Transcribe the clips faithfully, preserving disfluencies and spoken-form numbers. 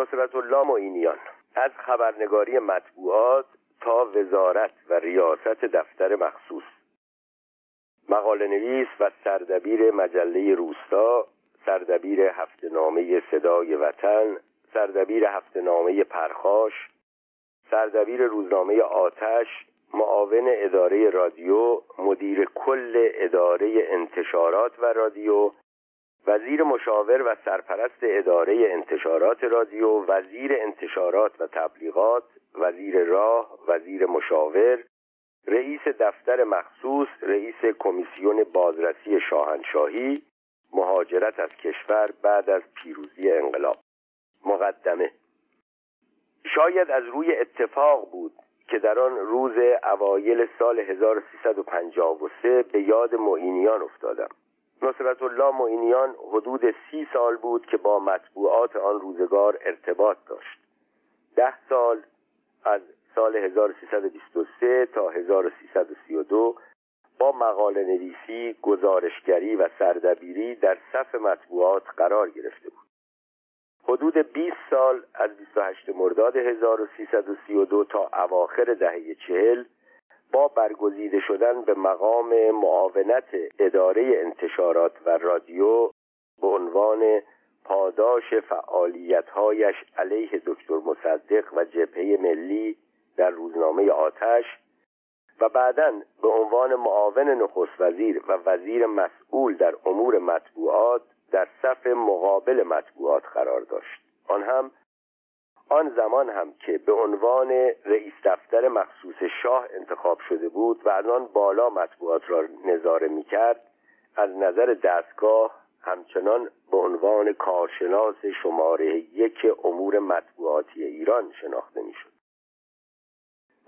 نصرتالله معینیان از خبرنگاری مطبوعات تا وزارت و ریاست دفتر مخصوص، مقاله نویس و سردبیر مجله روستا، سردبیر هفته‌نامه صدای وطن، سردبیر هفته‌نامه پرخاش، سردبیر روزنامه آتش، معاون اداره رادیو، مدیر کل اداره انتشارات و رادیو، وزیر مشاور و سرپرست اداره انتشارات رادیو، وزیر انتشارات و تبلیغات، وزیر راه، وزیر مشاور، رئیس دفتر مخصوص، رئیس کمیسیون بازرسی شاهنشاهی، مهاجرت از کشور بعد از پیروزی انقلاب. مقدمه. شاید از روی اتفاق بود که در آن روز اوایل سال هزار و سیصد و پنجاه و سه به یاد معینیان افتادم. نصرتالله معینیان حدود سی سال بود که با مطبوعات آن روزگار ارتباط داشت. ده سال، از سال هزار و سیصد و بیست و سه تا هزار و سیصد و سی و دو، با مقاله نویسی، گزارشگری و سردبیری در صف مطبوعات قرار گرفته بود. حدود بیست سال، از بیست و هشتم مرداد هزار و سیصد و سی و دو تا اواخر دهه چهل، با برگزیده شدن به مقام معاونت اداره انتشارات و رادیو به عنوان پاداش فعالیت‌هایش علیه دکتر مصدق و جبهه ملی در روزنامه آتش و بعداً به عنوان معاون نخست وزیر و وزیر مسئول در امور مطبوعات در صف مقابل مطبوعات قرار داشت. آن هم آن زمان هم که به عنوان رئیس دفتر مخصوص شاه انتخاب شده بود و از آن بالا مطبوعات را نظاره می‌کرد، از نظر دستگاه همچنان به عنوان کارشناس شماره یک امور مطبوعاتی ایران شناخته می‌شد.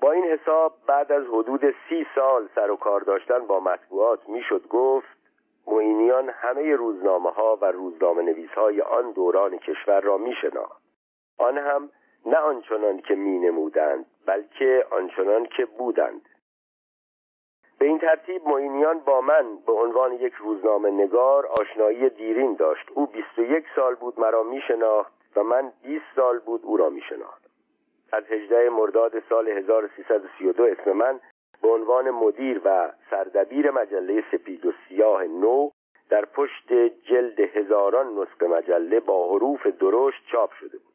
با این حساب بعد از حدود سی سال سر و کار داشتن با مطبوعات میشد گفت معینیان همه روزنامه‌ها و روزنامه‌نویس‌های آن دوران کشور را می‌شناخت. آن هم نه آنچنان که می‌نمودند، بلکه آنچنان که بودند. به این ترتیب معینیان با من به عنوان یک روزنامه نگار آشنایی دیرین داشت. او بیست و یک سال بود مرا میشناخت و من بیست سال بود او را میشناختم. از هجدهم مرداد سال هزار و سیصد و سی و دو اسم من به عنوان مدیر و سردبیر مجله سپید و سیاه نو در پشت جلد هزاران نسخه مجله با حروف درشت چاپ شده بود.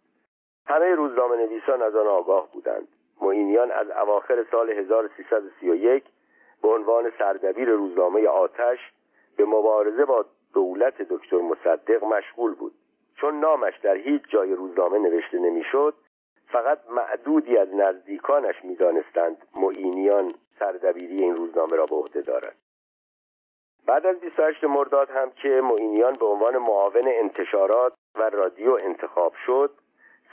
همه روزنامه نویسان از آن آگاه بودند. معینیان از اواخر سال هزار و سیصد و سی و یک به عنوان سردبیر روزنامه آتش به مبارزه با دولت دکتر مصدق مشغول بود. چون نامش در هیچ جای روزنامه نوشته نمیشد، فقط معدودی از نزدیکانش میدانستند معینیان سردبیری این روزنامه را به عهده دارد. بعد از بیست و هشتم مرداد هم که معینیان به عنوان معاون انتشارات و رادیو انتخاب شد،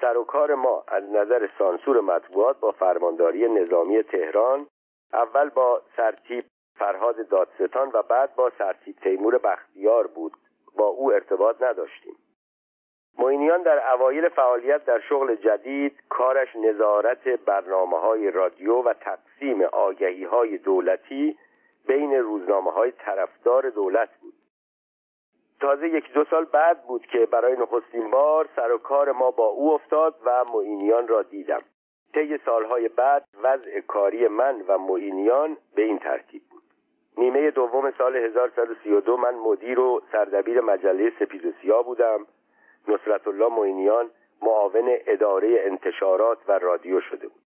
سر و کار ما از نظر سانسور مطبوعات با فرمانداری نظامی تهران، اول با سرتیپ فرهاد دادستان و بعد با سرتیپ تیمور بختیار بود. با او ارتباط نداشتیم. معینیان در اوایل فعالیت در شغل جدید کارش نظارت برنامه‌های رادیو و تقسیم آگهی‌های دولتی بین روزنامه‌های طرفدار دولت بود. تازه یک دو سال بعد بود که برای نخستین بار سر و کار ما با او افتاد و معینیان را دیدم. طی سالهای بعد وضع کاری من و معینیان به این ترتیب بود. نیمه دوم سال هزار و سیصد و سی و دو من مدیر و سردبیر مجله سپید و سیاه بودم. نصرتالله معینیان معاون اداره انتشارات و رادیو شده بود.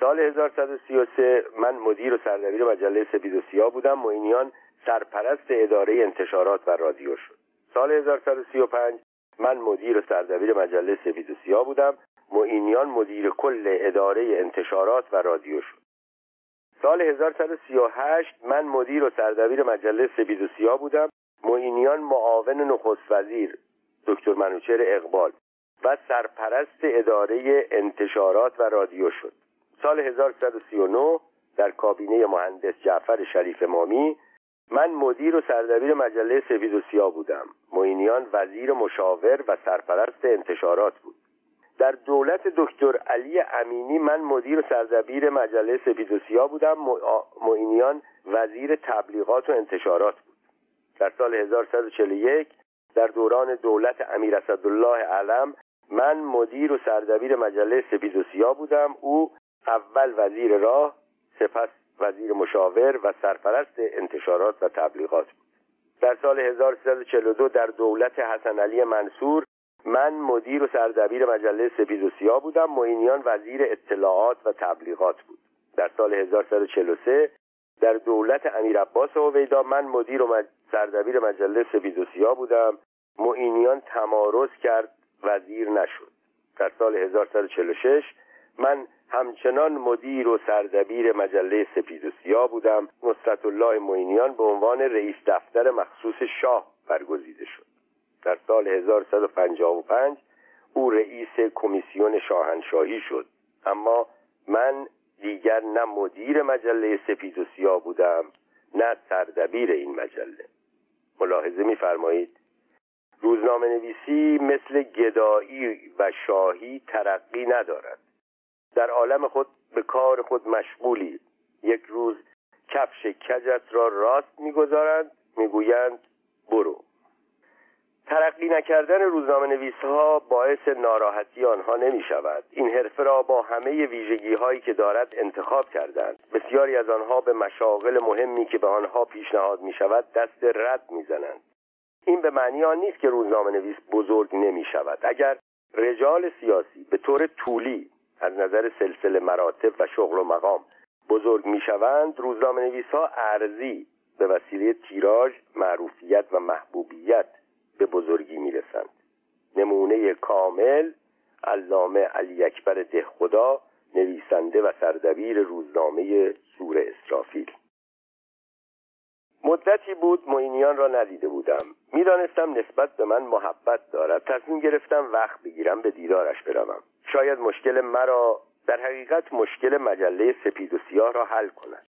سال هزار و صد و سی و سه من مدیر و سردبیر مجله سپید و سیاه بودم. معینیان سرپرست اداره انتشارات و رادیو شد. سال هزار و صد و سی و پنج من مدیر و سردبیر مجله سپید و سیاه بودم. معینیان مدیر کل اداره انتشارات و رادیو شد. سال هزار و صد و سی و هشت من مدیر و سردبیر مجله سپید و سیاه بودم. معینیان معاون نخست وزیر دکتر منوچهر اقبال و سرپرست اداره انتشارات و رادیو شد. سال هزار و صد و سی و نه در کابینه مهندس جعفر شریفامامی من مدیر و سردبیر مجله سپید و سیاه بودم. معینیان وزیر مشاور و سرپرست انتشارات بود. در دولت دکتر علی امینی من مدیر و سردبیر مجله سپید و سیاه بودم. معینیان وزیر تبلیغات و انتشارات بود. در سال هزار و صد و چهل و یک در دوران دولت امیر سعدالله علم من مدیر و سردبیر مجله سپید و سیاه بودم. او اول وزیر راه، سپس وزیر مشاور و سرپرست انتشارات و تبلیغات بود. در سال هزار و سیصد و چهل و دو در دولت حسن علی منصور من مدیر و سردبیر مجله سپید و سیاه بودم. معینیان وزیر اطلاعات و تبلیغات بود. در سال هزار و سیصد و چهل و سه در دولت امیرعباس هویدا من مدیر و سردبیر مجله سپید و سیاه بودم. معینیان تمارض کرد، وزیر نشد. در سال هزار و سیصد و چهل و شش من همچنان مدیر و سردبیر مجله سپید و سیاه بودم. نصرتالله معینیان به عنوان رئیس دفتر مخصوص شاه برگزیده شد. در سال هزار و صد و پنجاه و پنج او رئیس کمیسیون شاهنشاهی شد. اما من دیگر نه مدیر مجله سپید و سیاه بودم، نه سردبیر این مجله. ملاحظه می‌فرمایید روزنامه نویسی مثل گدایی و شاهی ترقی ندارد. در عالم خود به کار خود مشغولی. یک روز کفش کجت را راست می‌گذارند، می‌گویند برو. ترقی نکردن روزنامه نویسها باعث ناراحتی آنها نمی شود. این حرفه را با همه ویژگی هایی که دارد انتخاب کردند. بسیاری از آنها به مشاغل مهمی که به آنها پیشنهاد می شود دست رد می زنند. این به معنی آن نیست که روزنامه نویس بزرگ نمی شود. اگر رجال سیاسی به طور طولی از نظر سلسله مراتب و شغل و مقام بزرگ می شوند، روزنامه نویسها ارزی به وسیله تیراژ، معروفیت و محبوبیت به بزرگی میرسند. نمونه کامل علامه علیاکبر دهخدا، نویسنده و سردبیر روزنامه صور اسرافیل. مدتی بود معینیان را ندیده بودم. میدانستم نسبت به من محبت دارد. تصمیم گرفتم وقت بگیرم به دیدارش بروم. شاید مشکل مرا، در حقیقت مشکل مجله سپید و سیاه را حل کند.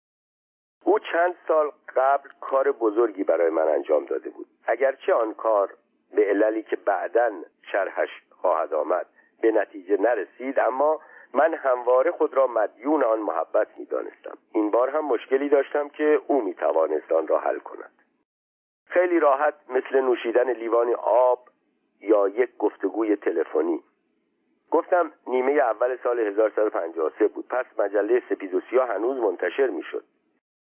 او چند سال قبل کار بزرگی برای من انجام داده بود. اگرچه آن کار به عللی که بعداً شرحش خواهد آمد به نتیجه نرسید، اما من همواره خود را مدیون آن محبت می دانستم. این بار هم مشکلی داشتم که او می توانست آن را حل کند. خیلی راحت، مثل نوشیدن لیوان آب یا یک گفتگوی تلفنی. گفتم نیمه اول سال هزار و سیصد و پنجاه و سه بود. پس مجله سپید و سیاه هنوز منتشر می شد.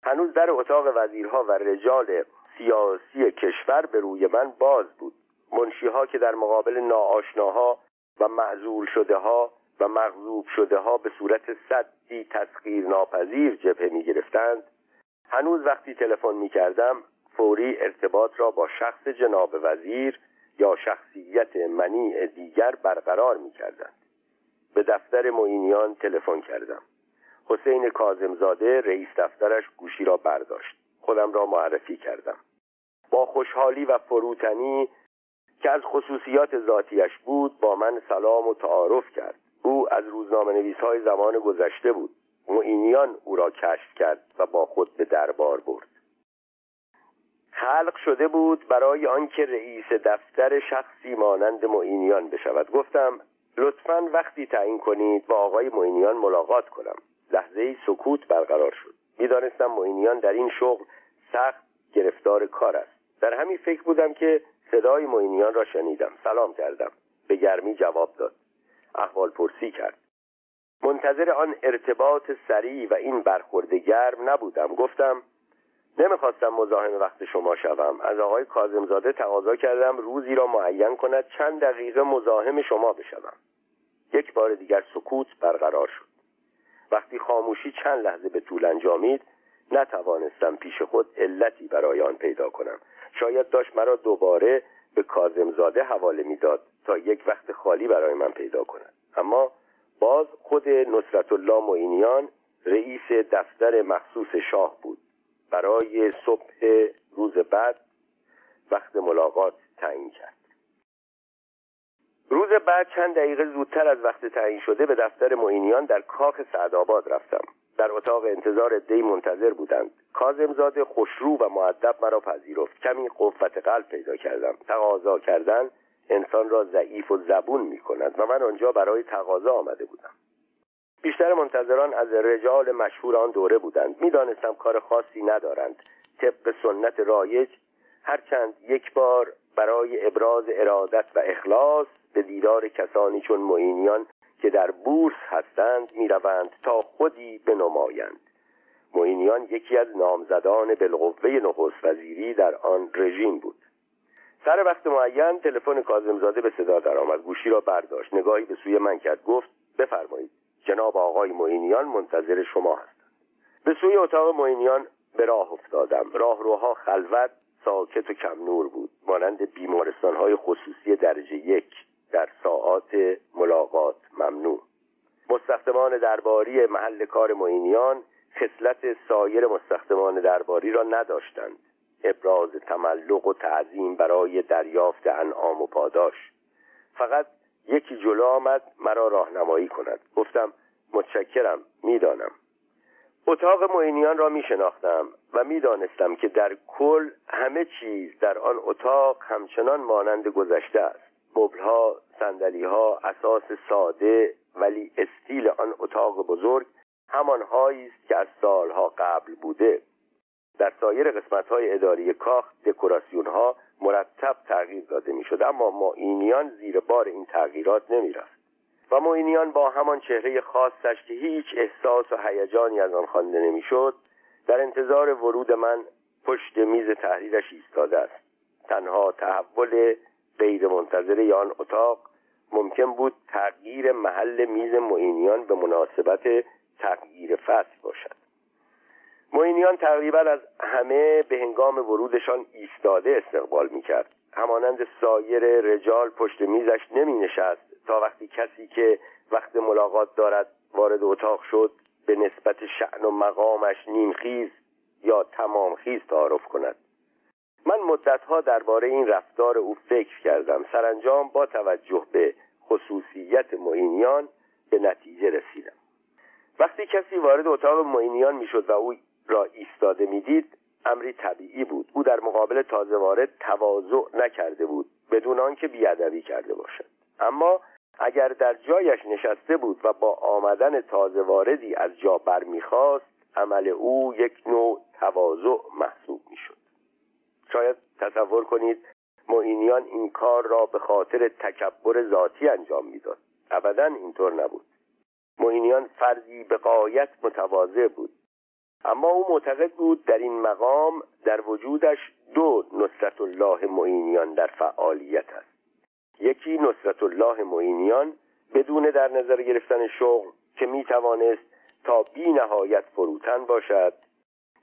هنوز در اتاق وزیرها و رجال سیاسی کشور به روی من باز بود. منشیها که در مقابل ناآشناها و معزول شده ها و مغلوب شده ها به صورت سدی تسخیر ناپذیر جبهه می گرفتند، هنوز وقتی تلفن می کردم فوری ارتباط را با شخص جناب وزیر یا شخصیت منیع دیگر برقرار می کردند. به دفتر معینیان تلفن کردم. حسین کاظمزاده رئیس دفترش گوشی را برداشت. خودم را معرفی کردم. با خوشحالی و فروتنی که از خصوصیات ذاتیش بود با من سلام و تعارف کرد. او از روزنامه نویس‌های زمان گذشته بود. معینیان او را کشف کرد و با خود به دربار برد. خلق شده بود برای آنکه رئیس دفتر شخصی مانند معینیان بشود. گفتم لطفاً وقتی تعیین کنید با آقای معینیان ملاقات کنم. لحظه‌ای سکوت برقرار شد. می‌دانستم معینیان در این شغل سخت گرفتار کار است. در همین فکر بودم که صدای معینیان را شنیدم. سلام کردم. به گرمی جواب داد. احوالپرسی کرد. منتظر آن ارتباط سریع و این برخورد گرم نبودم. گفتم نمی‌خواستم مزاحم وقت شما شوم. از آقای کاظمزاده تقاضا کردم روزی را معین کند چند دقیقه مزاحم شما بشوم. یک بار دیگر سکوت برقرار شد. وقتی خاموشی چند لحظه به طول انجامید نتوانستم پیش خود علتی برای آن پیدا کنم. شاید داشت مرا دوباره به کاظمزاده حواله میداد تا یک وقت خالی برای من پیدا کند. اما باز خود نصرتالله معینیان رئیس دفتر مخصوص شاه بود. برای صبح روز بعد وقت ملاقات تعیین کرد. روز بعد چند دقیقه زودتر از وقت تعیین شده به دفتر معینیان در کاخ سعدآباد رفتم. در اتاق انتظار عده‌ای منتظر بودند. کاظمزاده خوشرو و مؤدب مرا پذیرفت. کمی قوت قلب پیدا کردم. تقاضا کردن انسان را ضعیف و زبون می‌کند و من آنجا برای تقاضا آمده بودم. بیشتر منتظران از رجال مشهور آن دوره بودند. می‌دانستم کار خاصی ندارند. طبق سنت رایج هر چند یک بار برای ابراز ارادت و اخلاص به دیدار کسانی چون معینیان که در بورس هستند میروند تا خودی بنمایند. معینیان یکی از نامزدان بالقوه نخست وزیری در آن رژیم بود. سر وقت معین تلفن کاظمزاده به صدا درآمد. گوشی را برداشت، نگاهی به سوی من کرد، گفت بفرمایید، جناب آقای معینیان منتظر شما هستند. به سوی اتاق معینیان به راه افتادم. راهروها خلوت، ساکت و کم نور بود، مانند بیمارستان‌های خصوصی درجه یک در ساعات ملاقات ممنوع. مستخدمان درباری محل کار معینیان خصلت سایر مستخدمان درباری را نداشتند: ابراز تملق و تعظیم برای دریافت انعام و پاداش. فقط یکی جلو آمد مرا راهنمایی کند. گفتم متشکرم، میدانم. اتاق معینیان را می شناختم و می دانستم که در کل همه چیز در آن اتاق همچنان مانند گذشته است. مبلها، صندلیها، اساس ساده ولی استیل آن اتاق بزرگ همانهایی است که از سالها قبل بوده. در سایر قسمت‌های اداری کاخ دکوراسیون‌ها مرتب تغییر داده می‌شد، اما معینیان زیر بار این تغییرات نمی‌رفت و معینیان با همان چهره خاصش که هیچ احساس و هیجانی از آن خوانده نمی‌شد، در انتظار ورود من پشت میز تحریرش ایستاده است. تنها تحول غیرمنتظره آن اتاق ممکن بود تغییر محل میز معینیان به مناسبت تغییر فصل باشد. معینیان تقریبا از همه به هنگام ورودشان ایستاده استقبال میکرد. همانند سایر رجال پشت میزش نمینشست تا وقتی کسی که وقت ملاقات دارد وارد اتاق شد به نسبت شأن و مقامش نیمخیز یا تمام خیز تعارف کند. من مدتها درباره این رفتار او فکر کردم. سرانجام با توجه به خصوصیت معینیان به نتیجه رسیدم. وقتی کسی وارد اتاق معینیان میشد و او را ایستاده میدید، امری طبیعی بود. او در مقابل تازه وارد تواضع نکرده بود، بدون آنکه بیادبی کرده باشد. اما اگر در جایش نشسته بود و با آمدن تازه واردی از جا برمیخواست، عمل او یک نوع تواضع محسوب میشد. شاید تصور کنید معینیان این کار را به خاطر تکبر ذاتی انجام میداد. ابداً اینطور نبود. معینیان فردی به غایت متواضع بود، اما او معتقد بود در این مقام در وجودش دو نصرتالله معینیان در فعالیت است. یکی نصرتالله معینیان بدون در نظر گرفتن شغل که می توانست تا بی نهایت فروتن باشد،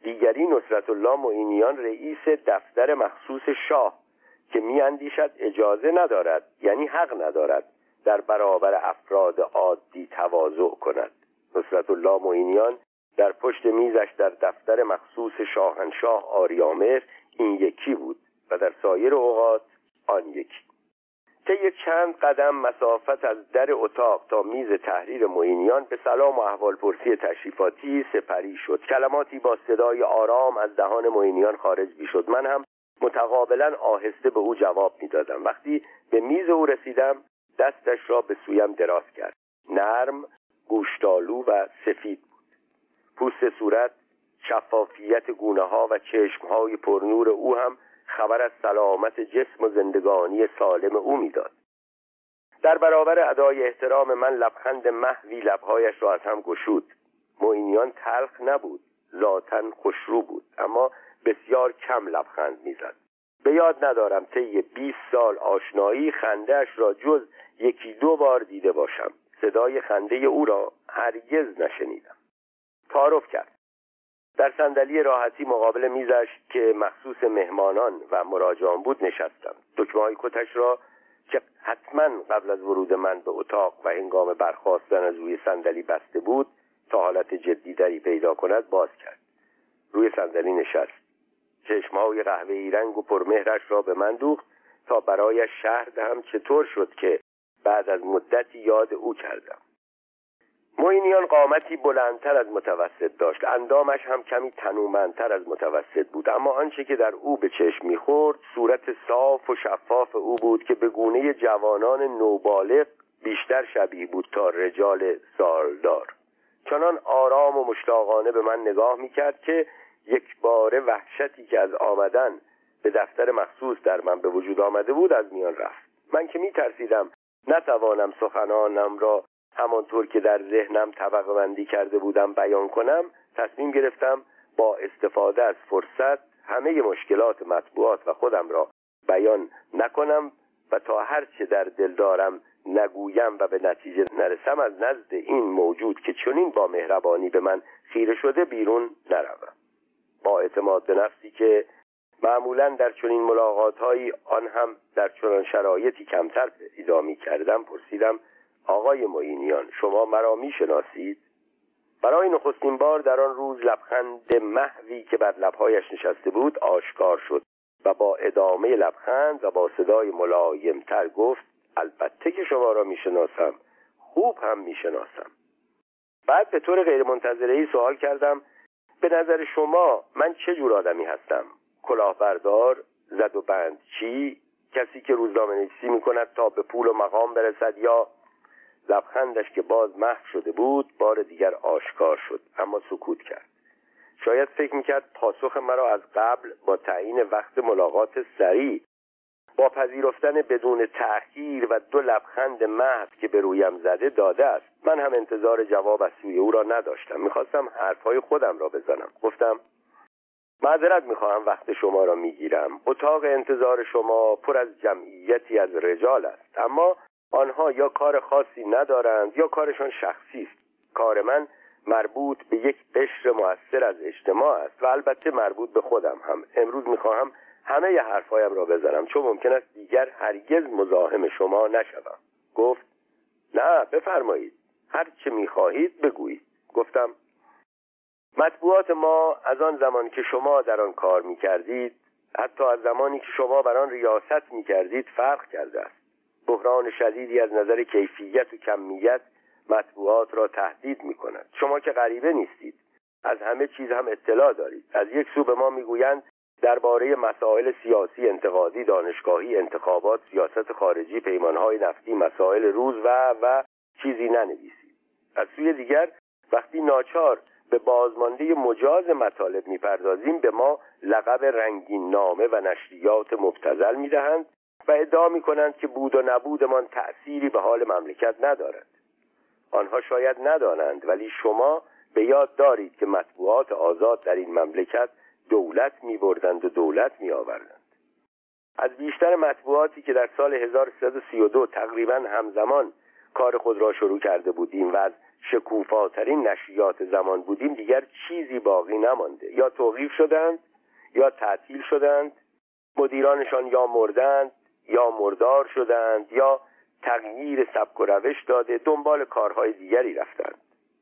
دیگری نصرتالله معینیان رئیس دفتر مخصوص شاه که می اندیشد اجازه ندارد، یعنی حق ندارد در برابر افراد عادی تواضع کند. نصرتالله معینیان در پشت میزش در دفتر مخصوص شاهنشاه آریامر این یکی بود و در سایر اوقات آن یکی. طی چند قدم مسافت از در اتاق تا میز تحریر معینیان به سلام و احوالپرسی تشریفاتی سپری شد. کلماتی با صدای آرام از دهان معینیان خارج می‌شد. من هم متقابلا آهسته به او جواب می‌دادم. وقتی به میز او رسیدم، دستش را به سویم دراز کرد. نرم، گوشتالو و سفید بود. پوست صورت، شفافیت گونه ها و چشم های پرنور او هم خبر از سلامت جسم و زندگانی سالم او میداد. در برابر ادای احترام من لبخند محوی لبهایش را از هم گشود. معینیان تلخ نبود، ذاتاً خوشرو بود، اما بسیار کم لبخند میزد. به یاد ندارم طی بیست سال آشنایی خنده‌اش را جز یکی دو بار دیده باشم. صدای خنده او را هرگز نشنیدم. تعارف کرد. در صندلی راحتی مقابل میزش که مخصوص مهمانان و مراجعان بود نشستم. دکمه‌های کتش را که حتما قبل از ورود من به اتاق و هنگام برخاستن از روی صندلی بسته بود تا حالت جدی‌تری پیدا کند باز کرد. روی صندلی نشست. چشم‌های قهوه‌ای رنگ و پرمهرش را به من دوخت تا برایش شرح دهم چطور شد که بعد از مدتی یاد او کردم. معینیان قامتی بلندتر از متوسط داشت، اندامش هم کمی تنومندتر از متوسط بود، اما آنچه که در او به چشم می‌خورد صورت صاف و شفاف او بود که به گونه جوانان نوبالغ بیشتر شبیه بود تا رجال سالدار. چنان آرام و مشتاقانه به من نگاه می‌کرد که یک باره وحشتی که از آمدن به دفتر مخصوص در من به وجود آمده بود از میان رفت. من که می ترسیدم نتوانم سخنانم را همانطور که در ذهنم طبقه بندی کرده بودم بیان کنم، تصمیم گرفتم با استفاده از فرصت همه مشکلات مطبوعات و خودم را بیان نکنم و تا هر چه در دل دارم نگویم و به نتیجه نرسم از نزد این موجود که چنین با مهربانی به من خیره شده بیرون نروم. با اعتماد به نفسی که معمولاً در چنین ملاقات‌هایی آن هم در چنان شرایطی کمتر پیدا می‌کردم، پرسیدم آقای معینیان، شما مرا می‌شناسید؟ برای نخستین بار در آن روز لبخند محوی که بر لب‌هایش نشسته بود آشکار شد و با ادامه لبخند و با صدای ملایم‌تر گفت البته که شما را می‌شناسم، خوب هم می‌شناسم. بعد به طور غیرمنتظره‌ای سوال کردم به نظر شما من چه جور آدمی هستم؟ کلاهبردار، زد و بند چی، کسی که روزنامه‌نویسی می‌کند تا به پول و مقام برسد؟ یا لبخندش که باز محو شده بود بار دیگر آشکار شد، اما سکوت کرد. شاید فکر می‌کرد پاسخ مرا از قبل با تعیین وقت ملاقات سریع با پذیرفتن بدون تأخیر و دو لبخند محو که به رویم زده داده است. من هم انتظار جواب از سوی او را نداشتم، می‌خواستم حرف‌های خودم را بزنم. گفتم معذرت میخواهم وقت شما را میگیرم، اتاق انتظار شما پر از جمعیتی از رجال است، اما آنها یا کار خاصی ندارند یا کارشان شخصی است. کار من مربوط به یک قشر مؤثر از اجتماع است و البته مربوط به خودم هم. امروز میخواهم همه ی حرفایم را بزنم چون ممکن است دیگر هرگز مزاحم شما نشوم. گفت نه بفرمایید، هر چه میخواهید بگویید. گفتم مطبوعات ما از آن زمان که شما در آن کار می‌کردید، حتی از زمانی که شما بر آن ریاست می‌کردید فرق کرده است. بحران شدیدی از نظر کیفیت و کمیت مطبوعات را تهدید می‌کند. شما که غریبه نیستید، از همه چیز هم اطلاع دارید. از یک سو به ما می‌گویند درباره مسائل سیاسی، انتقادی، دانشگاهی، انتخابات، سیاست خارجی، پیمان‌های نفتی، مسائل روز و و چیزی ننویسید. از سوی دیگر وقتی ناچار به بازمانده مجاز مطالب می‌پردازیم به ما لقب رنگین نامه و نشریات مبتذل می‌دهند و ادعا می‌کنند که بود و نبودمان تأثیری به حال مملکت ندارد. آنها شاید ندانند ولی شما به یاد دارید که مطبوعات آزاد در این مملکت دولت می‌بردند و دولت می‌آوردند. از بیشتر مطبوعاتی که در سال هزار و سیصد و سی و دو تقریباً همزمان کار خود را شروع کرده بودیم و از شکوفاترین نشریات زمان بودیم دیگر چیزی باقی نمانده. یا توقیف شدند یا تعطیل شدند، مدیرانشان یا مردند یا مردار شدند یا تغییر سبک و روش داده دنبال کارهای دیگری رفتند.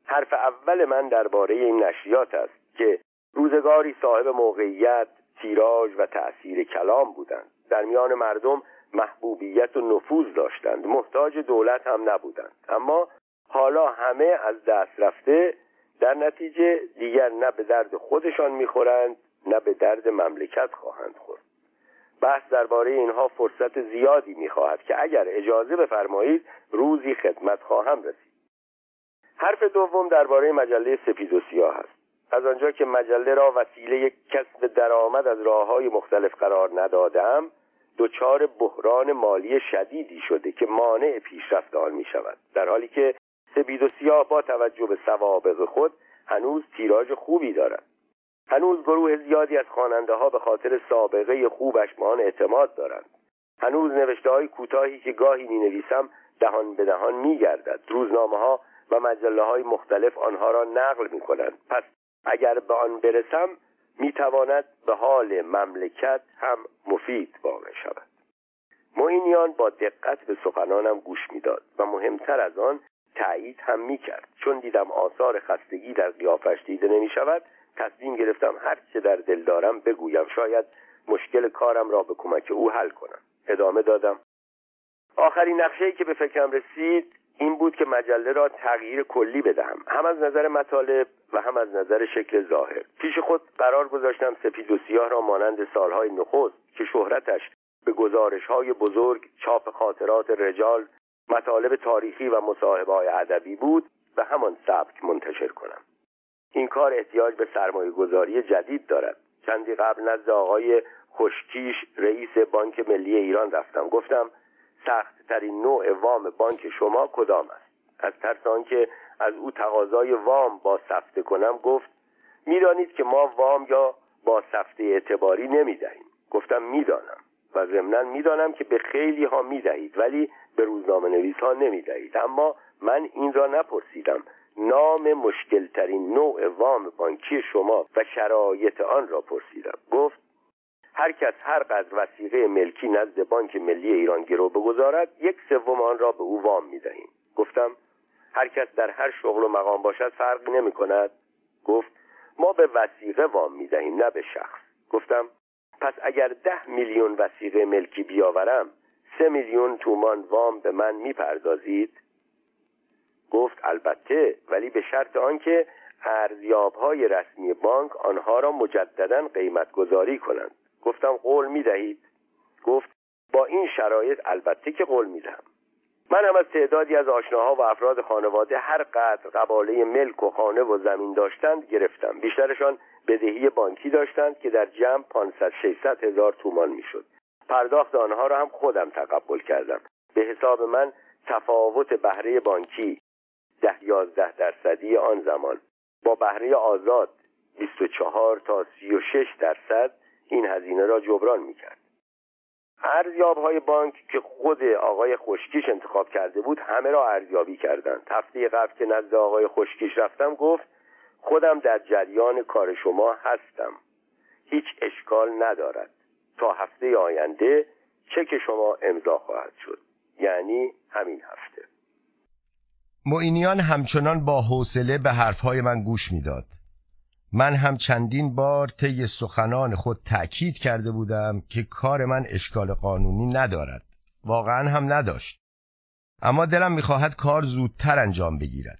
حرف اول من درباره این نشریات است که روزگاری صاحب موقعیت، تیراژ و تأثیر کلام بودند، در میان مردم محبوبیت و نفوذ داشتند، محتاج دولت هم نبودند، اما حالا همه از دست رفته، در نتیجه دیگر نه به درد خودشان میخورند نه به درد مملکت خواهند خورد. بحث درباره اینها فرصت زیادی میخواهد که اگر اجازه بفرمایید روزی خدمت خواهم رسید. حرف دوم درباره مجله سپید و سیاه است. از آنجا که مجله را وسیله کسب درآمد از راه‌های مختلف قرار ندادم، دچار بحران مالی شدیدی شده که مانع پیشرفت آن میشود، در حالی که سپید و سیاه با توجه به سوابق خود هنوز تیراژ خوبی دارد. هنوز گروه زیادی از خواننده ها به خاطر سابقه خوبش به آن اعتماد دارند. هنوز نوشته های کوتاهی که گاهی می نویسم دهان به دهان می گردد. روزنامه ها و مجله های مختلف آنها را نقل می کنند. پس اگر به آن برسم می تواند به حال مملکت هم مفید واقع شود. معینیان با دقت به سخنانم گوش می داد و مهمتر از آن تأیید هم میکرد. چون دیدم آثار خستگی در قیافش دیده نمی شود تصمیم گرفتم هر چه در دل دارم بگویم، شاید مشکل کارم را به کمک او حل کنم. ادامه دادم آخرین نقشه‌ای که به فکرم رسید این بود که مجله را تغییر کلی بدهم، هم از نظر مطالب و هم از نظر شکل ظاهر. پیش خود قرار گذاشتم سپید و سیاه را مانند سالهای نخست که شهرتش به گزارش‌های بزرگ، چاپ خاطرات رجال، مطالب تاریخی و مصاحبه‌های ادبی بود و همان سبک منتشر کنم. این کار احتیاج به سرمایه‌گذاری جدید دارد. چندی قبل نزد آقای خوشکیش رئیس بانک ملی ایران رفتم. گفتم سخت ترین نوع وام بانک شما کدام است؟ از ترس آنکه از او تقاضای وام با سفته کنم گفت میدانید که ما وام یا با سفته اعتباری نمیدهیم. گفتم میدانم و ضمناً میدانم که به خیلی ها میدهید ولی به روزنامه نویس ها نمیدهید، اما من این را نپرسیدم. نام مشکل ترین نوع وام بانکی شما و شرایط آن را پرسیدم. گفت هر کس هر قدر وثیقه ملکی نزد بانک ملی ایران گرو بگذارد یک سوم آن را به او وام میدهیم. گفتم هر کس در هر شغل و مقام باشد فرقی نمی کند؟ گفت ما به وثیقه وام میدهیم نه به شخص. گفتم پس اگر ده میلیون وثیقه ملکی بیاورم سه میلیون تومان وام به من میپردازید؟ گفت البته، ولی به شرط آنکه ارزیاب‌های رسمی بانک آنها را مجدداً قیمت‌گذاری کنند. گفتم قول می‌دهید؟ گفت با این شرایط البته که قول می‌دهم. من هم از تعدادی از آشناها و افراد خانواده هر قدر قباله ملک و خانه و زمین داشتند گرفتم. بیشترشان بدهی بانکی داشتند که در جمع پانصد ششصد هزار تومان می‌شد. پرداخت آنها را هم خودم تقبل کردم. به حساب من تفاوت بهره بانکی ده یازده درصدی آن زمان با بهره آزاد بیست و چهار تا سی و شش درصد این هزینه را جبران میکرد. ارزیاب‌های بانک که خود آقای خوشکیش انتخاب کرده بود همه را ارزیابی کردند. هفته قبل که نزد آقای خوشکیش رفتم گفت خودم در جریان کار شما هستم، هیچ اشکال ندارد، تا هفته آینده چک شما امضا خواهد شد، یعنی همین هفته. معینیان همچنان با حوصله به حرفهای من گوش میداد. من هم چندین بار طی سخنان خود تأکید کرده بودم که کار من اشکال قانونی ندارد، واقعا هم نداشت، اما دلم میخواهد کار زودتر انجام بگیرد.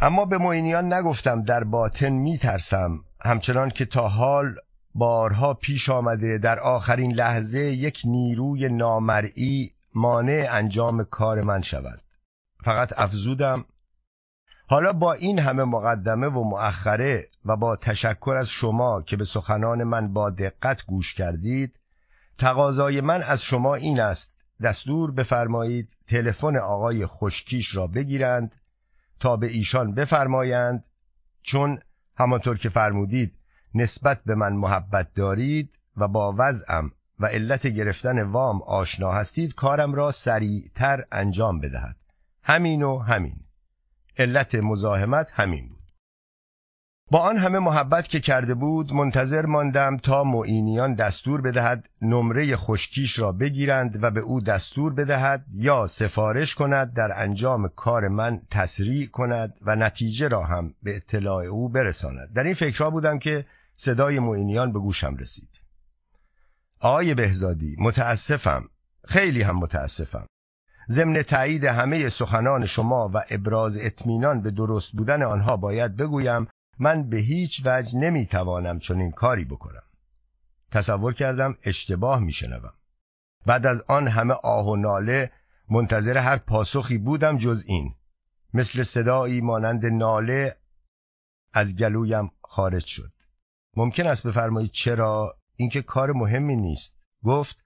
اما به معینیان نگفتم در باطن میترسم، همچنان که تا حال بارها پیش آمده در آخرین لحظه یک نیروی نامرئی مانع انجام کار من شود. فقط افزودم حالا با این همه مقدمه و مؤخره و با تشکر از شما که به سخنان من با دقت گوش کردید، تقاضای من از شما این است دستور بفرمایید تلفن آقای خوشکیش را بگیرند تا به ایشان بفرمایند چون همانطور که فرمودید نسبت به من محبت دارید و با وضعم و علت گرفتن وام آشنا هستید کارم را سریعتر انجام بدهد. همین و همین. علت مزاحمت همین بود. با آن همه محبت که کرده بود منتظر ماندم تا معینیان دستور بدهد نمره خوشکیش را بگیرند و به او دستور بدهد یا سفارش کند در انجام کار من تسریع کند و نتیجه را هم به اطلاع او برساند. در این فکرها بودم که صدای معینیان به گوشم رسید. آقای بهزادی متاسفم، خیلی هم متاسفم. ضمن تایید همه سخنان شما و ابراز اطمینان به درست بودن آنها باید بگویم من به هیچ وجه نمیتوانم چنین کاری بکنم. تصور کردم اشتباه میشنوم. بعد از آن همه آه و ناله منتظر هر پاسخی بودم جز این، مثل صدایی مانند ناله از گلویم خارج شد. ممکن است بفرمایید چرا؟ این که کار مهمی نیست. گفت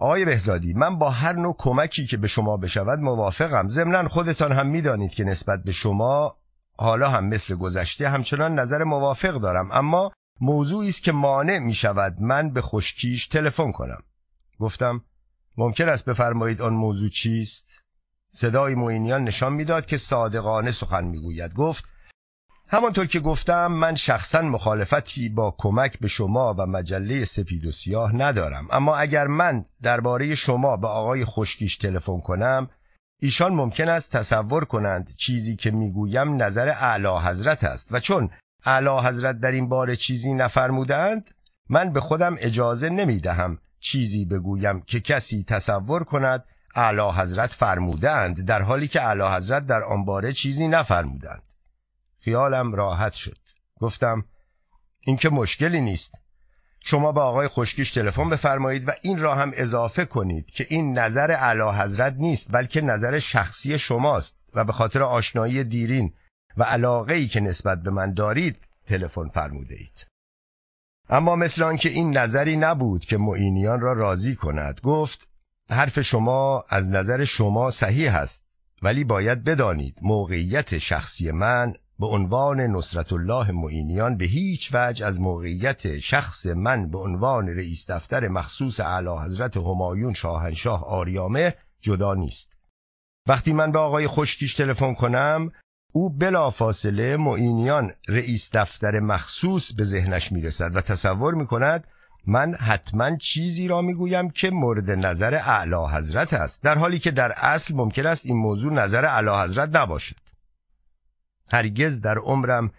آقای بهزادی من با هر نوع کمکی که به شما بشود موافقم، ضمناً خودتان هم میدانید که نسبت به شما حالا هم مثل گذشته همچنان نظر موافق دارم، اما موضوعی است که مانع می شود من به خوشکیش تلفن کنم. گفتم ممکن است بفرمایید آن موضوع چیست؟ صدای معینیان نشان میداد که صادقانه سخن میگوید. گفت همانطور که گفتم من شخصا مخالفتی با کمک به شما و مجله سپید و سیاه ندارم، اما اگر من درباره شما به آقای خوشکیش تلفن کنم ایشان ممکن است تصور کنند چیزی که میگویم نظر اعلی حضرت است و چون اعلی حضرت در این باره چیزی نفرمودند من به خودم اجازه نمیدهم چیزی بگویم که کسی تصور کند اعلی حضرت فرمودند در حالی که اعلی حضرت در آن باره چیزی نفرمودند. خیالم راحت شد. گفتم این که مشکلی نیست، شما با آقای خوشکیش تلفن بفرمایید و این را هم اضافه کنید که این نظر اعلیحضرت نیست بلکه نظر شخصی شماست و به خاطر آشنایی دیرین و علاقه‌ای که نسبت به من دارید تلفن فرموده اید. اما مثل آنکه این نظری نبود که معینیان را راضی کند گفت حرف شما از نظر شما صحیح است، ولی باید بدانید موقعیت شخصی من به عنوان نصرتالله معینیان به هیچ وجه از موقعیت شخص من به عنوان رئیس دفتر مخصوص اعلی حضرت همایون شاهنشاه آریامه جدا نیست. وقتی من به آقای خوشکیش تلفن کنم، او بلافاصله معینیان رئیس دفتر مخصوص به ذهنش میرسد و تصور میکند من حتما چیزی را میگویم که مورد نظر اعلی حضرت است، در حالی که در اصل ممکن است این موضوع نظر اعلی حضرت نباشد. هرگز در عمرم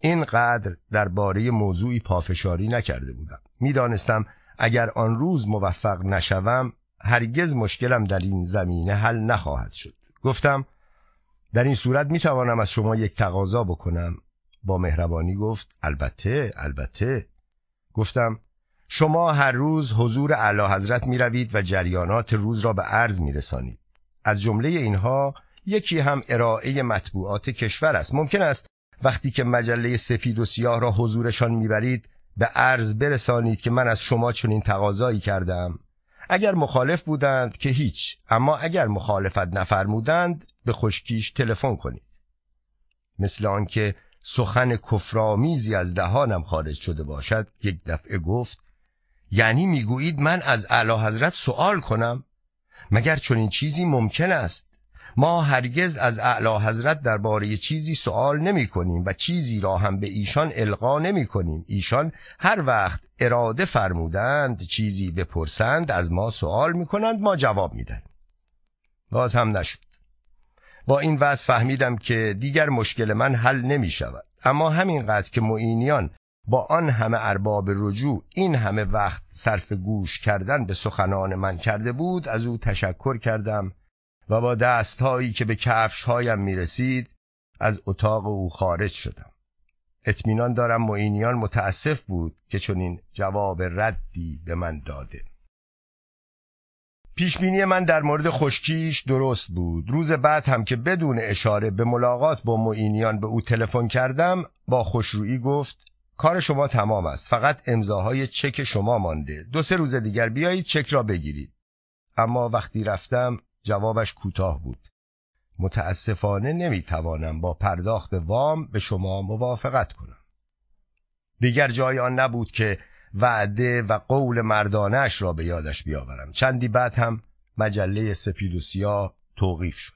اینقدر درباره موضوعی پافشاری نکرده بودم. میدانستم اگر آن روز موفق نشوم هرگز مشکلم در این زمینه حل نخواهد شد. گفتم در این صورت می توانم از شما یک تقاضا بکنم؟ با مهربانی گفت البته البته. گفتم شما هر روز حضور اعلی حضرت می روید و جریانات روز را به عرض می رسانید. از جمله اینها یکی هم ارائه مطبوعات کشور است. ممکن است وقتی که مجله سپید و سیاه را حضورشان می برید به عرض برسانید که من از شما چنین تقاضایی کردم. اگر مخالف بودند که هیچ، اما اگر مخالفت نفرمودند به خوشکیش تلفن کنید. مثل آن که سخن کفرآمیزی از دهانم خارج شده باشد، یک دفعه گفت یعنی میگویید من از اعلیحضرت سوال کنم؟ مگر چنین چیزی ممکن است؟ ما هرگز از اعلیحضرت درباره چیزی سوال نمی کنیم و چیزی را هم به ایشان القا نمی کنیم. ایشان هر وقت اراده فرمودند چیزی بپرسند از ما سوال می کنند، ما جواب می دهیم. باز هم نشد. با این وضع فهمیدم که دیگر مشکل من حل نمی شود. اما همینقدر که معینیان با آن همه ارباب رجوع این همه وقت صرف گوش کردن به سخنان من کرده بود، از او تشکر کردم و با دستهایی که به کفشهایم می رسید از اتاق او خارج شدم. اطمینان دارم معینیان متاسف بود که چنین جواب ردی به من داده. پیشبینی من در مورد خوشکیش درست بود. روز بعد هم که بدون اشاره به ملاقات با معینیان به او تلفن کردم، با خوشرویی گفت کار شما تمام است، فقط امضاهای چک شما مانده. دو سه روز دیگر بیایید چک را بگیرید. اما وقتی رفتم جوابش کوتاه بود. متاسفانه نمیتوانم با پرداخت وام به شما موافقت کنم. دیگر جای آن نبود که وعده و قول مردانه‌اش را به یادش بیاورم. چندی بعد هم مجله سپید و سیاه توقیف شد.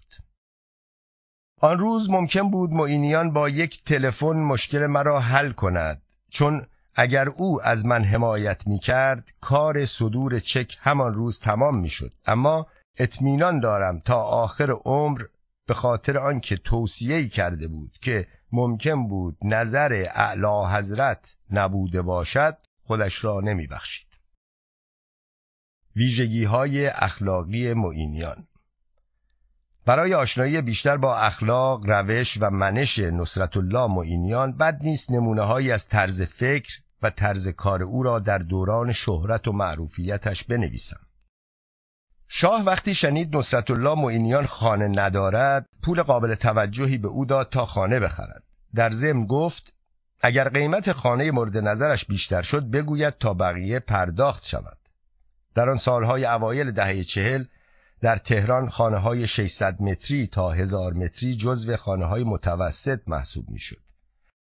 آن روز ممکن بود معینیان با یک تلفن مشکل مرا حل کند، چون اگر او از من حمایت می‌کرد کار صدور چک همان روز تمام می‌شد. اما اطمینان دارم تا آخر عمر به خاطر آنکه توصیه‌ای کرده بود که ممکن بود نظر اعلی حضرت نبوده باشد، خودش را نمی بخشید. ویژگی های اخلاقی معینیان. برای آشنایی بیشتر با اخلاق، روش و منش نصرتالله معینیان بد نیست نمونه هایی از طرز فکر و طرز کار او را در دوران شهرت و معروفیتش بنویسم. شاه وقتی شنید نصرتالله معینیان خانه ندارد، پول قابل توجهی به او داد تا خانه بخرد. در ضمن گفت اگر قیمت خانه مورد نظرش بیشتر شد بگوید تا بقیه پرداخت شود. در آن سالهای اوایل دهه چهل در تهران خانه های ششصد متری تا هزار متری جزو خانه های متوسط محسوب می شد.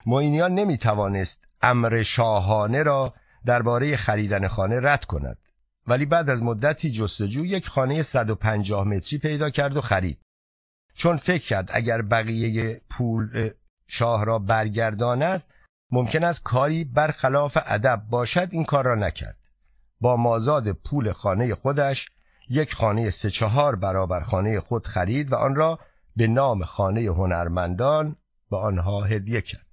معینیان نمی توانست امر شاهانه را درباره خریدن خانه رد کند، ولی بعد از مدتی جستجو یک خانه صد و پنجاه متری پیدا کرد و خرید، چون فکر کرد اگر بقیه پول شاه را برگرداند ممکن است کاری برخلاف ادب باشد. این کار را نکرد. با مازاد پول خانه خودش یک خانه سه چهار برابر خانه خود خرید و آن را به نام خانه هنرمندان به آنها هدیه کرد.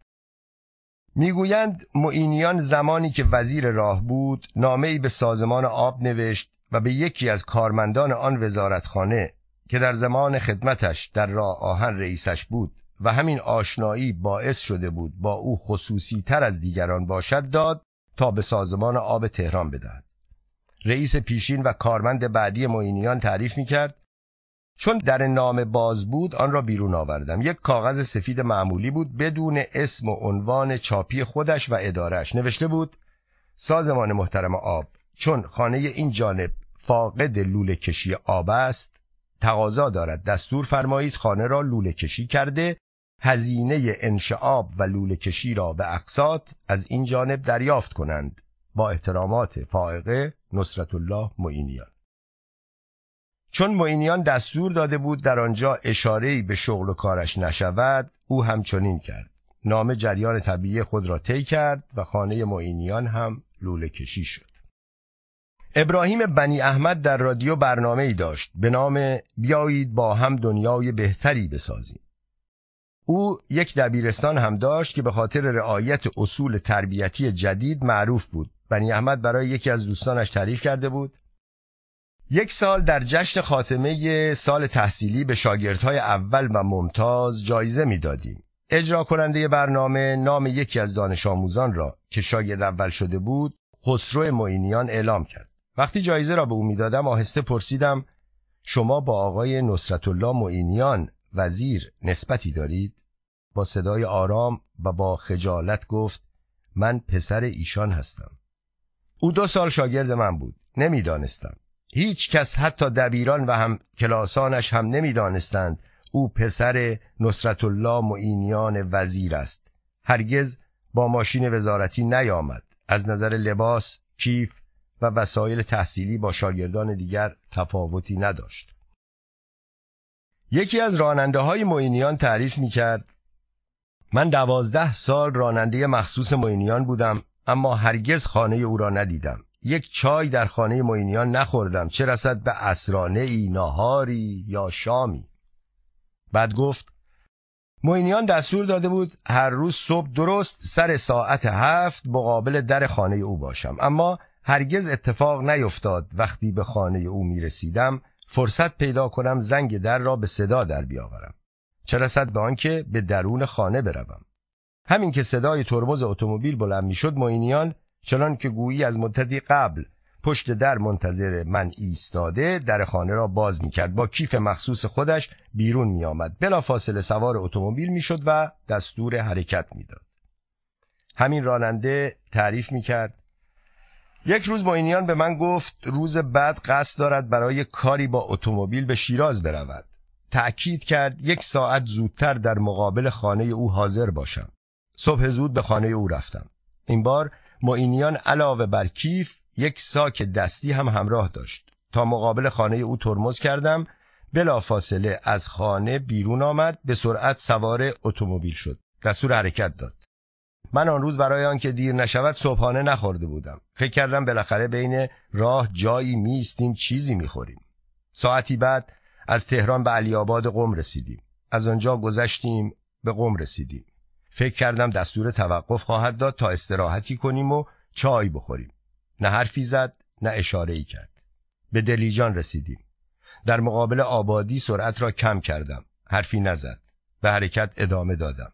میگویند معینیان زمانی که وزیر راه بود نامه‌ای به سازمان آب نوشت و به یکی از کارمندان آن وزارتخانه که در زمان خدمتش در راه آهن رئیسش بود و همین آشنایی باعث شده بود با او خصوصی تر از دیگران باشد داد تا به سازمان آب تهران بدهد. رئیس پیشین و کارمند بعدی معینیان تعریف میکرد چون در نامه باز بود آن را بیرون آوردم. یک کاغذ سفید معمولی بود بدون اسم و عنوان چاپی خودش و ادارهش. نوشته بود سازمان محترم آب، چون خانه این جانب فاقد لوله کشی آب است، تقاضا دارد دستور فرمایید خانه را لوله کشی کرده، هزینه انشعاب و لوله کشی را به اقساط از این جانب دریافت کنند. با احترامات فائقه نصرتالله معینیان. چون معینیان دستور داده بود در آنجا اشاره‌ای به شغل و کارش نشود، او همچنین کرد. نامه جریان طبیعی خود را طی کرد و خانه معینیان هم لوله کشی شد. ابراهیم بنیاحمد در رادیو برنامه‌ای داشت به نام بیایید با هم دنیای بهتری بسازیم. او یک دبیرستان هم داشت که به خاطر رعایت اصول تربیتی جدید معروف بود. بنیاحمد برای یکی از دوستانش تعریف کرده بود: یک سال در جشن خاتمه سال تحصیلی به شاگردهای اول و ممتاز جایزه میدادیم. اجرا کننده برنامه نام یکی از دانش آموزان را که شاگرد اول شده بود خسرو معینیان اعلام کرد. وقتی جایزه را به او میدادم آهسته پرسیدم: شما با آقای نصرتالله معینیان وزیر نسبتی دارید؟ با صدای آرام و با خجالت گفت: من پسر ایشان هستم. او دو سال شاگرد من بود. نمیدانستم. هیچ کس حتی دبیران و هم کلاسانش هم نمیدانستند او پسر نصرتالله معینیان وزیر است. هرگز با ماشین وزارتی نیامد. از نظر لباس، کیف و وسایل تحصیلی با شاگردان دیگر تفاوتی نداشت. یکی از راننده های معینیان تعریف می کرد: من دوازده سال راننده مخصوص معینیان بودم، اما هرگز خانه او را ندیدم. یک چای در خانه معینیان نخوردم، چه رسد به عصرانه ای، ناهاری یا شامی. بعد گفت: معینیان دستور داده بود هر روز صبح درست سر ساعت هفت مقابل در خانه او باشم، اما هرگز اتفاق نیفتاد وقتی به خانه او می رسیدم فرصت پیدا کنم زنگ در را به صدا در بیاورم، چه رسد به آنکه به درون خانه بروم. همین که صدای ترمز اتومبیل بلند می شد، معینیان چنان که گویی از مدتی قبل پشت در منتظر من ایستاده در خانه را باز می کرد. با کیف مخصوص خودش بیرون می آمد، بلافاصله سوار اتومبیل می شد و دستور حرکت می داد. همین راننده تعریف می کرد: یک روز معینیان به من گفت روز بعد قصد دارد برای کاری با اتومبیل به شیراز برود. تأکید کرد یک ساعت زودتر در مقابل خانه او حاضر باشم. صبح زود به خانه او رفتم. این بار معینیان علاوه بر کیف یک ساک دستی هم همراه داشت. تا مقابل خانه او ترمز کردم، بلافاصله از خانه بیرون آمد، به سرعت سوار اتومبیل شد، دستور حرکت داد. من آن روز برای آنکه دیر نشود صبحانه نخورده بودم. فکر کردم بالاخره بین راه جایی می ایستیم چیزی می خوریم. ساعتی بعد از تهران به علی‌آباد قم رسیدیم. از آنجا گذشتیم به قم رسیدیم. فکر کردم دستور توقف خواهد داد تا استراحتی کنیم و چای بخوریم. نه حرفی زد، نه اشاره‌ای کرد. به دلیجان رسیدیم. در مقابل آبادی سرعت را کم کردم. حرفی نزد. به حرکت ادامه دادم.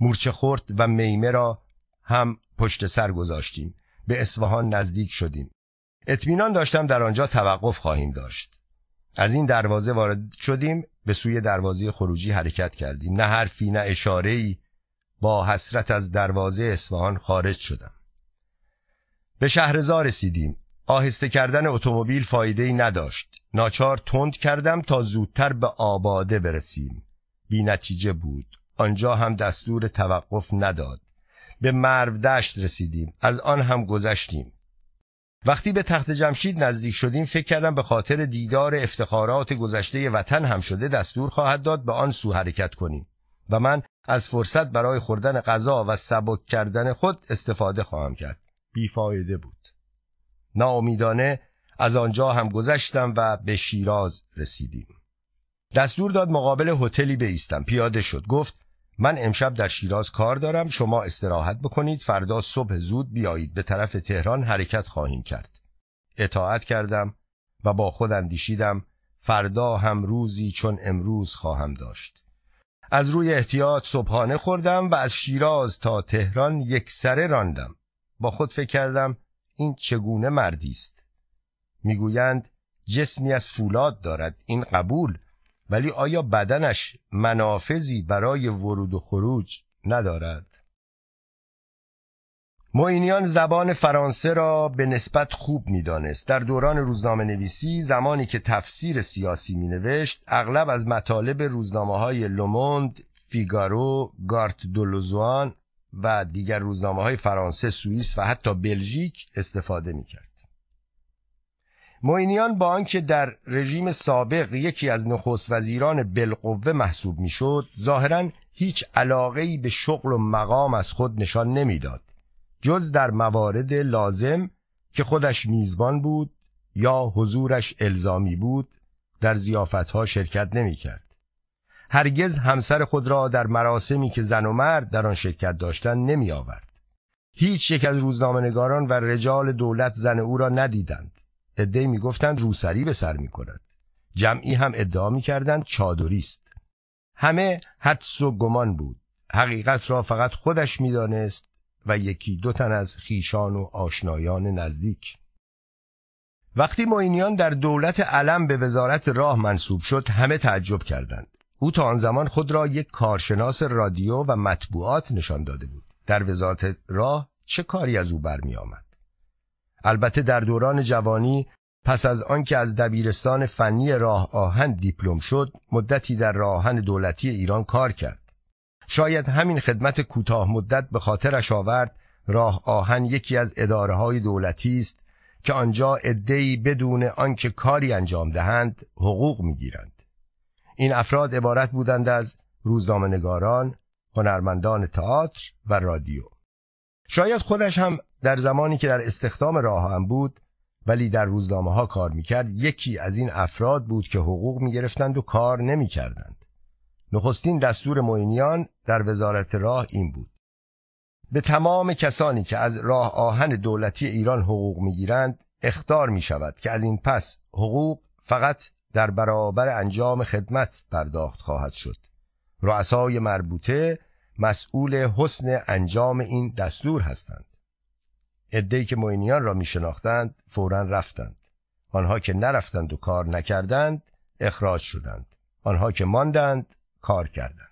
مورچه خورد و میمه را هم پشت سر گذاشتیم. به اصفهان نزدیک شدیم. اطمینان داشتم در آنجا توقف خواهیم داشت. از این دروازه وارد شدیم، به سوی دروازه خروجی حرکت کردیم. نه حرفی، نه اشاره‌ای. با حسرت از دروازه اصفهان خارج شدم. به شهرزار رسیدیم. آهسته کردن اتومبیل فایده‌ای نداشت. ناچار تند کردم تا زودتر به آباده برسیم. بی نتیجه بود. آنجا هم دستور توقف نداد. به مرودشت رسیدیم. از آن هم گذشتیم. وقتی به تخت جمشید نزدیک شدیم فکر کردم به خاطر دیدار افتخارات گذشته وطن هم شده دستور خواهد داد به آن سو حرکت کنیم و من از فرصت برای خوردن غذا و سبک کردن خود استفاده خواهم کرد. بیفایده بود. ناامیدانه از آنجا هم گذشتم و به شیراز رسیدیم. دستور داد مقابل هتلی بایستم. پیاده شد. گفت من امشب در شیراز کار دارم، شما استراحت بکنید، فردا صبح زود بیایید، به طرف تهران حرکت خواهیم کرد. اطاعت کردم و با خود اندیشیدم فردا هم روزی چون امروز خواهم داشت. از روی احتیاط صبحانه خوردم و از شیراز تا تهران یک سره راندم. با خود فکر کردم این چگونه مردی است؟ میگویند جسمی از فولاد دارد، این قبول، ولی آیا بدنش منافذی برای ورود و خروج ندارد؟ معینیان زبان فرانسه را به نسبت خوب می‌دانست. در دوران روزنامه نویسی زمانی که تفسیر سیاسی می‌نوشت، اغلب از مطالب روزنامه‌های لوموند، فیگارو، گارت دولوزوان و دیگر روزنامه‌های فرانسه، سوئیس و حتی بلژیک استفاده می‌کرد. معینیان با آنکه در رژیم سابق یکی از نخست وزیران بالقوه محسوب می‌شد، ظاهراً هیچ علاقه‌ای به شغل و مقام از خود نشان نمی‌داد، جز در موارد لازم که خودش میزبان بود یا حضورش الزامی بود. در ضیافت‌ها شرکت نمی‌کرد. هرگز همسر خود را در مراسمی که زن و مرد در آن شرکت داشتند نمی‌آورد. هیچ یک از روزنامه‌نگاران و رجال دولت زن او را ندیدند. عده‌ای می‌گفتند روسری به سر می‌کند. جمعی هم ادعا می‌کردند چادری است. همه حدس و گمان بود. حقیقت را فقط خودش می‌دانست و یکی دو تن از خیشان و آشنایان نزدیک. وقتی معینیان در دولت علم به وزارت راه منصوب شد، همه تعجب کردند. او تا آن زمان خود را یک کارشناس رادیو و مطبوعات نشان داده بود. در وزارت راه چه کاری از او برمی آمد؟ البته در دوران جوانی، پس از آنکه از دبیرستان فنی راه آهن دیپلم شد، مدتی در راه آهن دولتی ایران کار کرد. شاید همین خدمت کوتاه مدت به خاطرش آورد راه آهن یکی از اداره‌های دولتی است که آنجا عده‌ای بدون آنکه کاری انجام دهند حقوق می‌گیرند. این افراد عبارت بودند از روزنامه‌نگاران، هنرمندان تئاتر و رادیو. شاید خودش هم در زمانی که در استخدام راه آهن بود ولی در روزنامه‌ها کار می‌کرد، یکی از این افراد بود که حقوق می‌گرفتند و کار نمی‌کردند. نخستین دستور معینیان در وزارت راه این بود: به تمام کسانی که از راه آهن دولتی ایران حقوق می‌گیرند اخطار می‌شود که از این پس حقوق فقط در برابر انجام خدمت پرداخت خواهد شد. رؤسای مربوطه مسئول حسن انجام این دستور هستند. عده‌ای که معینیان را می‌شناختند فوراً رفتند. آنها که نرفتند و کار نکردند اخراج شدند. آنها که ماندند کار کردند.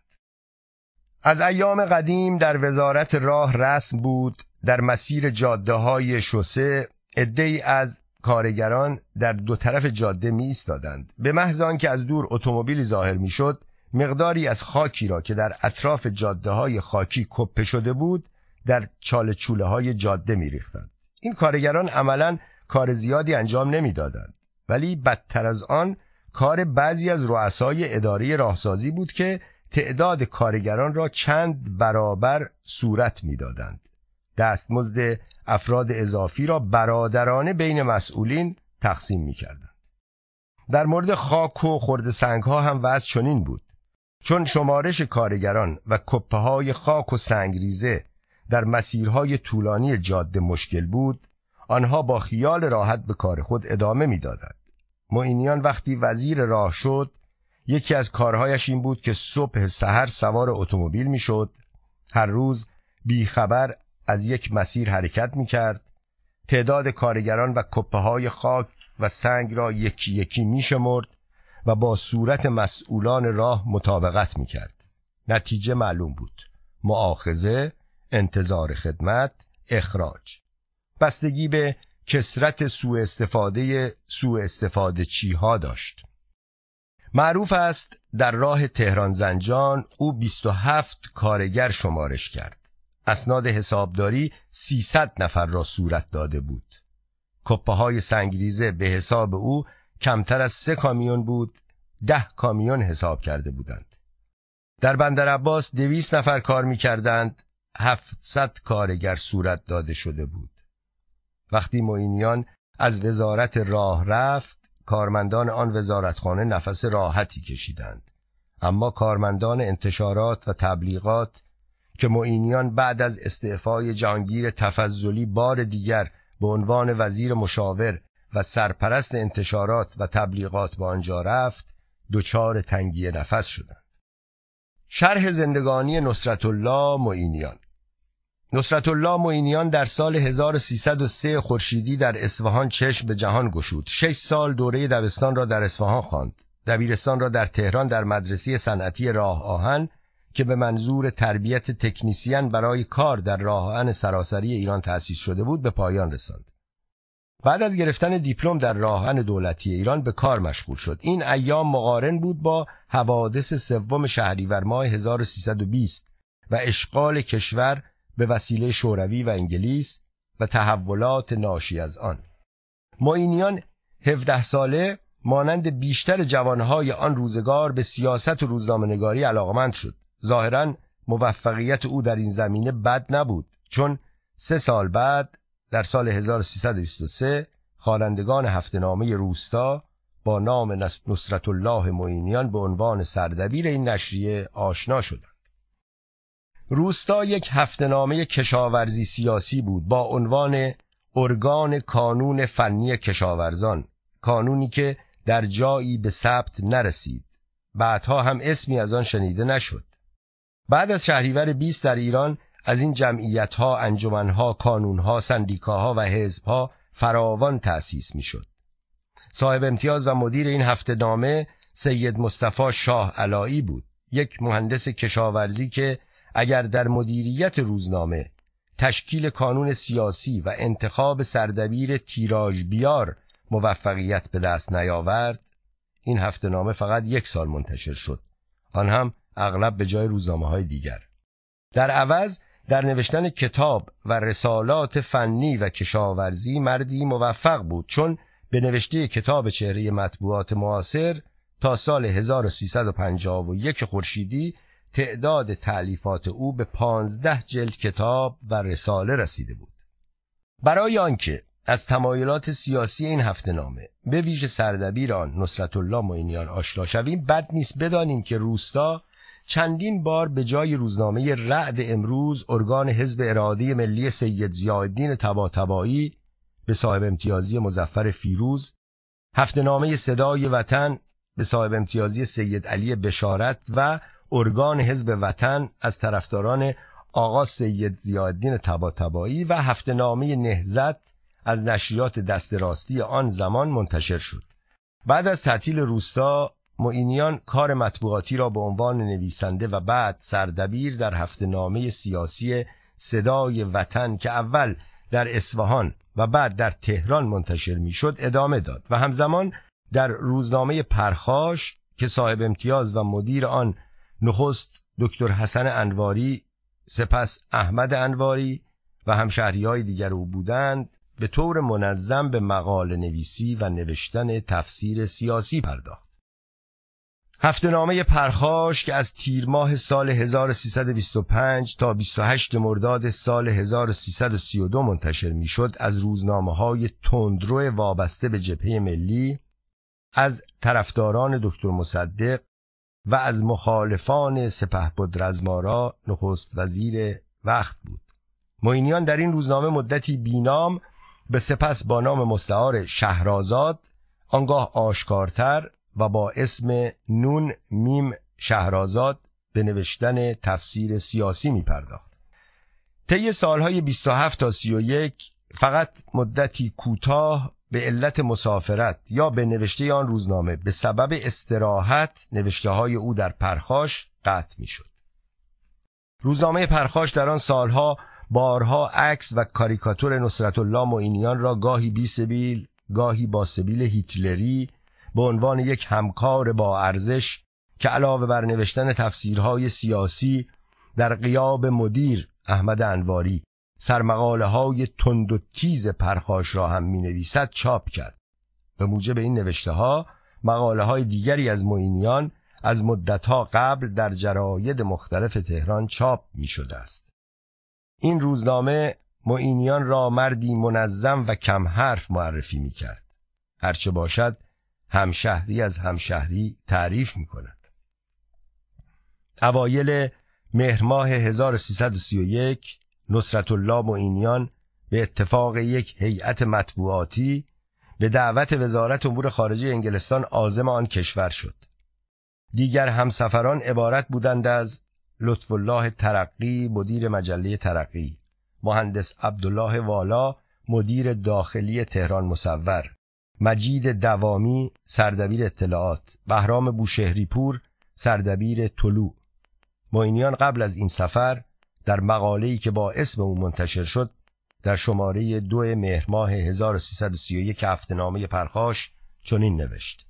از ایام قدیم در وزارت راه رسم بود در مسیر جاده‌های شوسه عده‌ای از کارگران در دو طرف جاده می ایستادند. به محض آنکه از دور اتومبیلی ظاهر میشد، مقداری از خاکی را که در اطراف جاده‌های خاکی کپه شده بود در چاله چوله‌های جاده می‌ریختند. این کارگران عملاً کار زیادی انجام نمی‌دادند، ولی بدتر از آن کار بعضی از رؤسای اداره راهسازی بود که تعداد کارگران را چند برابر صورت می‌دادند. دستمزد افراد اضافی را برادرانه بین مسئولین تقسیم می‌کردند. در مورد خاک و خرده سنگ‌ها هم وضع چنین بود. چون شمارش کارگران و کپه‌های خاک و سنگریزه در مسیرهای طولانی جاده مشکل بود، آنها با خیال راحت به کار خود ادامه می‌دادند. معینیان وقتی وزیر راه شد، یکی از کارهایش این بود که صبح سحر سوار اتومبیل میشد. هر روز بیخبر از یک مسیر حرکت میکرد. تعداد کارگران و کپه‌های خاک و سنگ را یکی یکی میشمرد و با صورت مسئولان راه مطابقت میکرد. نتیجه معلوم بود: مؤاخذه، انتظار خدمت، اخراج. بستگی به کسرت سوء استفاده سوء استفاده چیها داشت. معروف است در راه تهران زنجان او بیست و هفت کارگر شمارش کرد. اسناد حسابداری سیصد نفر را صورت داده بود. کپه‌های سنگریزه به حساب او کمتر از سه کامیون بود. ده کامیون حساب کرده بودند. در بندرعباس دویست نفر کار می‌کردند. هفتصد کارگر صورت داده شده بود. وقتی معینیان از وزارت راه رفت، کارمندان آن وزارتخانه نفس راحتی کشیدند. اما کارمندان انتشارات و تبلیغات که معینیان بعد از استعفای جهانگیر تفضلی بار دیگر به عنوان وزیر مشاور و سرپرست انتشارات و تبلیغات به آنجا رفت، دچار تنگی نفس شدند. شرح زندگانی نصرتالله معینیان. نصرتالله معینیان در سال هزار و سیصد و سه خورشیدی در اصفهان چشم به جهان گشود. شش سال دوره دبستان را در اصفهان خواند. دبیرستان را در تهران در مدرسه صنعتی راه آهن که به منظور تربیت تکنیسیان برای کار در راهآهن سراسری ایران تأسیس شده بود به پایان رساند. بعد از گرفتن دیپلم در راهآهن دولتی ایران به کار مشغول شد. این ایام مقارن بود با حوادث سوم شهریور ماه هزار و سیصد و بیست و اشغال کشور به وسیله شوروی و انگلیس و تحولات ناشی از آن. معینیان هفده ساله مانند بیشتر جوانهای آن روزگار به سیاست و روزنامه‌نگاری علاقمند شد. ظاهراً موفقیت او در این زمینه بد نبود، چون سه سال بعد در سال هزار و سیصد و بیست و سه خوانندگان هفته‌نامه روستا با نام نصرتالله معینیان به عنوان سردبیر این نشریه آشنا شدند. روستا یک هفته‌نامه کشاورزی سیاسی بود با عنوان ارگان کانون فنی کشاورزان، کانونی که در جایی به ثبت نرسید. بعدها هم اسمی از آن شنیده نشد. بعد از شهریور بیست در ایران از این جمعیت‌ها، انجمن‌ها، کانون‌ها، سندیکاها و حزب‌ها فراوان تأسیس می‌شد. صاحب امتیاز و مدیر این هفته‌نامه سید مصطفی شاه علایی بود، یک مهندس کشاورزی که اگر در مدیریت روزنامه تشکیل کانون سیاسی و انتخاب سردبیر تیراژ بیار موفقیت به دست نیاورد، این هفته‌نامه فقط یک سال منتشر شد، آن هم اغلب به جای روزنامه‌های دیگر. در عوض در نوشتن کتاب و رسالات فنی و کشاورزی مردی موفق بود، چون به نوشته کتاب چهره مطبوعات معاصر تا سال هزار و سیصد و پنجاه و یک خورشیدی تعداد تألیفات او به پانزده جلد کتاب و رساله رسیده بود. برای آنکه از تمایلات سیاسی این هفته‌نامه به ویژه سردبیر آن نصرتالله معینیان آشنا شویم، بد نیست بدانیم که روستا چندین بار به جای روزنامه رعد امروز ارگان حزب اراده ملی سید ضیاءالدین طباطبایی به صاحب امتیازی مظفر فیروز، هفته‌نامه صدای وطن به صاحب امتیازی سید علی بشارت و ارگان حزب وطن از طرفداران آقا سید ضیاءالدین طباطبایی و هفته‌نامه نهضت از نشریات دست راستی آن زمان منتشر شد. بعد از تعطیل روستا، معینیان کار مطبوعاتی را به عنوان نویسنده و بعد سردبیر در هفته‌نامه سیاسی صدای وطن که اول در اصفهان و بعد در تهران منتشر میشد ادامه داد و همزمان در روزنامه پرخاش که صاحب امتیاز و مدیر آن نخست دکتر حسن انواری، سپس احمد انواری و همشهری‌های دیگر او بودند، به طور منظم به مقاله نویسی و نوشتن تفسیر سیاسی پرداخت. هفته‌نامه پرخاش که از تیر ماه سال هزار و سیصد و بیست و پنج تا بیست و هشت مرداد سال هزار و سیصد و سی و دو منتشر می‌شد، از روزنامه‌های تندرو وابسته به جبهه ملی، از طرفداران دکتر مصدق و از مخالفان سپهبد رزمآرا نخست وزیر وقت بود. معینیان در این روزنامه مدتی بینام، به سپس با نام مستعار شهرآزاد، آنگاه آشکارتر و با اسم نون میم شهرآزاد به نوشتن تفسیر سیاسی می پرداخت. طی سالهای بیست و هفت تا سی و یک فقط مدتی کوتاه به علت مسافرت یا به نوشته آن روزنامه به سبب استراحت نوشته های او در پرخاش قطع می شد. روزنامه پرخاش در آن سالها بارها عکس و کاریکاتور نصرتالله معینیان را گاهی بی سبیل، گاهی با سبیل هیتلری به عنوان یک همکار با ارزش که علاوه بر نوشتن تفسیرهای سیاسی در غیاب مدیر احمد انواری سرمقاله های تند و تیز پرخاش را هم می نویسد چاپ کرد. به موجب این نوشته ها مقاله های دیگری از معینیان از مدتها قبل در جراید مختلف تهران چاپ می شده است. این روزنامه معینیان را مردی منظم و کم حرف معرفی می کرد. هرچه باشد همشهری از همشهری تعریف می کند. اوایل مهر ماه هزار و سیصد و سی و یک نصرتالله معینیان به اتفاق یک هیئت مطبوعاتی به دعوت وزارت امور خارجه انگلستان عازم آن کشور شد. دیگر همسفران عبارت بودند از لطف الله ترقی مدیر مجله ترقی، مهندس عبدالله والا مدیر داخلی تهران مصور، مجید دوامی سردبیر اطلاعات، بهرام بوشهریپور سردبیر طلوع، معینیان قبل از این سفر در مقاله‌ای که با اسم او منتشر شد در شماره دو مهر ماه هزار و سیصد و سی و یک هفته‌نامه پرخاش چنین نوشت: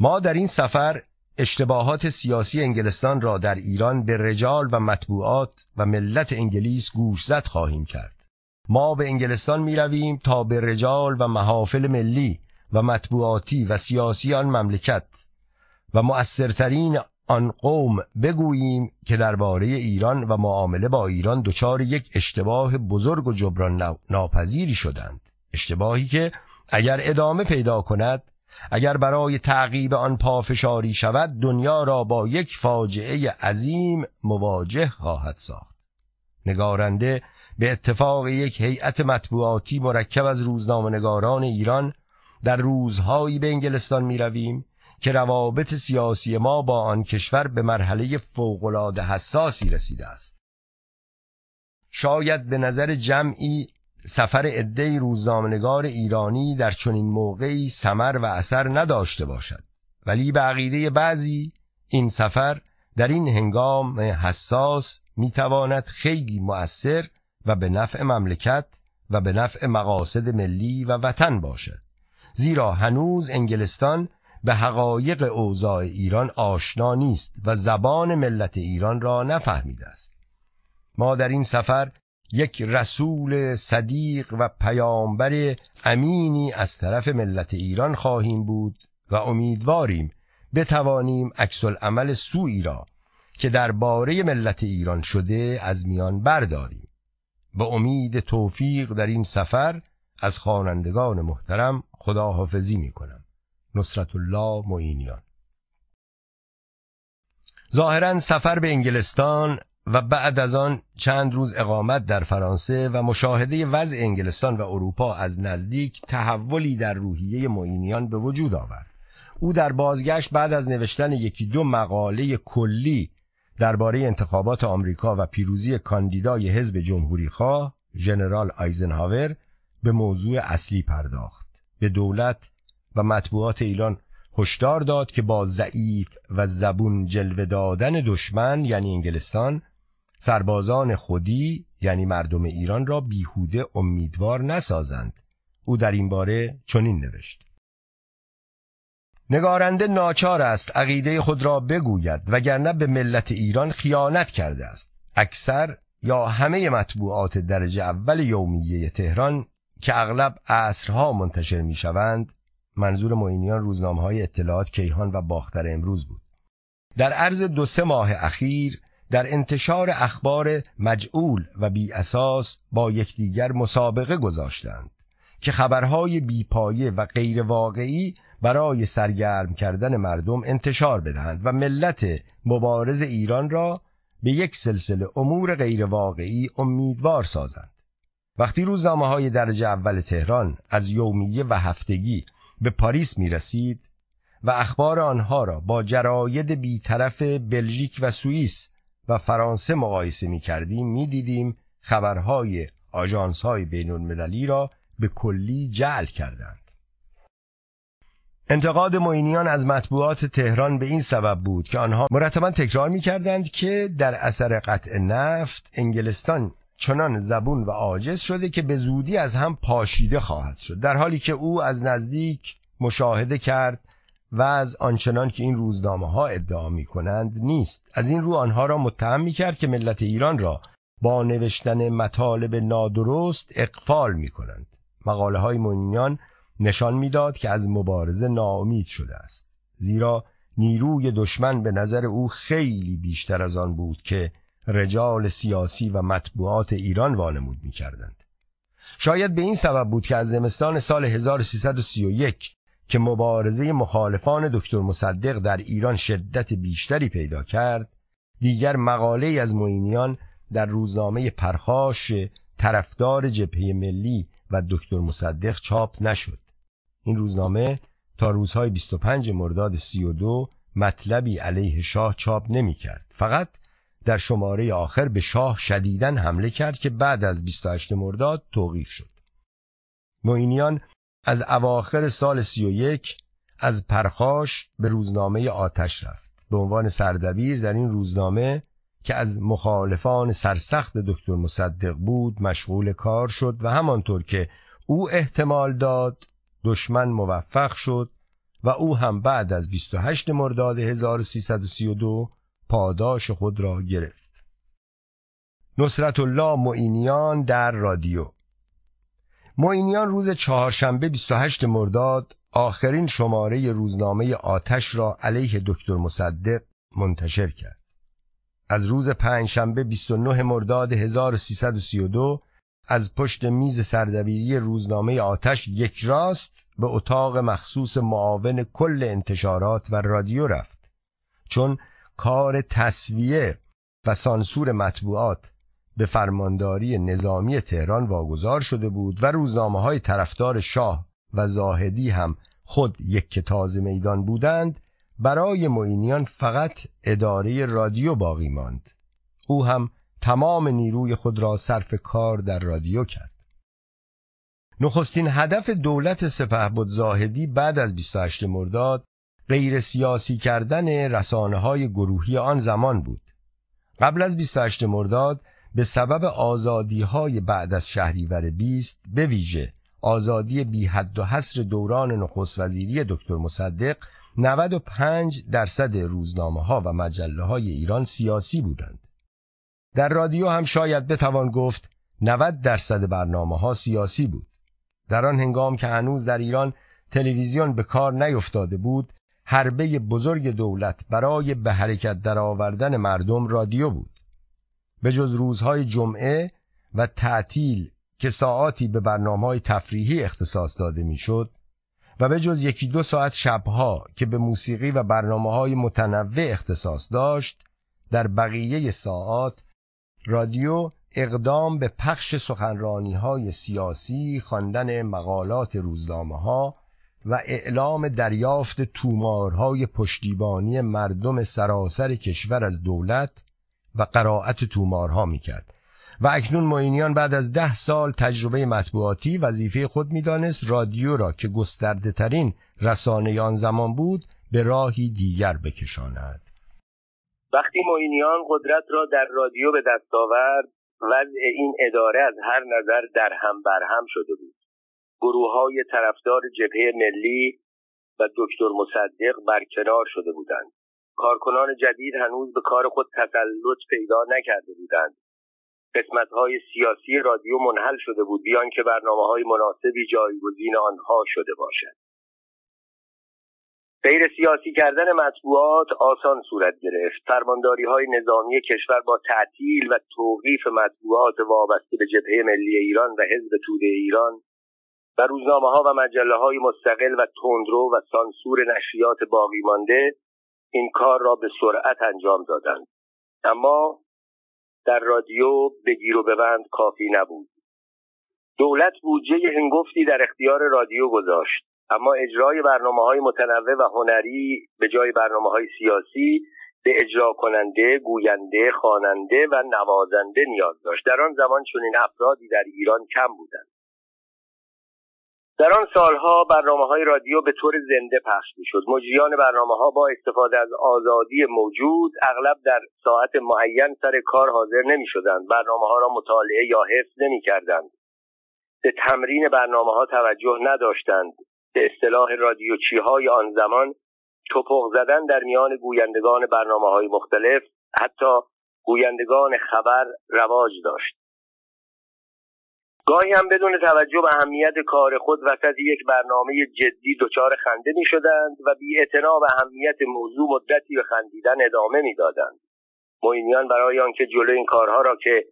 ما در این سفر اشتباهات سیاسی انگلستان را در ایران به رجال و مطبوعات و ملت انگلیس گوشزد خواهیم کرد. ما به انگلستان می رویم تا به رجال و محافل ملی و مطبوعاتی و سیاسی آن مملکت و مؤثرترین آن قوم بگوییم که درباره ایران و معامله با ایران دچار یک اشتباه بزرگ و جبران ناپذیری شدند، اشتباهی که اگر ادامه پیدا کند، اگر برای تعقیب آن پافشاری شود، دنیا را با یک فاجعه عظیم مواجه خواهد ساخت. نگارنده به اتفاق یک هیئت مطبوعاتی مرکب از روزنامه‌نگاران ایران در روزهایی به انگلستان می رویم که روابط سیاسی ما با آن کشور به مرحله فوق‌العاده حساسی رسیده است. شاید به نظر جمعی سفر عده‌ای روزنامه‌نگار ایرانی در چنین موقعی ثمر و اثر نداشته باشد، ولی به عقیده بعضی این سفر در این هنگام حساس میتواند خیلی مؤثر و به نفع مملکت و به نفع مقاصد ملی و وطن باشد، زیرا هنوز انگلستان به حقایق اوضاع ایران آشنا نیست و زبان ملت ایران را نفهمیده است. ما در این سفر یک رسول صدیق و پیامبر امینی از طرف ملت ایران خواهیم بود و امیدواریم بتوانیم عکس العمل سوئی را که درباره ملت ایران شده از میان برداریم. به امید توفیق در این سفر از خوانندگان محترم خداحافظی می کنم. نصرتالله معینیان. ظاهراً سفر به انگلستان و بعد از آن چند روز اقامت در فرانسه و مشاهده وضع انگلستان و اروپا از نزدیک تحولی در روحیه معینیان به وجود آورد. او در بازگشت بعد از نوشتن یکی دو مقاله کلی درباره انتخابات آمریکا و پیروزی کاندیدای حزب جمهوریخواه ژنرال آیزنهاور به موضوع اصلی پرداخت، به دولت و مطبوعات ایران هشدار داد که با ضعیف و زبون جلوه دادن دشمن یعنی انگلستان سربازان خودی یعنی مردم ایران را بیهوده امیدوار نسازند. او در این باره چنین نوشت: نگارنده ناچار است عقیده خود را بگوید وگرنه به ملت ایران خیانت کرده است. اکثر یا همه مطبوعات درجه اول یومیه تهران که اغلب عصرها منتشر می شوند، منظور معینیان روزنامه‌های اطلاعات، کیهان و باختر امروز بود، در عرض دو سه ماه اخیر در انتشار اخبار مجعول و بی اساس با یکدیگر مسابقه گذاشتند که خبرهای بیپایه و غیر واقعی برای سرگرم کردن مردم انتشار بدهند و ملت مبارز ایران را به یک سلسله امور غیر واقعی امیدوار سازند. وقتی روزنامه‌های درجه اول تهران از یومیه و هفتگی به پاریس می رسید و اخبار آنها را با جراید بیطرف بلژیک و سوئیس و فرانسه مقایسه می کردیم، می دیدیم خبرهای آژانس های بین المللی را به کلی جعل کردند. انتقاد معینیان از مطبوعات تهران به این سبب بود که آنها مرتبا تکرار می کردند که در اثر قطع نفت انگلستان چنان زبون و عاجز شده که به زودی از هم پاشیده خواهد شد، در حالی که او از نزدیک مشاهده کرد و از آنچنان که این روزنامه ها ادعا می کنند نیست. از این رو آنها را متهم می کرد که ملت ایران را با نوشتن مطالب نادرست اغفال می کنند. مقاله های معینیان نشان می داد که از مبارزه ناامید شده است، زیرا نیروی دشمن به نظر او خیلی بیشتر از آن بود که رجال سیاسی و مطبوعات ایران وانمود می کردند. شاید به این سبب بود که از زمستان سال هزار و سیصد و سی و یک که مبارزه مخالفان دکتر مصدق در ایران شدت بیشتری پیدا کرد، دیگر مقاله از معینیان در روزنامه پرخاش طرفدار جبهه ملی و دکتر مصدق چاپ نشد. این روزنامه تا روزهای بیست و پنج مرداد سی و دو مطلبی علیه شاه چاپ نمی کرد. فقط در شماره آخر به شاه شدیداً حمله کرد که بعد از بیست و هشت مرداد توقیف شد. معینیان از اواخر سال سی و یک از پرخاش به روزنامه آتش رفت. به عنوان سردبیر در این روزنامه که از مخالفان سرسخت دکتر مصدق بود مشغول کار شد و همانطور که او احتمال داد دشمن موفق شد و او هم بعد از بیست و هشتم مرداد هزار و سیصد و سی و دو پاداش خود را گرفت. نصرتالله معینیان در رادیو. معینیان روز چهارشنبه بیست و هشتم مرداد آخرین شماره روزنامه آتش را علیه دکتر مصدق منتشر کرد. از روز پنجشنبه بیست و نهم مرداد هزار و سیصد و سی و دو از پشت میز سردبیری روزنامه آتش یک راست به اتاق مخصوص معاون کل انتشارات و رادیو رفت، چون کار تسویه و سانسور مطبوعات به فرمانداری نظامی تهران واگذار شده بود و روزنامه‌های طرفدار شاه و زاهدی هم خود یک تازه میدان بودند. برای معینیان فقط اداره رادیو باقی ماند. او هم تمام نیروی خود را صرف کار در رادیو کرد. نخستین هدف دولت سپهبد زاهدی بعد از بیست و هشتم مرداد غیر سیاسی کردن رسانه‌های گروهی آن زمان بود. قبل از بیست و هشتم مرداد به سبب آزادی‌های بعد از شهریور بیست، به ویژه آزادی بی حد و حصر دوران نخست وزیری دکتر مصدق، نود و پنج درصد روزنامه‌ها و مجله‌های ایران سیاسی بودند. در رادیو هم شاید بتوان گفت نود درصد برنامه‌ها سیاسی بود. در آن هنگام که هنوز در ایران تلویزیون به کار نیفتاده بود، حربه بزرگ دولت برای به حرکت درآوردن مردم رادیو بود. به جز روزهای جمعه و تعطیل که ساعاتی به برنامه‌های تفریحی اختصاص داده می‌شد و به جز یکی دو ساعت شبها که به موسیقی و برنامه‌های متنوع اختصاص داشت، در بقیه ساعات رادیو اقدام به پخش سخنرانی‌های سیاسی، خواندن مقالات روزنامه‌ها و اعلام دریافت تومارهای پشتیبانی مردم سراسر کشور از دولت و قرائت تومارها می‌کرد. و اکنون معینیان بعد از ده سال تجربه مطبوعاتی وظیفه خود می‌دانست رادیو را که گسترده‌ترین رسانه آن زمان بود به راهی دیگر بکشاند. وقتی معینیان قدرت را در رادیو به دست آورد، وضع این اداره از هر نظر در هم بر هم شده بود. گروه‌های طرفدار جبهه ملی و دکتر مصدق برکنار شده بودند. کارکنان جدید هنوز به کار خود تسلط پیدا نکرده بودند. قسمت‌های سیاسی رادیو منحل شده بود، بیان که برنامه‌های مناسبی جایگزین آنها شده باشد. غیر سیاسی کردن مطبوعات آسان صورت گرفت. فرمانداری‌های نظامی کشور با تعطیل و توقیف مطبوعات وابسته به جبهه ملی ایران و حزب توده ایران و روزنامه‌ها و مجله‌های مستقل و تندرو و سانسور نشریات باقی مانده این کار را به سرعت انجام دادند. اما در رادیو بگیر و ببند کافی نبود. دولت بودجه هنگفتی در اختیار رادیو گذاشت، اما اجرای برنامه‌های متنوع و هنری به جای برنامه‌های سیاسی به اجرا کننده، گوینده، خواننده و نوازنده نیاز داشت. در آن زمان چنین افرادی در ایران کم بودند. در آن سالها برنامه‌های رادیو به طور زنده پخش می‌شد. مجریان برنامه‌ها با استفاده از آزادی موجود اغلب در ساعت معین سر کار حاضر نمی‌شدند. برنامه‌ها را مطالعه یا حفظ نمی‌کردند. به تمرین برنامه‌ها توجه نداشتند. به اصطلاح رادیوچی‌های آن زمان، توپق زدن در میان گویندگان برنامه‌های مختلف، حتی گویندگان خبر، رواج داشت. گاهی هم بدون توجه به اهمیت کار خود وسط یک برنامه جدی دچار خنده می شدند و بی‌اعتنا به اهمیت موضوع مدتی به خندیدن ادامه می دادند. معینیان برای آنکه جلو این کارها را که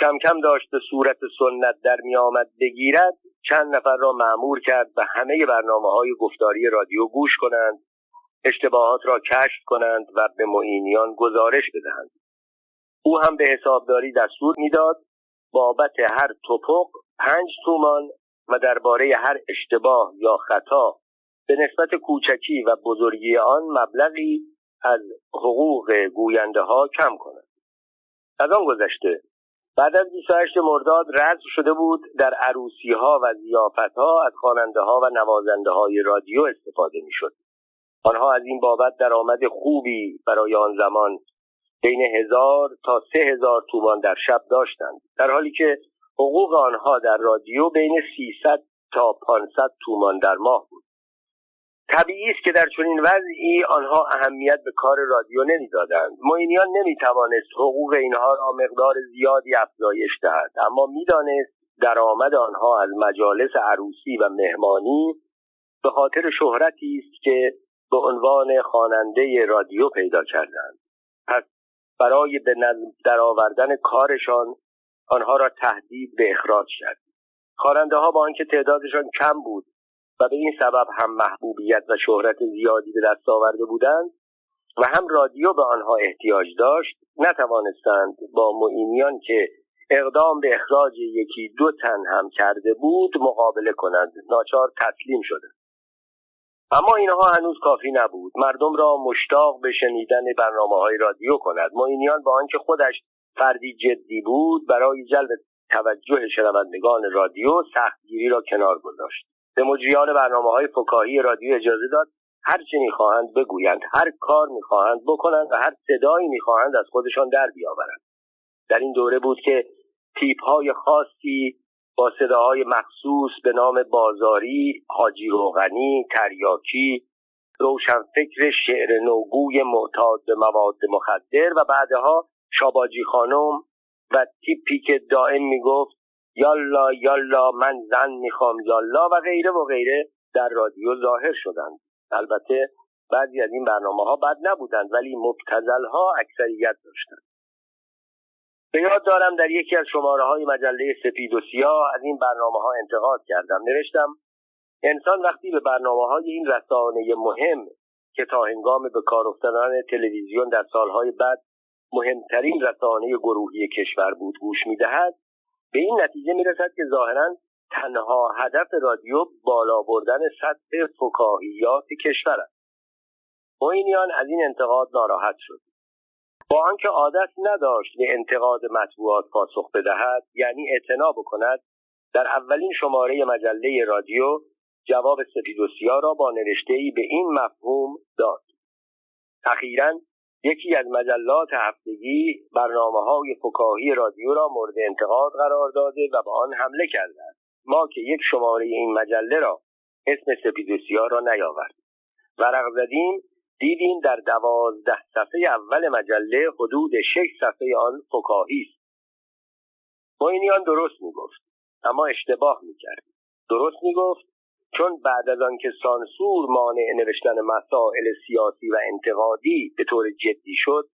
کم کم داشت به صورت سنت در می آمد بگیرد، چند نفر را مأمور کرد و همه برنامه‌های گفتاری رادیو گوش کنند، اشتباهات را کشف کنند و به معینیان گزارش بدهند. او هم به حسابداری دستور می داد بابت هر توپق پنج تومان و درباره هر اشتباه یا خطا به نسبت کوچکی و بزرگی آن مبلغی از حقوق گوینده ها کم کند. از آن گذشته بعد از بیست و هشتم مرداد رسم شده بود در عروسی ها و ضیافت ها از خواننده ها و نوازنده های رادیو استفاده می شد. آنها از این بابت درآمد خوبی برای آن زمان بین هزار تا سه هزار تومان در شب داشتند، در حالی که حقوق آنها در رادیو بین سیصد تا پانصد تومان در ماه بود. طبیعی است که در چنین وضعی آنها اهمیت به کار رادیو نمیدادند. معینیان نمیتوانست حقوق اینها را مقدار زیادی افزایش دهد، اما میدانست درآمد آنها از مجالس عروسی و مهمانی به خاطر شهرتی است که به عنوان خواننده رادیو پیدا کردند. پس برای به نظم درآوردن کارشان آنها را تهدید به اخراج کرد. خواننده ها با آنکه تعدادشان کم بود و به این سبب هم محبوبیت و شهرت زیادی به دست آورده بودند و هم رادیو به آنها احتیاج داشت، نتوانستند با معینیان که اقدام به اخراج یکی دو تن هم کرده بود مقابله کنند، ناچار تسلیم شدند. اما اینها هنوز کافی نبود، مردم را مشتاق به شنیدن برنامه‌های رادیو کند. معینیان با آنکه خودش فردی جدی بود، برای جلب توجه شنوندگان رادیو سختگیری را کنار گذاشت. به مجریان برنامه‌های فکاهی رادیو اجازه داد هر چه می‌خواهند بگویند، هر کار می‌خواهند بکنند و هر صدایی می‌خواهند از خودشان در بیاورند. در این دوره بود که تیپ‌های خاصی با صداهای مخصوص به نام بازاری، حاجی روغنی، تریاکی، روشنفکر شعر نوگوی معتاد به مواد مخدر و بعدها شاباجی خانم و تیپی که دائم میگفت یالا یالا من زن میخوام یالا و غیره و غیره در رادیو ظاهر شدند. البته بعضی از این برنامه‌ها بد نبودند، ولی مبتذل‌ها اکثریت داشتند. به یاد دارم در یکی از شماره‌های مجله سپید و سیاه از این برنامه‌ها انتقاد کردم. نوشتم انسان وقتی به برنامه‌های این رسانه مهم که تا هنگام به کار افتادن تلویزیون در سالهای بعد مهمترین رسانه گروهی کشور بود گوش می‌دهد، به این نتیجه می‌رسد که ظاهراً تنها هدف رادیو بالا بردن سطح فکاهیات کشور است. معینیان از این انتقاد ناراحت شد. با آنکه عادت نداشت به انتقاد مطبوعات پاسخ بدهد، یعنی اعتنا بکند، در اولین شماره مجله رادیو جواب سپید و سیاه را با نوشته‌ای به این مفهوم داد: اخیراً یکی از مجلات هفتگی برنامه‌های فکاهی رادیو را مورد انتقاد قرار داده و به آن حمله کرده است. ما که یک شماره این مجله را اسم سپید و سیاه را نیاوردیم ورق زدیم، دیدیم در دوازده صفحه اول مجله حدود شش صفحه آن فکاهی است. معینیان درست می‌گفت، اما اشتباه می‌کرد. درست می‌گفت چون بعد از آن که سانسور مانع نوشتن مسائل سیاسی و انتقادی به طور جدی شد،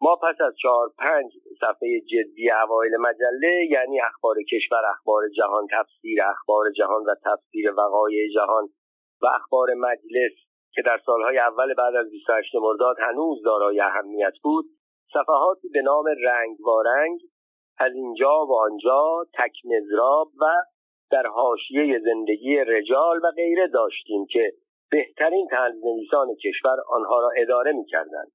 ما پس از چهار پنج صفحه جدی اوایل مجله، یعنی اخبار کشور، اخبار جهان، تفسیر اخبار جهان و تفسیر وقایع جهان و اخبار مجلس که در سالهای اول بعد از بیست و هشت مرداد هنوز دارای اهمیت بود، صفحاتی به نام رنگ وارنگ، از اینجا و آنجا، تک مضراب و در حاشیه زندگی رجال و غیره داشتیم که بهترین طنزنویسان کشور آنها را اداره می‌کردند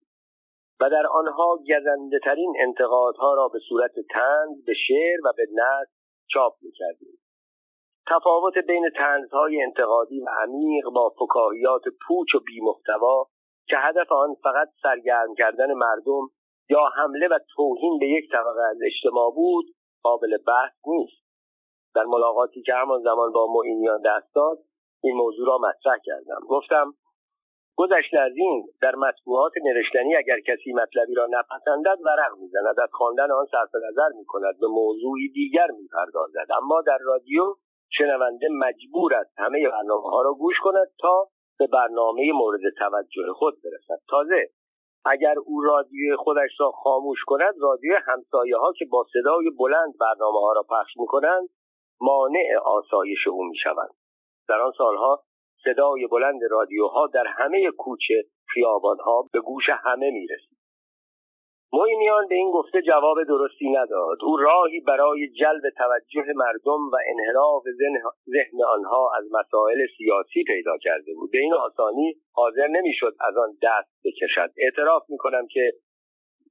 و در آنها گزنده‌ترین انتقادها را به صورت طنز به شعر و به نثر چاپ می‌کردیم. تفاوت بین طنزهای انتقادی و عمیق با فکاهیات پوچ و بی‌محتوا که هدف آن فقط سرگرم کردن مردم یا حمله و توهین به یک طبقه از اجتماع بود قابل بحث نیست. در ملاقاتی که همان زمان با معینیان دست داد این موضوع را مطرح کردم. گفتم گذشته از این، در مطبوعات نوشتنی اگر کسی مطلبی را نپسندد ورق میزند، از خواندن آن صرف نظر میکند، به موضوعی دیگر میپردازد. اما در رادیو شنونده مجبور است همه برنامه‌ها را گوش کند تا به برنامه مورد توجه خود برسد. تازه اگر او رادیو خودش را خاموش کند، رادیو همسایه‌ها که با صدای بلند برنامه‌ها را پخش میکنند مانع آسایش او می‌شوند. در آن سالها صدای بلند رادیوها در همه کوچه خیابان‌ها به گوش همه می‌رسید. معینیان به این گفته جواب درستی نداد. او راهی برای جلب توجه مردم و انحراف ذهن آنها از مسائل سیاسی پیدا کرده بود. به این آسانی حاضر نمی‌شد از آن دست بکشد. اعتراف می‌کنم که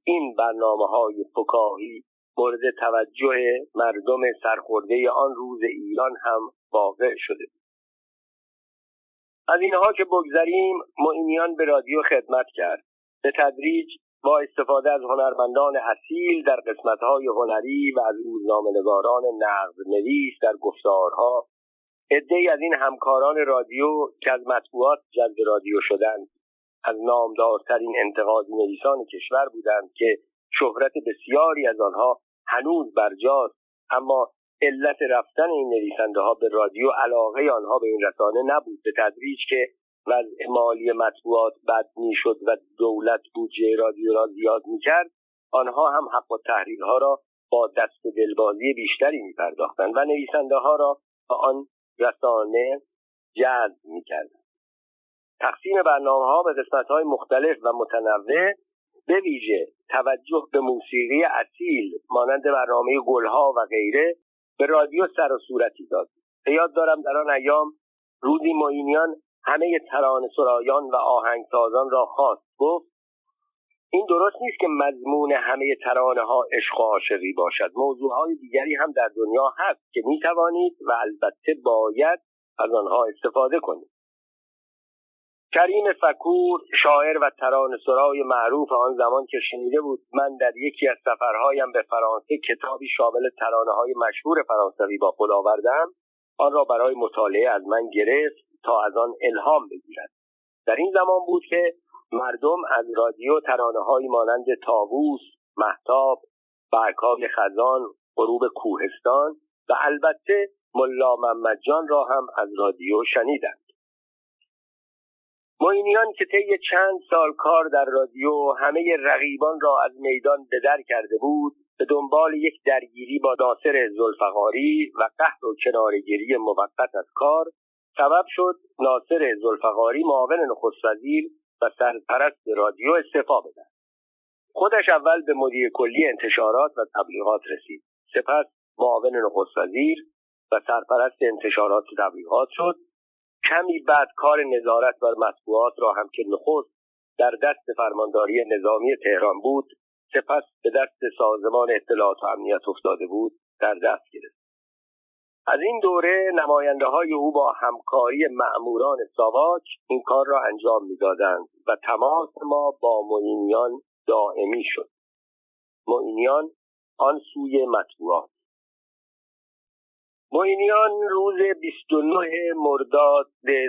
این برنامه‌های فکاهی مورد توجه مردم سرخورده آن روز ایران هم واقع شده. از اینها که بگذریم، معینیان به رادیو خدمت کرد. به تدریج با استفاده از هنرمندان اصیل در قسمت‌های هنری و از روزنامه‌نگاران نقدنویس در گفتارها، عده‌ای از این همکاران رادیو که از مطبوعات جذب رادیو شدند از نامدارترین انتقادی نویسان کشور بودند که شهرت بسیاری از آنها هنوز برجاست، اما علت رفتن این نویسنده‌ها به رادیو علاقه آنها به این رسانه نبود. به تدریج که وضع مالی مطبوعات بد می‌شد و دولت بودجه رادیو را زیاد می‌کرد، آنها هم حق و تحریرها را با دست دلبازی بیشتری می‌پرداختند و نویسنده‌ها را به آن رسانه جذب می‌کردند. تقسیم برنامه‌ها به قسمت‌های مختلف و متنوع، به ویژه توجه به موسیقی اصیل مانند برنامه گلها و غیره، به رادیو سر و صورتی داد. به یاد دارم در آن ایام روزی معینیان همه ترانه سرایان و آهنگسازان را خواست، گفت این درست نیست که مضمون همه ترانه ها عشق و عاشقی باشد. موضوعهای دیگری هم در دنیا هست که می توانید و البته باید از آنها استفاده کنید. کریم فکور، شاعر و ترانه سرای معروف آن زمان، که شنیده بود من در یکی از سفرهایم به فرانسه کتابی شامل ترانه‌های مشهور فرانسوی با خود آوردم، آن را برای مطالعه از من گرفت تا از آن الهام بگیرد. در این زمان بود که مردم از رادیو ترانه‌هایی مانند طاووس، مهتاب، برگ‌های خزان، غروب کوهستان و البته ملا محمد جان را هم از رادیو شنیدند. معینیان که طی چند سال کار در رادیو همه رقیبان را از میدان بدر کرده بود، به دنبال یک درگیری با ناصر ذوالفقاری و قهر و کناره‌گیری موقت از کار، سبب شد ناصر ذوالفقاری معاون نخست وزیر و سرپرست رادیو استعفا داد. خودش اول به مدیر کلی انتشارات و تبلیغات رسید، سپس معاون نخست وزیر و سرپرست انتشارات و تبلیغات شد. کمی بعد کار نظارت بر مطبوعات را هم که نخست در دست فرمانداری نظامی تهران بود، سپس به دست سازمان اطلاعات و امنیت افتاده بود، در دست گرفت. از این دوره نماینده‌های او با همکاری مأموران ساواک این کار را انجام می‌دادند و تماس ما با معینیان دائمی شد. معینیان آن سوی مطبوعات. معینیان روز بیست و نه مرداد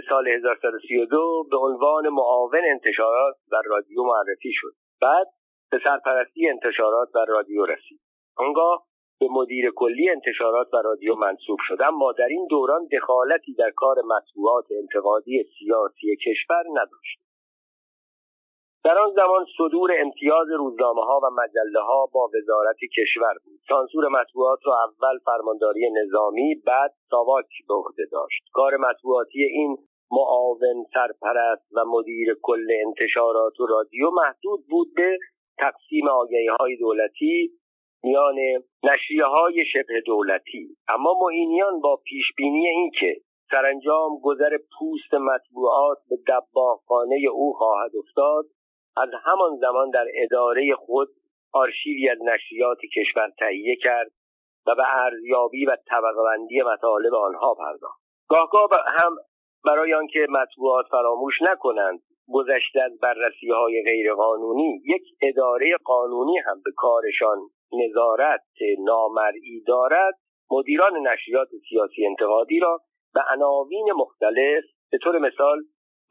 سال هزار و سیصد و سی و دو به عنوان معاون انتشارات در رادیو معرفی شد. بعد به سرپرستی انتشارات در رادیو رسید. آنگاه به مدیر کلی انتشارات و رادیو منصوب شد، اما در این دوران دخالتی در کار مطبوعات انتقادی سیاسی کشور نداشت. در آن زمان صدور امتیاز روزنامه‌ها و مجله‌ها با وزارت کشور بود. سانسور مطبوعات را اول فرمانداری نظامی، بعد ساواک به عهده داشت. کار مطبوعاتی این معاون سرپرست و مدیر کل انتشارات و رادیو محدود بود به تقسیم آگهی‌های دولتی میان نشریه‌های شبه دولتی، اما معینیان با پیشبینی اینکه سرانجام گذر پوست مطبوعات به دباغخانه او خواهد افتاد، از همان زمان در اداره خود آرشیوی از نشریات کشور تهیه کرد و به ارزیابی و طبقه‌بندی مطالب آنها پرداخت. گاهگاه هم برای آنکه مطبوعات فراموش نکنند گذشته از بررسی‌های غیرقانونی، یک اداره قانونی هم به کارشان نظارت نامرئی دارد، مدیران نشریات سیاسی انتقادی را به عناوین مختلف، به طور مثال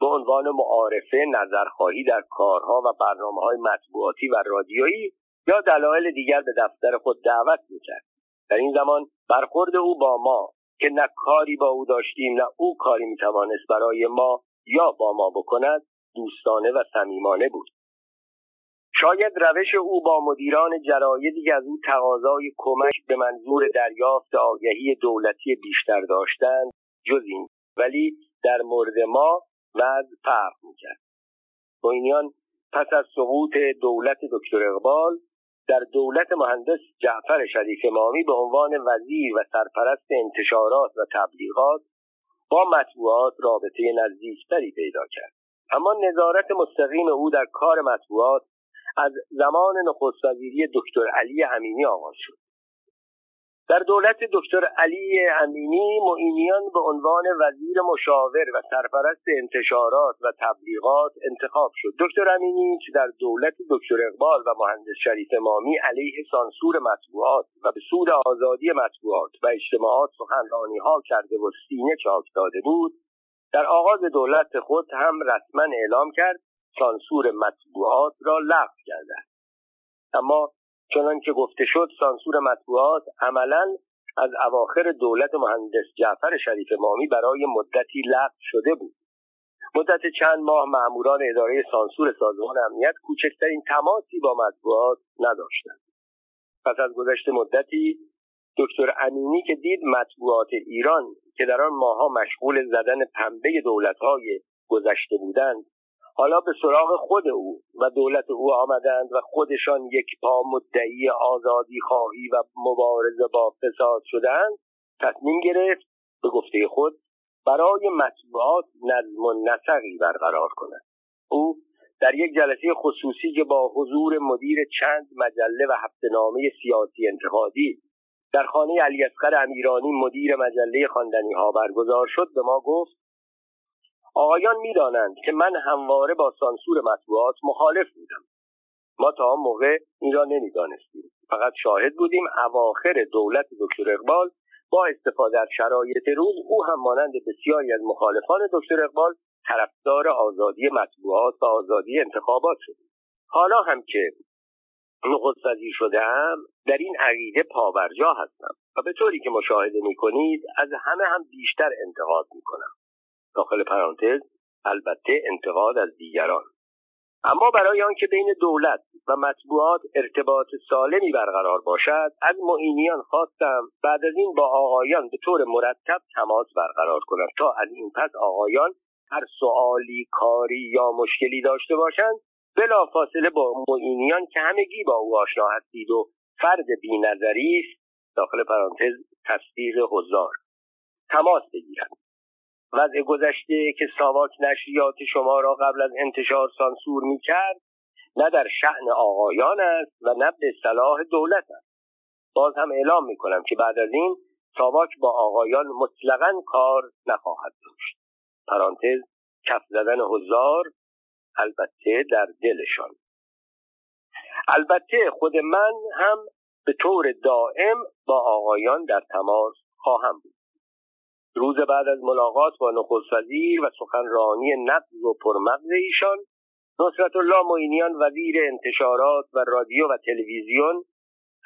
به عنوان معارفه، نظرخواهی در کارها و برنامه‌های مطبوعاتی و رادیویی یا دلایل دیگر به دفتر خود دعوت می‌کرد. در این زمان برخورد او با ما که نه کاری با او داشتیم نه او کاری می‌توانست برای ما یا با ما بکند، دوستانه و صمیمانه بود. شاید روش او با مدیران جرایدی که از او تقاضای کمک به منظور دریافت آگهی دولتی بیشتر داشتند جز این، ولی در مورد ما وضع فرق می‌کرد. معینیان پس از سقوط دولت دکتر اقبال در دولت مهندس جعفر شریفامامی به عنوان وزیر و سرپرست انتشارات و تبلیغات با مطبوعات رابطه نزدیکتری پیدا کرد، اما نظارت مستقیم او در کار مطبوعات از زمان نخست وزیری دکتر علی امینی آغاز شد. در دولت دکتر علی امینی، معینیان به عنوان وزیر مشاور و سرپرست انتشارات و تبلیغات انتخاب شد. دکتر امینی که در دولت دکتر اقبال و مهندس شریفامامی علیه سانسور مطبوعات و به سود آزادی مطبوعات و اجتماعات سخنرانی‌ها کرده و سینه چاک داده بود، در آغاز دولت خود هم رسما اعلام کرد سانسور مطبوعات را لغو کرده. اما چنان که گفته شد سانسور مطبوعات عملاً از اواخر دولت مهندس جعفر شریفامامی برای مدتی لغو شده بود. مدت چند ماه ماموران اداره سانسور سازمان امنیت کوچکترین تماسی با مطبوعات نداشتند. پس از گذشت مدتی دکتر امینی که دید مطبوعات ایران که در آن ماها مشغول زدن پنبه دولت‌های گذشته بودند حالا به سراغ خود او و دولت او آمدند و خودشان یک پا مدعی آزادی خواهی و مبارزه با فساد شدند، تصمیم گرفت به گفته خود برای مطبوعات نظم و نسقی برقرار کند. او در یک جلسه خصوصی که با حضور مدیر چند مجله و هفته‌نامه سیاسی انتقادی در خانه علیاصغر امیرانی مدیر مجله خواندنی‌ها برگزار شد به ما گفت: آقایان می‌دانند که من همواره با سانسور مطبوعات مخالف بودم. ما تا آن موقع این را نمی‌دانستیم. فقط شاهد بودیم اواخر دولت دکتر اقبال با استفاده از شرایط روز او هم مانند بسیاری از مخالفان دکتر اقبال طرفدار آزادی مطبوعات و آزادی انتخابات شد. حالا هم که نخست وزیر شده‌ام در این عقیده پابرجا هستم و به طوری که مشاهده می‌کنید از همه هم بیشتر انتقاد می‌کنم. داخل پرانتز البته انتقاد از دیگران. اما برای آنکه بین دولت و مطبوعات ارتباط سالمی برقرار باشد از معینیان خواستم بعد از این با آقایان به طور مرتب تماس برقرار کنند تا از این پس آقایان هر سوالی، کاری یا مشکلی داشته باشند بلافاصله با معینیان که همگی با او آشنا هستید و فرد بی‌نظری است داخل پرانتز تصدیق حضار تماس بگیرند. وضع گذشته که ساواک نشریات شما را قبل از انتشار سانسور می کرد نه در شأن آقایان است و نه به صلاح دولت است. باز هم اعلام می کنم که بعد از این ساواک با آقایان مطلقاً کار نخواهد داشت. پرانتز کف زدن حضار البته در دلشان. البته خود من هم به طور دائم با آقایان در تماس خواهم بود. روز بعد از ملاقات با نخست وزیر و سخنرانی نبض و پرمغز ایشان، نصرتالله معینیان وزیر انتشارات و رادیو و تلویزیون،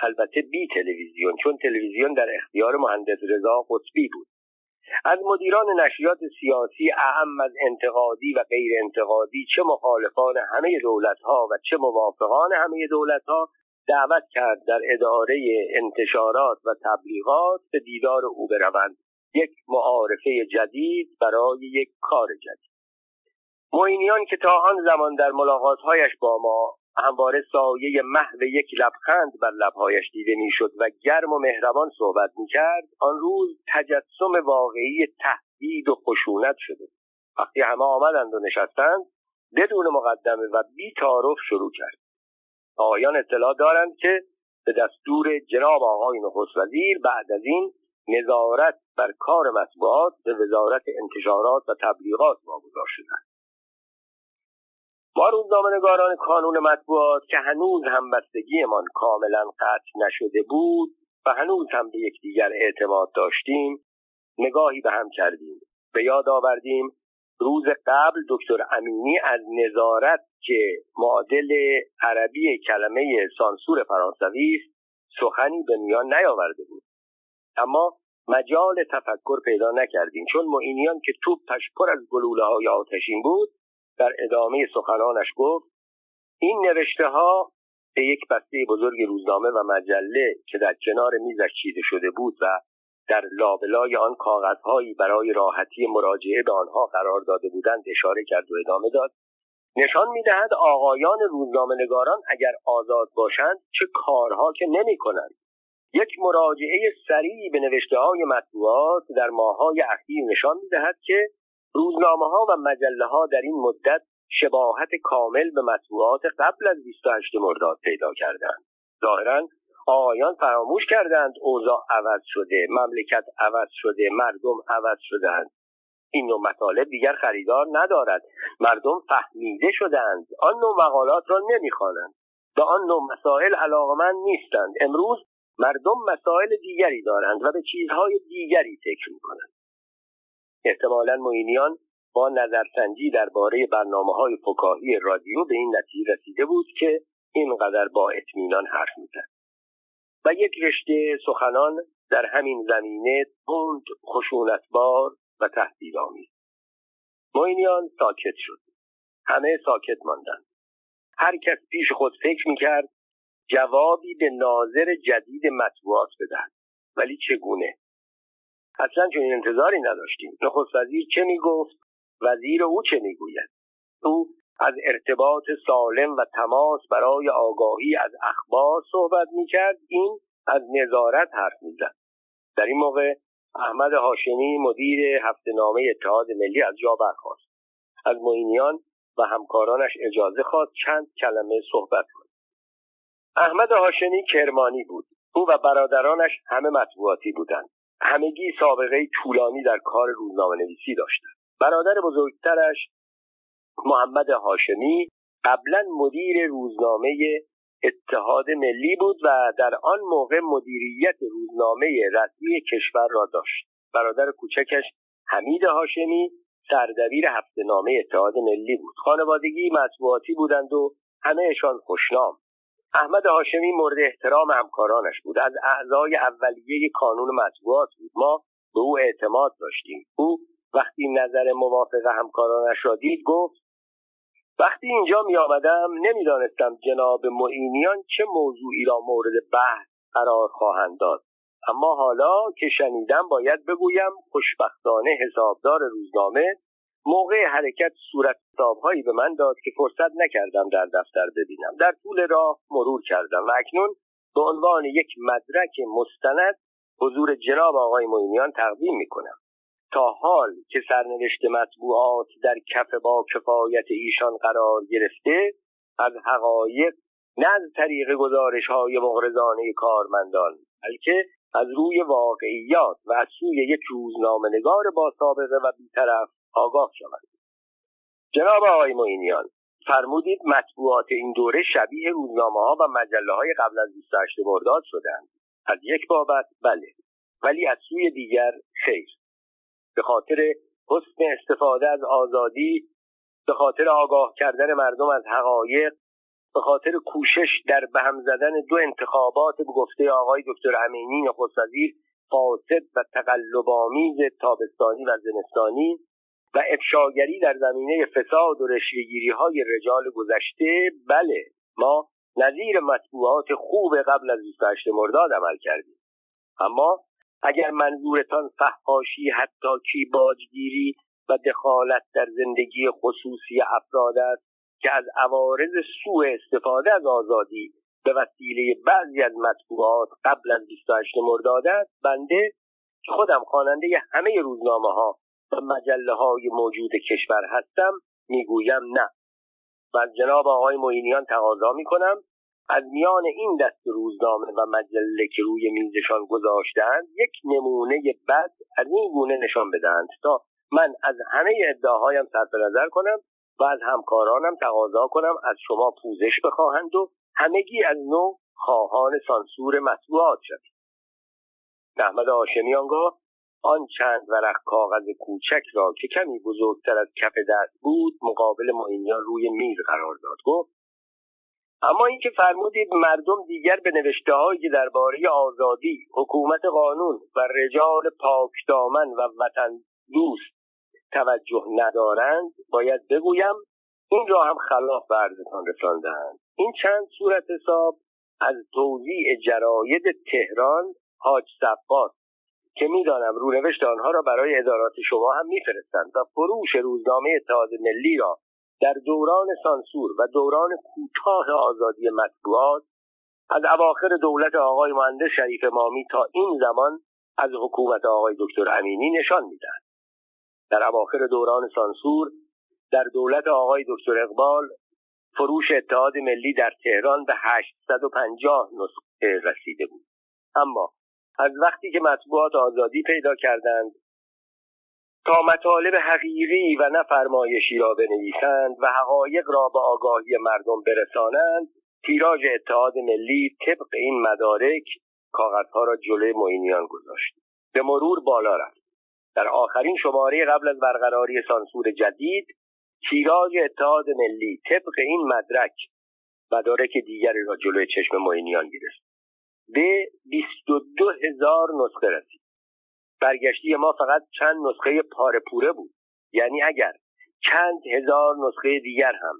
البته بی تلویزیون چون تلویزیون در اختیار مهندس رضا قطبی بود، از مدیران نشریات سیاسی اعم از انتقادی و غیر انتقادی چه مخالفان همه دولت‌ها و چه موافقان همه دولت‌ها دعوت کرد در اداره انتشارات و تبلیغات به دیدار او بروند. یک معارفه جدید برای یک کار جدید. معینیان که تا آن زمان در ملاقات‌هایش با ما همواره سایه محو یک لبخند بر لب‌هایش دیده می‌شد و گرم و مهربان صحبت می‌کرد، آن روز تجسم واقعی تهدید و خشونت شده. وقتی همه آمدند و نشستند، بدون مقدمه و بی تعارف شروع کرد: آقایان اطلاع دارند که به دستور جناب آقای نخست وزیر بعد از این نظارت بر کار مطبوعات به وزارت انتشارات و تبلیغات واگذار شدند. ما روزنامه‌نگاران کانون مطبوعات که هنوز همبستگیمان کاملا قطع نشده بود و هنوز هم به یکدیگر اعتماد داشتیم، نگاهی به هم کردیم. به یاد آوردیم روز قبل دکتر امینی از نظارت که معادل عربی کلمه سانسور فرانسوی است سخنی به میان نیاورده بود. اما مجال تفکر پیدا نکردیم چون معینیان که توپش پر از گلوله‌های آتشین بود در ادامه سخنانش گفت: این نوشته‌ها به یک بسته بزرگ روزنامه و مجله که در کنار میزش چیده شده بود و در لابلای آن کاغذهایی برای راحتی مراجعه به آنها قرار داده بودند اشاره کرد و ادامه داد: نشان می‌دهد آقایان روزنامه‌نگاران اگر آزاد باشند چه کارها که نمی‌کنند. یک مراجعه سریع به نوشته‌های مطبوعات در ماه‌های اخیر نشان می‌دهد که روزنامه‌ها و مجله‌ها در این مدت شباهت کامل به مطبوعات قبل از بیست و هشتم مرداد پیدا کردند. ظاهراً آقایان فراموش کردند اوضاع عوض شده، مملکت عوض شده، مردم عوض شدند. این نوع مطالب دیگر خریدار ندارد. مردم فهمیده شدند، آن نوع مقالات را نمیخوانند، به آن نوع مسائل علاقمند نیستند. امروز مردم مسائل دیگری دارند و به چیزهای دیگری فکر میکنند. احتمالاً معینیان با نظرسنجی درباره برنامه‌های فکاهی رادیو به این نتیجه رسیده بود که اینقدر با اطمینان حرف می‌زد. و یک رشته سخنان در همین زمینه تند، خشونتبار و تهدیدآمیز. معینیان ساکت شد. همه ساکت ماندند. هر کس پیش خود فکر می‌کرد جوابی به ناظر جدید مطبوعات بدهد، ولی چگونه؟ اصلا چنین انتظاری نداشتیم. نخست وزیر چه میگفت؟ وزیر او چه میگوید؟ او از ارتباط سالم و تماس برای آگاهی از اخبار صحبت میکرد، این از نظارت حرف میزد. در این موقع احمد هاشمی مدیر هفته‌نامه اتحاد ملی از جا برخاست. از معینیان و همکارانش اجازه خواست چند کلمه صحبت کند. احمد هاشمی کرمانی بود. او و برادرانش همه مطبوعاتی بودند. همگی سابقه طولانی در کار روزنامه‌نویسی داشتند. برادر بزرگترش محمد هاشمی قبلا مدیر روزنامه اتحاد ملی بود و در آن موقع مدیریت روزنامه رسمی کشور را داشت. برادر کوچکش حمید هاشمی سردبیر هفته‌نامه اتحاد ملی بود. خانوادگی مطبوعاتی بودند و همه‌شان خوشنام. احمد هاشمی مورد احترام همکارانش بود. از اعضای اولیه کانون مطبوعات بود. ما به او اعتماد داشتیم. او وقتی نظر موافق همکارانش را دید گفت: وقتی اینجا می آمدم نمی دانستم جناب معینیان چه موضوعی را مورد بحث قرار خواهند داد، اما حالا که شنیدم باید بگویم خوشبختانه حسابدار روزنامه موقع حرکت صورت حسابهایی به من داد که فرصت نکردم در دفتر ببینم. در طول راه مرور کردم و اکنون به عنوان یک مدرک مستند حضور جناب آقای معینیان تقدیم می کنم. تا حال که سرنوشت مطبوعات در کف با کفایت ایشان قرار گرفته، از حقایق نه از طریق گزارش‌های مغرضانه کارمندان، بلکه از روی واقعیات و از سوی یک روزنامه‌نگار با سابقه و بی‌طرف آگاه شوند. جناب آقای معینیان، فرمودید مطبوعات این دوره شبیه روزنامه‌ها و مجله‌های قبل از بیست و هشتم مرداد شدند. از یک بابت بله، ولی از سوی دیگر خیر. به خاطر حسن استفاده از آزادی، به خاطر آگاه کردن مردم از حقایق، به خاطر کوشش در به هم زدن دو انتخابات به گفته آقای دکتر امینی نخست وزیر فاسد و تقلب‌آمیز تابستانی و زمستانی و افشاگری در زمینه فساد و رشوه‌گیری‌های رجال گذشته، بله ما نظیر مطبوعات خوب قبل از بیست و هشتم مرداد عمل کردیم. اما اگر منظورتان فحاشی، حداکی، باجگیری و دخالت در زندگی خصوصی افراد است که از عوارض سوء استفاده از آزادی به وسیله بعضی از مطبوعات قبل از بیست و هشتم مرداد است، بنده که خودم خواننده همه روزنامه‌ها و مجله‌های موجود کشور هستم میگویم نه. و جناب آقای معینیان تقاضا میکنم از میان این دست روزنامه و مجله که روی میزشان گذاشتند یک نمونه بد از این گونه نشان بدهند تا من از همه ادعاهایم صرف نظر کنم و از همکارانم تقاضا کنم از شما پوزش بخواهند و همگی از نوع خواهان سانسور مطبوعات شوید. احمد هاشمی آنگاه آن چند ورق کاغذ کوچک را که کمی بزرگتر از کف دست بود مقابل معینیان روی میز قرار داد. گفت: اما اینکه فرمودید مردم دیگر به نوشته‌هایی که درباره آزادی، حکومت قانون و رجال پاکدامن و وطن دوست توجه ندارند، باید بگویم این را هم خلاف ورزتان رساندند. این چند صورت حساب از توزیع جراید تهران حاج صباغ که می‌دانم رونوشت آنها را برای ادارات شما هم می‌فرستند و فروش روزنامه اتحاد ملی را در دوران سانسور و دوران کوتاه آزادی مطبوعات از اواخر دولت آقای مهندس شریفامامی تا این زمان از حکومت آقای دکتر امینی نشان می‌دهد. در اواخر دوران سانسور در دولت آقای دکتر اقبال فروش اتحاد ملی در تهران به هشتصد و پنجاه نسخه رسیده بود. اما از وقتی که مطبوعات آزادی پیدا کردند تا مطالب حقیقی و نه فرمایشی را بنویسند و حقایق را به آگاهی مردم برسانند، تیراژ اتحاد ملی طبق این مدارک کاغذها را جلوی معینیان گذاشت. به مرور بالا رفت. در آخرین شماره قبل از برقراری سانسور جدید، تیراژ اتحاد ملی طبق این مدرک مدارک دیگری را جلوی چشم معینیان گرفت. به بیست و دو هزار نسخه رسید. برگشتی ما فقط چند نسخه پاره پوره بود. یعنی اگر چند هزار نسخه دیگر هم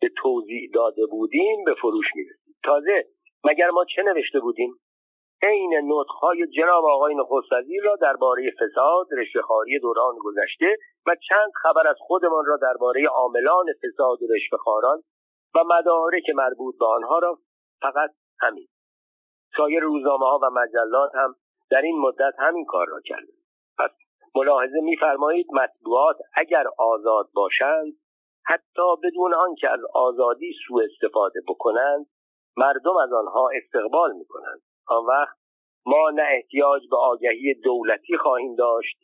به توزیع داده بودیم به فروش می‌رسید. تازه مگر ما چه نوشته بودیم؟ این نطق‌های جناب آقای نخست وزیر را درباره فساد، رشوه‌خواری دوران گذشته و چند خبر از خودمان را درباره عاملان فساد و رشوه‌خواران و مدارک مربوط به آنها را فقط همین. سایر روزنامه‌ها و مجلات هم در این مدت همین کار را کردند. پس ملاحظه می‌فرمایید مطبوعات اگر آزاد باشند، حتی بدون آنکه از آزادی سوء استفاده بکنند، مردم از آنها استقبال می‌کنند. آن وقت ما نه احتیاج به آگهی دولتی خواهیم داشت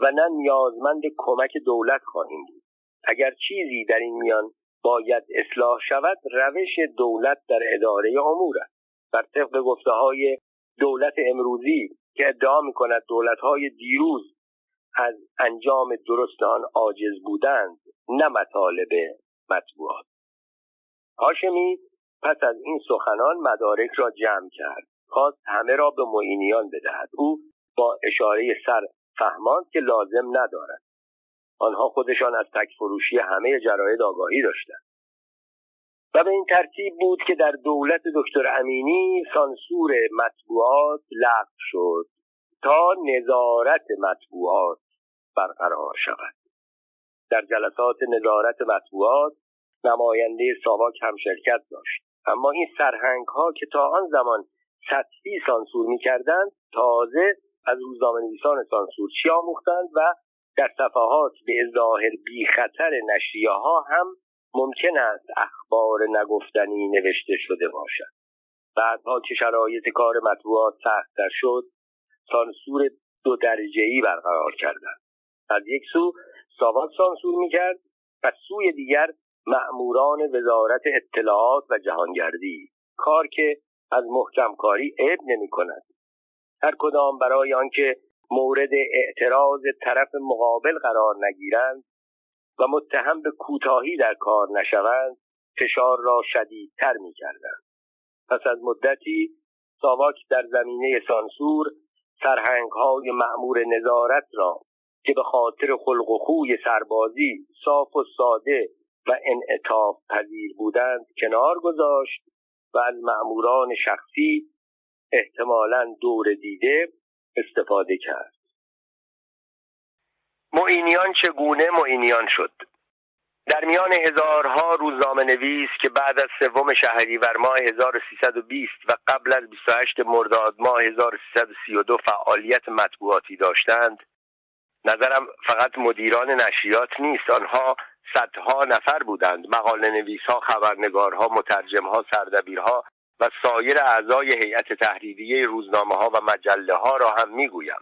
و نه نیازمند کمک دولت خواهیم بود. اگر چیزی در این میان باید اصلاح شود، روش دولت در اداره امور است. بر طبق گفته‌های دولت امروزی که ادعا می‌کند دولت‌های دیروز از انجام درست آن عاجز بودند، نه مطالب مطبوعات. هاشمی پس از این سخنان مدارک را جمع کرد، خواست همه را به معینیان بدهد. او با اشاره سر فهماند که لازم ندارد. آنها خودشان از تک فروشی همه جراید آگاهی داشتند. و به این ترتیب بود که در دولت دکتر امینی سانسور مطبوعات لغو شد تا نظارت مطبوعات برقرار شود. در جلسات نظارت مطبوعات نماینده ساواک هم شرکت داشت. اما این سرهنگ‌ها که تا آن زمان سطحی سانسور می‌کردند، تازه از روزنامه‌نویسان سانسورچی آموختند و در صفحات به ظاهر بی‌خطر نشریه‌ها هم ممکن است اخبار نگفتنی نوشته شده باشد. بعدها که شرایط کار مطبوعات سخت‌تر شد، سانسور دو درجه‌ای برقرار کردند. از یک سو ساواک سانسور می‌کرد، از سوی دیگر مأموران وزارت اطلاعات و جهانگردی، کار که از محکمکاری عیب نمی‌کند. هر کدام برای آنکه مورد اعتراض طرف مقابل قرار نگیرند و متهم به کوتاهی در کار نشوند، فشار را شدیدتر می‌کردند. پس از مدتی ساواک در زمینه سانسور سرهنگ‌های مأمور نظارت را که به خاطر خلق و خوی سربازی صاف و ساده و انعطاف پذیر بودند کنار گذاشت و از مأموران شخصی، احتمالاً دور دیده، استفاده کرد. معینیان چگونه معینیان شد؟ در میان هزارها روزنامه نویس که بعد از سوم شهریور ماه هزار و سیصد و بیست و قبل از بیست و هشت مرداد ماه هزار و سیصد و سی و دو فعالیت مطبوعاتی داشتند، نظرم فقط مدیران نشریات نیست، آنها صدها نفر بودند. مقاله نویس‌ها، خبرنگارها، مترجم‌ها، سردبیرها و سایر اعضای هیئت تحریریه روزنامه‌ها و مجله‌ها را هم می‌گویم.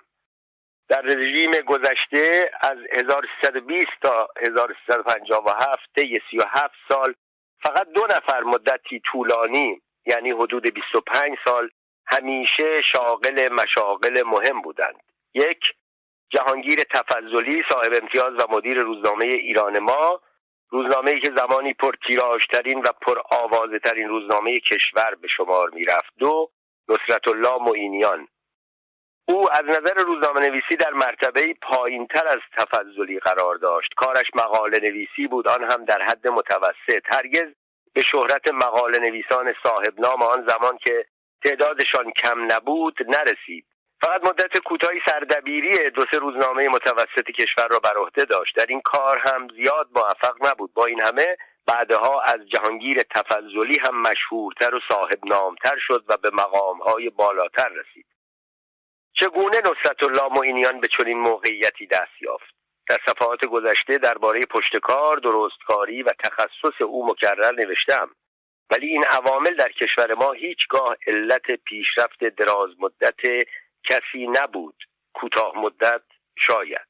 در رژیم گذشته از هزار و سیصد و بیست تا هزار و سیصد و پنجاه و هفت، طی سی و هفت سال فقط دو نفر مدتی طولانی، یعنی حدود بیست و پنج سال، همیشه شاغل مشاغل مهم بودند. یک، جهانگیر تفضلی، صاحب امتیاز و مدیر روزنامه ایران ما، روزنامه‌ای که زمانی پرتیراژترین و پرآوازه‌ترین روزنامه کشور به شمار می‌رفت. دو، نصرتالله معینیان. او از نظر روزنامه‌نویسی در مرتبه‌ای پایین‌تر از تفضلی قرار داشت. کارش مقاله نویسی بود، آن هم در حد متوسط. هرگز به شهرت مقاله نویسان صاحب نام آن زمان که تعدادشان کم نبود نرسید. فقط مدت کوتاهی سردبیری دو سه روزنامه متوسط کشور را بر عهده داشت. در این کار هم زیاد موفق نبود. با این همه بعدها از جهانگیر تفضلی هم مشهورتر و صاحب نامتر شد و به مقام‌های بالاتر رسید. چگونه نصرتالله معینیان به چنین موقعیتی دست یافت؟ در صفحات گذشته درباره پشتکار، درستکاری و تخصص او مکرر نوشتم، ولی این عوامل در کشور ما هیچگاه علت پیشرفت دراز مدت کسی نبود، کوتاه مدت شاید.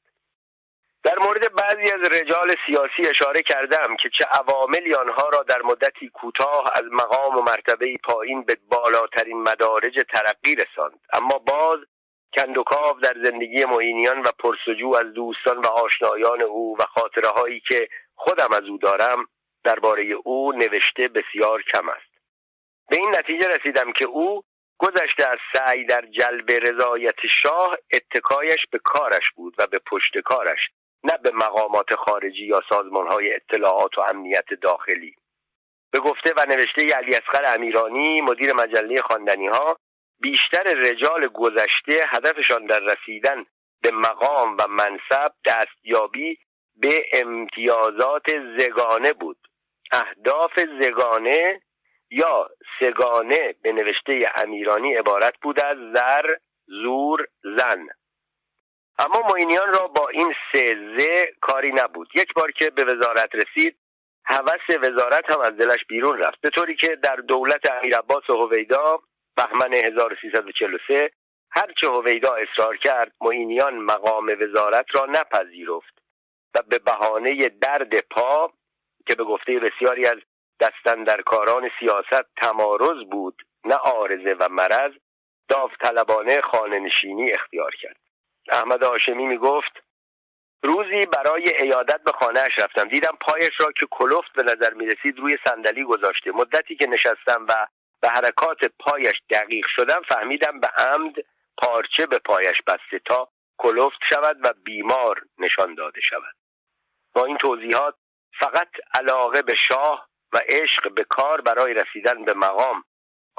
در مورد بعضی از رجال سیاسی اشاره کردم که چه عواملی آنها را در مدتی کوتاه از مقام و مرتبه پایین به بالاترین مدارج ترقی رساند، اما باز کندوکاو در زندگی معینیان و پرسجو از دوستان و آشنایان او و خاطره هایی که خودم از او دارم درباره او نوشته بسیار کم است. به این نتیجه رسیدم که او گذشته از سعی در جلب رضایت شاه، اتکایش به کارش بود و به پشت کارش، نه به مقامات خارجی یا سازمان‌های اطلاعات و امنیت داخلی. به گفته و نوشته علیاصغر امیرانی، مدیر مجله خواندنی‌ها، بیشتر رجال گذشته هدفشان در رسیدن به مقام و منصب دستیابی به امتیازات زگانه بود. اهداف زگانه یا سگانه به نوشته امیرانی عبارت بود از زر، زور، زن. اما معینیان را با این سه زه کاری نبود. یک بار که به وزارت رسید، هوس وزارت هم از دلش بیرون رفت، به طوری که در دولت امیرعباس هویدا بهمن هزار و سیصد و چهل و سه هرچه هویدا اصرار کرد، معینیان مقام وزارت را نپذیرفت و به بهانه درد پا که به گفته بسیاری از دستاندرکاران سیاست تمارض بود نه عارضه و مرض، داوطلبانه خانه‌نشینی اختیار کرد. احمد هاشمی می گفت روزی برای عیادت به خانه‌اش رفتم، دیدم پایش را که کلفت به نظر می رسید روی صندلی گذاشته. مدتی که نشستم و به حرکات پایش دقیق شدم، فهمیدم به عمد پارچه به پایش بسته تا کلفت شود و بیمار نشان داده شود. با این توضیحات فقط علاقه به شاه و عشق به کار برای رسیدن به مقام،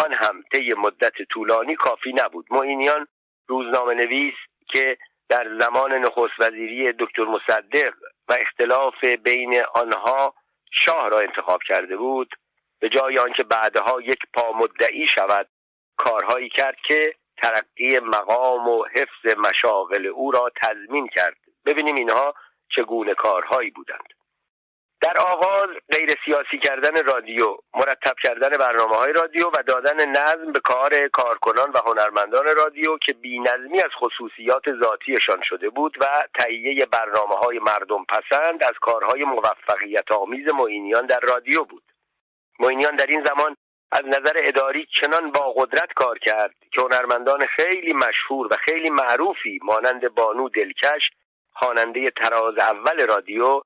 آن هم طی مدت طولانی، کافی نبود. معینیان روزنامه نویس که در زمان نخست وزیری دکتر مصدق و اختلاف بین آنها شاه را انتخاب کرده بود، به جای آنکه بعدها یک پا مدعی شود، کارهایی کرد که ترقی مقام و حفظ مشاغل او را تضمین کرد. ببینیم اینها چگونه کارهایی بودند. در آغاز غیر سیاسی کردن رادیو، مرتب کردن برنامه‌های رادیو و دادن نظم به کار کارکنان و هنرمندان رادیو که بی‌نظمی از خصوصیات ذاتیشان شده بود و تهیه برنامه‌های مردم پسند از کارهای موفقیت آمیز معینیان در رادیو بود. معینیان در این زمان از نظر اداری چنان با قدرت کار کرد که هنرمندان خیلی مشهور و خیلی معروفی مانند بانو دلکش، خواننده تراز اول رادیو،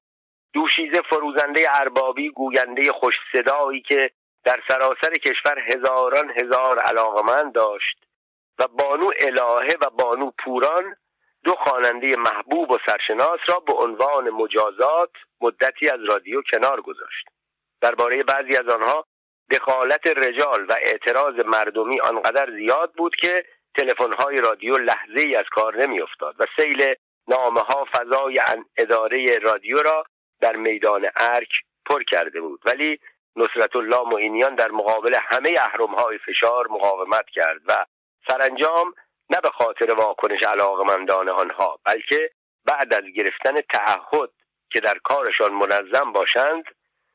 دوشیزه فروزنده اربابی، گوینده خوش صدایی که در سراسر کشور هزاران هزار علاقمند داشت، و بانو الهه و بانو پوران، دو خواننده محبوب و سرشناس، را به عنوان مجازات مدتی از رادیو کنار گذاشت. درباره بعضی از آنها دخالت رجال و اعتراض مردمی آنقدر زیاد بود که تلفن‌های رادیو لحظه‌ای از کار نمی‌افتاد و سیل نامه‌ها فضای اداره رادیو را در میدان ارک پر کرده بود. ولی نصرتالله معینیان در مقابل همه اهرم‌های فشار مقاومت کرد و سرانجام نه به خاطر واکنش علاقمندان آنها، بلکه بعد از گرفتن تعهد که در کارشان منظم باشند،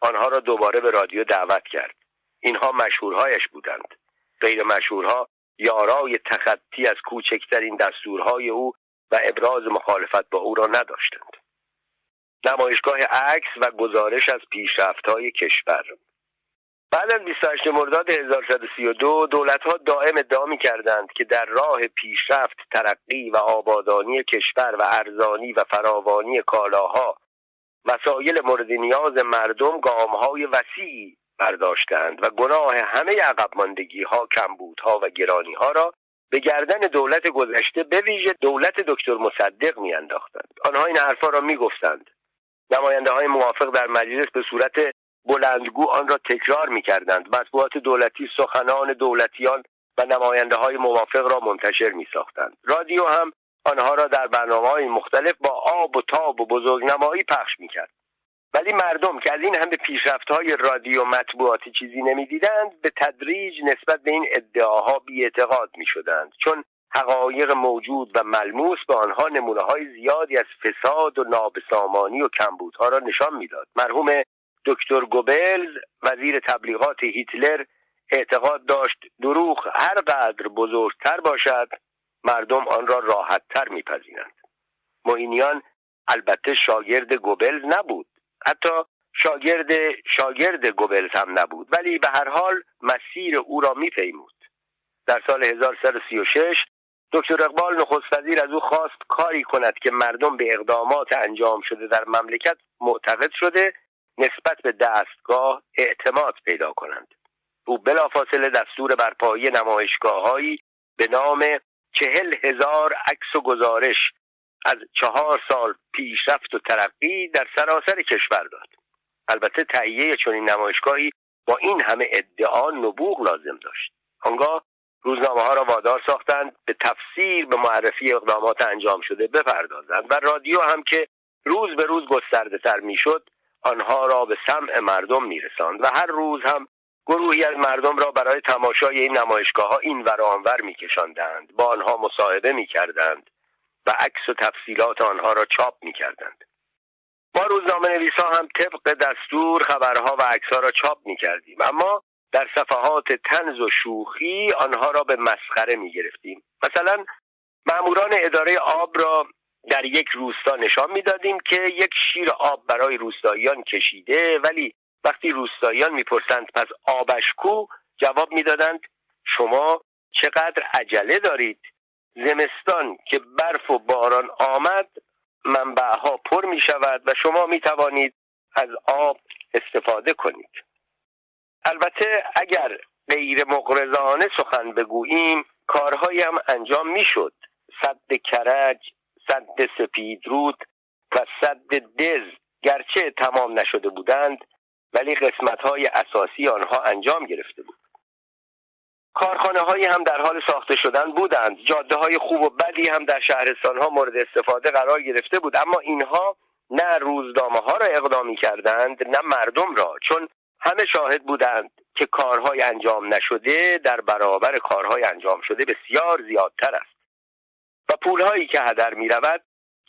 آنها را دوباره به رادیو دعوت کرد. اینها مشهورهایش بودند. غیر مشهورها یارای تخطی از کوچکترین دستورهای او و ابراز مخالفت با او را نداشتند. نمایشگاه عکس و گزارش از پیشرفت‌های کشور. بعد از بیست و هشتم مرداد هزار و صد و سی و دو دولت‌ها دائم ادعا می‌کردند که در راه پیشرفت، ترقی و آبادانی کشور و ارزانی و فراوانی کالاها، وسایل مورد نیاز مردم گام‌های وسیعی برداشتند و گناه همه عقب‌ماندگی‌ها، کمبودها و گرانی‌ها را به گردن دولت گذشته، به ویژه دولت دکتر مصدق می‌انداختند. آنها این حرفا را می‌گفتند. نماینده های موافق در مجلس به صورت بلندگو آن را تکرار می کردند. مطبوعات دولتی سخنان دولتیان و نماینده های موافق را منتشر می ساختند. رادیو هم آنها را در برنامه های مختلف با آب و تاب و بزرگنمایی پخش می کرد. ولی مردم که از این همه پیشرفت های رادیو مطبوعاتی چیزی نمی دیدند، به تدریج نسبت به این ادعاها بی اعتقاد می شدند، چون حقایق موجود و ملموس به آنها نمونه‌های زیادی از فساد و نابسامانی و کمبودها را نشان می‌داد. مرحوم دکتر گوبلز وزیر تبلیغات هیتلر اعتقاد داشت دروغ هر قدر بزرگتر باشد مردم آن را راحت‌تر می‌پذیرند. معینیان البته شاگرد گوبلز نبود، حتی شاگرد شاگرد گوبلز هم نبود، ولی به هر حال مسیر او را می‌پیمود. در سال هزار و سیصد و سی و شش دکتر اقبال نخست وزیر از او خواست کاری کند که مردم به اقدامات انجام شده در مملکت معتقد شده نسبت به دستگاه اعتماد پیدا کنند. او بلافاصله دستور برپایی نمایشگاه‌هایی به نام چهل هزار عکس و گزارش از چهار سال پیشرفت و ترقی در سراسر کشور داد. البته تهیه چنین نمایشگاهی با این همه ادعا نبوغ لازم داشت. آنگاه روزنامه ها را وادار ساختند به تفسیر به معرفی اقدامات انجام شده بپردازند و رادیو هم که روز به روز گسترده تر می شد آنها را به سمع مردم می رساند و هر روز هم گروهی از مردم را برای تماشای این نمایشگاه ها این ور آنور می کشاندند، با آنها مصاحبه می کردند و عکس و تفصیلات آنها را چاپ می کردند. ما روزنامه نویسا هم طبق دستور خبرها و عکسها را چاپ می کردیم، اما در صفحات طنز و شوخی آنها را به مسخره می گرفتیم. مثلا ماموران اداره آب را در یک روستا نشان می دادیم که یک شیر آب برای روستاییان کشیده، ولی وقتی روستاییان می پرسند پس آبش کو، جواب می دادند شما چقدر عجله دارید، زمستان که برف و باران آمد منبعها پر می شود و شما می توانید از آب استفاده کنید. البته اگر غیر مغرضانه سخن بگوییم کارهایی هم انجام میشد. سد کرج، سد سپیدرود و سد دز گرچه تمام نشده بودند ولی قسمت‌های اساسی آنها انجام گرفته بود. کارخانه‌هایی هم در حال ساخته شدن بودند. جاده‌های خوب و بدی هم در شهرستان‌ها مورد استفاده قرار گرفته بود، اما اینها نه روزنامه‌ها را اقدامی کردند نه مردم را، چون همه شاهد بودند که کارهای انجام نشده در برابر کارهای انجام شده بسیار زیادتر است و پولهایی که هدر می رود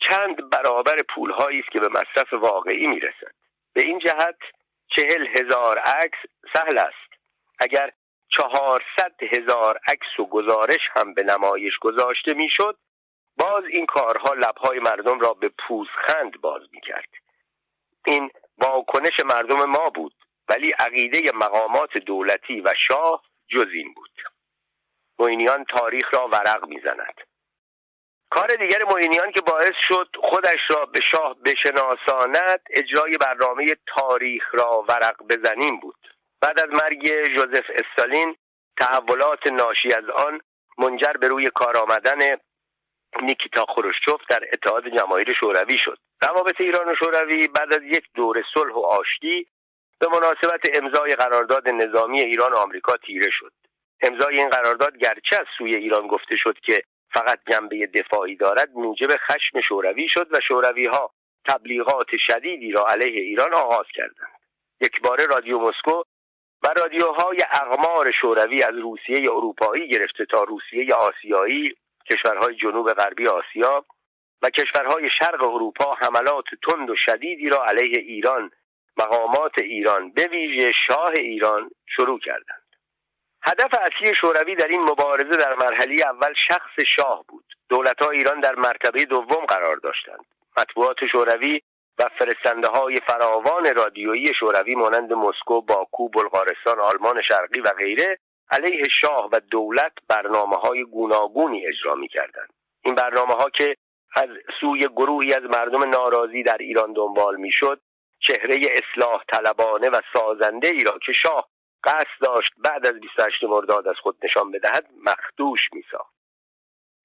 چند برابر پولهایی است که به مصرف واقعی می رسد. به این جهت چهل هزار عکس سهل است. اگر چهارصد هزار عکس و گزارش هم به نمایش گذاشته می شد باز این کارها لبهای مردم را به پوزخند باز می کرد. این واکنش مردم ما بود، ولی عقیده مقامات دولتی و شاه جز این بود. معینیان تاریخ را ورق می‌زند. کار دیگر معینیان که باعث شد خودش را به شاه بشناساند اجرای برنامه تاریخ را ورق بزنیم بود. بعد از مرگ ژوزف استالین تحولات ناشی از آن منجر به روی کار آمدن نیکیتا خروشچف در اتحاد جماهیر شوروی شد. روابط ایران و شوروی بعد از یک دوره صلح و آشتی به مناسبت امضای قرارداد نظامی ایران و آمریکا تیره شد. امضای این قرارداد گرچه از سوی ایران گفته شد که فقط جنبه دفاعی دارد موجب خشم شوروی شد و شوروی‌ها تبلیغات شدیدی را علیه ایران آغاز کردند. یک بار رادیو مسکو و رادیوهای اقمار شوروی از روسیه اروپایی گرفته تا روسیه آسیایی، کشورهای جنوب غربی آسیا و کشورهای شرق اروپا حملات تند و شدیدی را علیه ایران، مقامات ایران به ویژه شاه ایران شروع کردند. هدف اصلی شوروی در این مبارزه در مرحله اول شخص شاه بود. دولت‌های ایران در مرتبه دوم قرار داشتند. مطبوعات شوروی و فرستنده‌های فراوان رادیویی شوروی مانند مسکو، باکو، بلغارستان، آلمان شرقی و غیره علیه شاه و دولت برنامه‌های گوناگونی اجرا می‌کردند. این برنامه‌ها که از سوی گروهی از مردم ناراضی در ایران دنبال می‌شد چهره اصلاح طلبانه و سازنده ای را که شاه قصد داشت بعد از بیست و هشتم مرداد از خود نشان بدهد مخدوش می ساخت.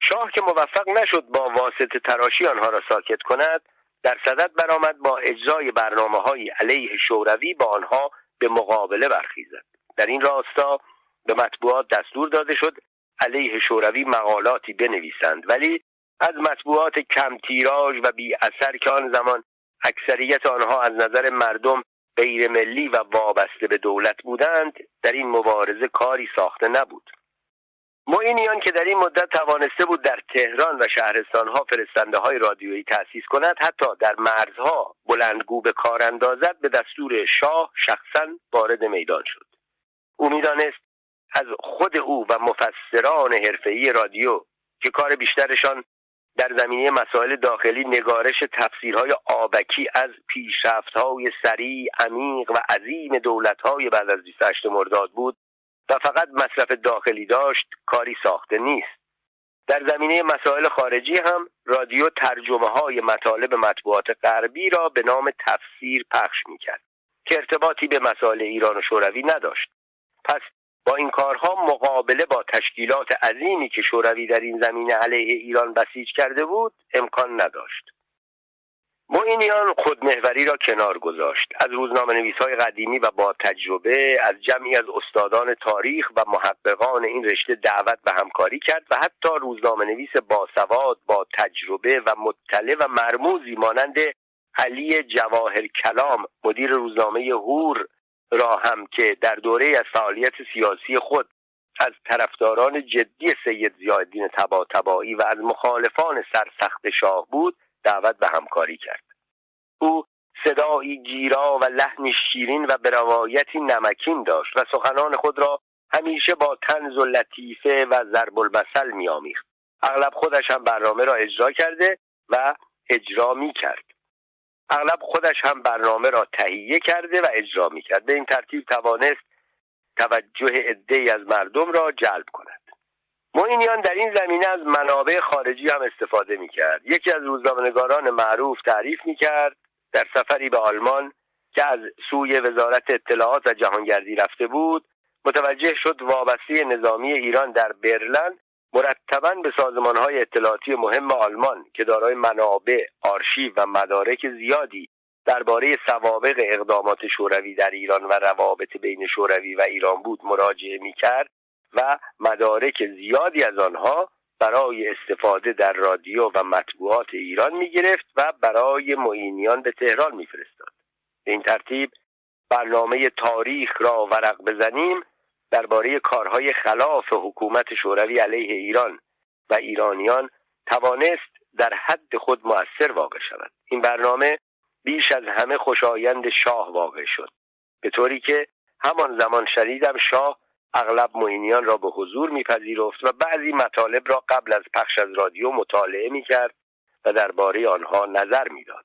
شاه که موفق نشد با واسطه تراشی آنها را ساکت کند در صدد برآمد با اجرای برنامه های علیه شوروی با آنها به مقابله برخیزد. در این راستا به مطبوعات دستور داده شد علیه شوروی مقالاتی بنویسند، ولی از مطبوعات کم تیراژ و بی اثر که آن زمان اکثریت آنها از نظر مردم غیر ملی و وابسته به دولت بودند در این مبارزه کاری ساخته نبود. معینیان که در این مدت توانسته بود در تهران و شهرستانها فرستنده‌های رادیویی تأسیس کند، حتی در مرزها بلندگو به کار اندازد، به دستور شاه شخصاً وارد میدان شد. او می‌دانست از خود او و مفسران حرفه‌ای رادیو که کار بیشترشان در زمینه مسائل داخلی نگارش تفسیرهای آبکی از پیشرفت‌های سریع، عمیق و عظیم دولت‌های بعد از بیست و هشتم مرداد بود و فقط مصرف داخلی داشت، کاری ساخته نیست. در زمینه مسائل خارجی هم رادیو ترجمه‌های مطالب مطبوعات غربی را به نام تفسیر پخش می‌کرد که ارتباطی به مسائل ایران و شوروی نداشت. پس با این کارها مقابله با تشکیلات عظیمی که شوروی در این زمینه علیه ایران بسیج کرده بود امکان نداشت. معینیان خودمحوری را کنار گذاشت. از روزنامه‌نویس‌های قدیمی و با تجربه، از جمعی از استادان تاریخ و محققان این رشته دعوت و همکاری کرد و حتی روزنامه‌نویس باسواد، با تجربه و مطلع و مرموزی مانند علی جواهر کلام، مدیر روزنامه هور، را هم که در دوره از فعالیت سیاسی خود از طرفداران جدی سید ضیاءالدین طباطبایی و از مخالفان سرسخت شاه بود دعوت به همکاری کرد. او صدایی گیرا و لحنی شیرین و به روایتی نمکین داشت و سخنان خود را همیشه با طنز و لطیفه و ضرب المثل می آمیخت. اغلب خودش هم برنامه را اجرا کرده و اجرا می کرد. اغلب خودش هم برنامه را تهیه کرده و اجرا می کرد. به این ترتیب توانست توجه عده‌ای از مردم را جلب کند. معینیان در این زمینه از منابع خارجی هم استفاده می کرد. یکی از روزنامه‌نگاران معروف تعریف می کرد در سفری به آلمان که از سوی وزارت اطلاعات و جهانگردی رفته بود، متوجه شد وابسته نظامی ایران در برلین مرتباً به سازمان‌های اطلاعاتی مهم آلمان که دارای منابع، آرشیو و مدارک زیادی درباره سوابق اقدامات شوروی در ایران و روابط بین شوروی و ایران بود مراجعه می‌کرد و مدارک زیادی از آنها برای استفاده در رادیو و مطبوعات ایران می‌گرفت و برای معینیان به تهران می‌فرستاد. به این ترتیب برنامه تاریخ را ورق بزنیم درباره کارهای خلاف حکومت شوروی علیه ایران و ایرانیان توانست در حد خود مؤثر واقع شود. این برنامه بیش از همه خوشایند شاه واقع شد، به طوری که همان زمان شنیدم شاه اغلب معینیان را به حضور می‌پذیرفت و بعضی مطالب را قبل از پخش از رادیو مطالعه می‌کرد و درباره آنها نظر می‌داد.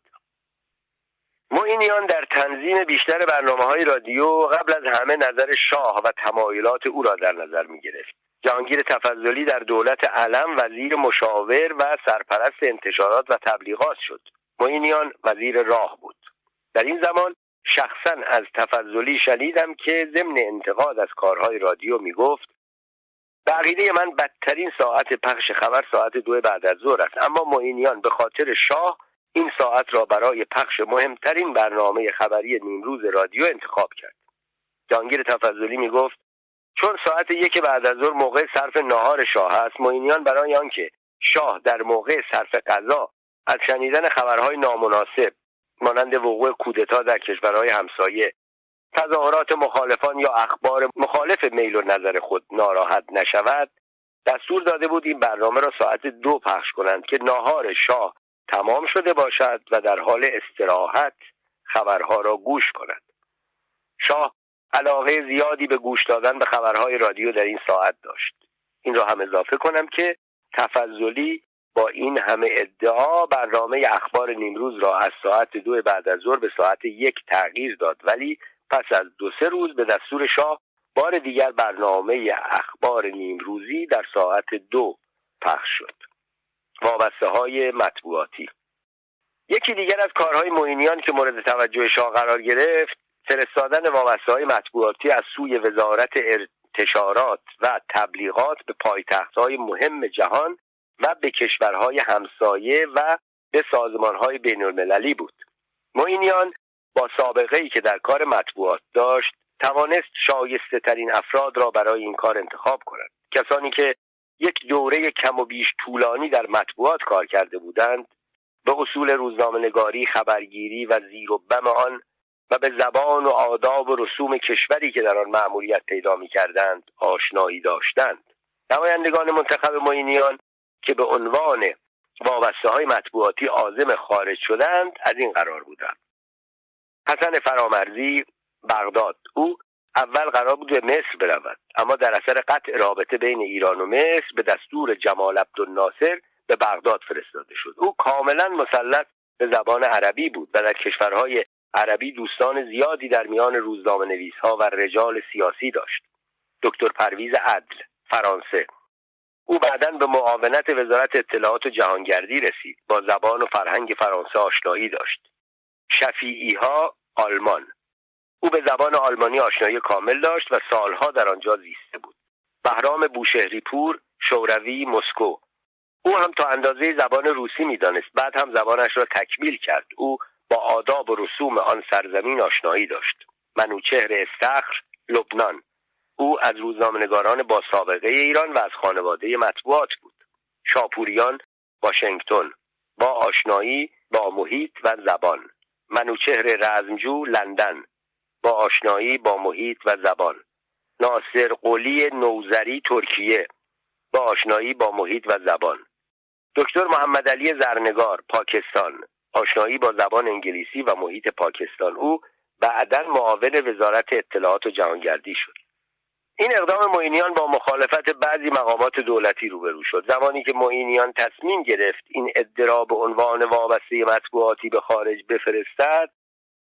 معینیان در تنظیم بیشتر برنامه‌های رادیو قبل از همه نظر شاه و تمایلات او را در نظر می‌گرفت. جهانگیر تفضلی در دولت علم وزیر مشاور و سرپرست انتشارات و تبلیغات شد. معینیان وزیر راه بود. در این زمان شخصاً از تفضلی شنیدم که ضمن انتقاد از کارهای رادیو می‌گفت: به عقیده من بدترین ساعت پخش خبر ساعت دو بعد از ظهر است، اما معینیان به خاطر شاه این ساعت را برای پخش مهمترین برنامه خبری نیمروز رادیو انتخاب کرد. جهانگیر تفضلی می گفت چون ساعت یک بعد از ظهر موقع صرف نهار شاه است، معینیان برای آنکه شاه در موقع صرف غذا از شنیدن خبرهای نامناسب مانند وقوع کودتا در کشورهای همسایه، تظاهرات مخالفان یا اخبار مخالف میل و نظر خود ناراحت نشود، دستور داده بود این برنامه را ساعت دو پخش کنند که نهار شاه تمام شده باشد و در حال استراحت خبرها را گوش کند. شاه علاقه زیادی به گوش دادن به خبرهای رادیو در این ساعت داشت. این را هم اضافه کنم که تفضلی با این همه ادعا برنامه اخبار نیمروز را از ساعت دو بعد از ظهر به ساعت یک تغییر داد، ولی پس از دو سه روز به دستور شاه بار دیگر برنامه اخبار نیمروزی در ساعت دو پخش شد. وابسته های مطبوعاتی. یکی دیگر از کارهای معینیان که مورد توجه شاه قرار گرفت فرستادن وابسته های مطبوعاتی از سوی وزارت انتشارات و تبلیغات به پایتخت های مهم جهان و به کشورهای همسایه و به سازمان های بین المللی بود. معینیان با سابقه‌ای که در کار مطبوعات داشت توانست شایسته ترین افراد را برای این کار انتخاب کند. کسانی که یک دوره کم و بیش طولانی در مطبوعات کار کرده بودند، به اصول روزنامه‌نگاری، خبرگیری و زیر و بم آن و به زبان و آداب و رسوم کشوری که در آن مأموریت پیدا می‌کردند آشنایی داشتند. نمایندگان منتخب معینیان که به عنوان وابسته های مطبوعاتی عازم خارج شدند از این قرار بودند. حسن فرامرزی بغداد، او اول قرار بود به مصر برود، اما در اثر قطع رابطه بین ایران و مصر به دستور جمال عبدالناصر به بغداد فرستاده شد. او کاملا مسلط به زبان عربی بود و در کشورهای عربی دوستان زیادی در میان روزنامه نویسها و رجال سیاسی داشت. دکتر پرویز عدل، فرانسه، او بعداً به معاونت وزارت اطلاعات و جهانگردی رسید. با زبان و فرهنگ فرانسه آشنایی داشت. شفیعی‌ها، آلمان، او به زبان آلمانی آشنایی کامل داشت و سالها در آنجا زیسته بود. بهرام بوشهریپور، شوروی، مسکو، او هم تا اندازه زبان روسی می‌دانست، بعد هم زبانش را تکمیل کرد. او با آداب و رسوم آن سرزمین آشنایی داشت. منوچهر استخر، لبنان، او از روزنامه‌نگاران با سابقه ایران و از خانواده مطبوعات بود. شاپوریان، واشنگتن، با آشنایی با محیط و زبان. منوچهر رزمجو، لندن، با آشنایی با محیط و زبان. ناصر قلی نوذری، ترکیه، با آشنایی با محیط و زبان. دکتر محمد علی زرنگار، پاکستان، آشنایی با زبان انگلیسی و محیط پاکستان. او بعداً معاون وزارت اطلاعات و جهانگردی شد. این اقدام معینیان با مخالفت بعضی مقامات دولتی روبرو شد. زمانی که معینیان تصمیم گرفت این ادعا به عنوان وابسته مطبوعاتی به خارج بفرستد،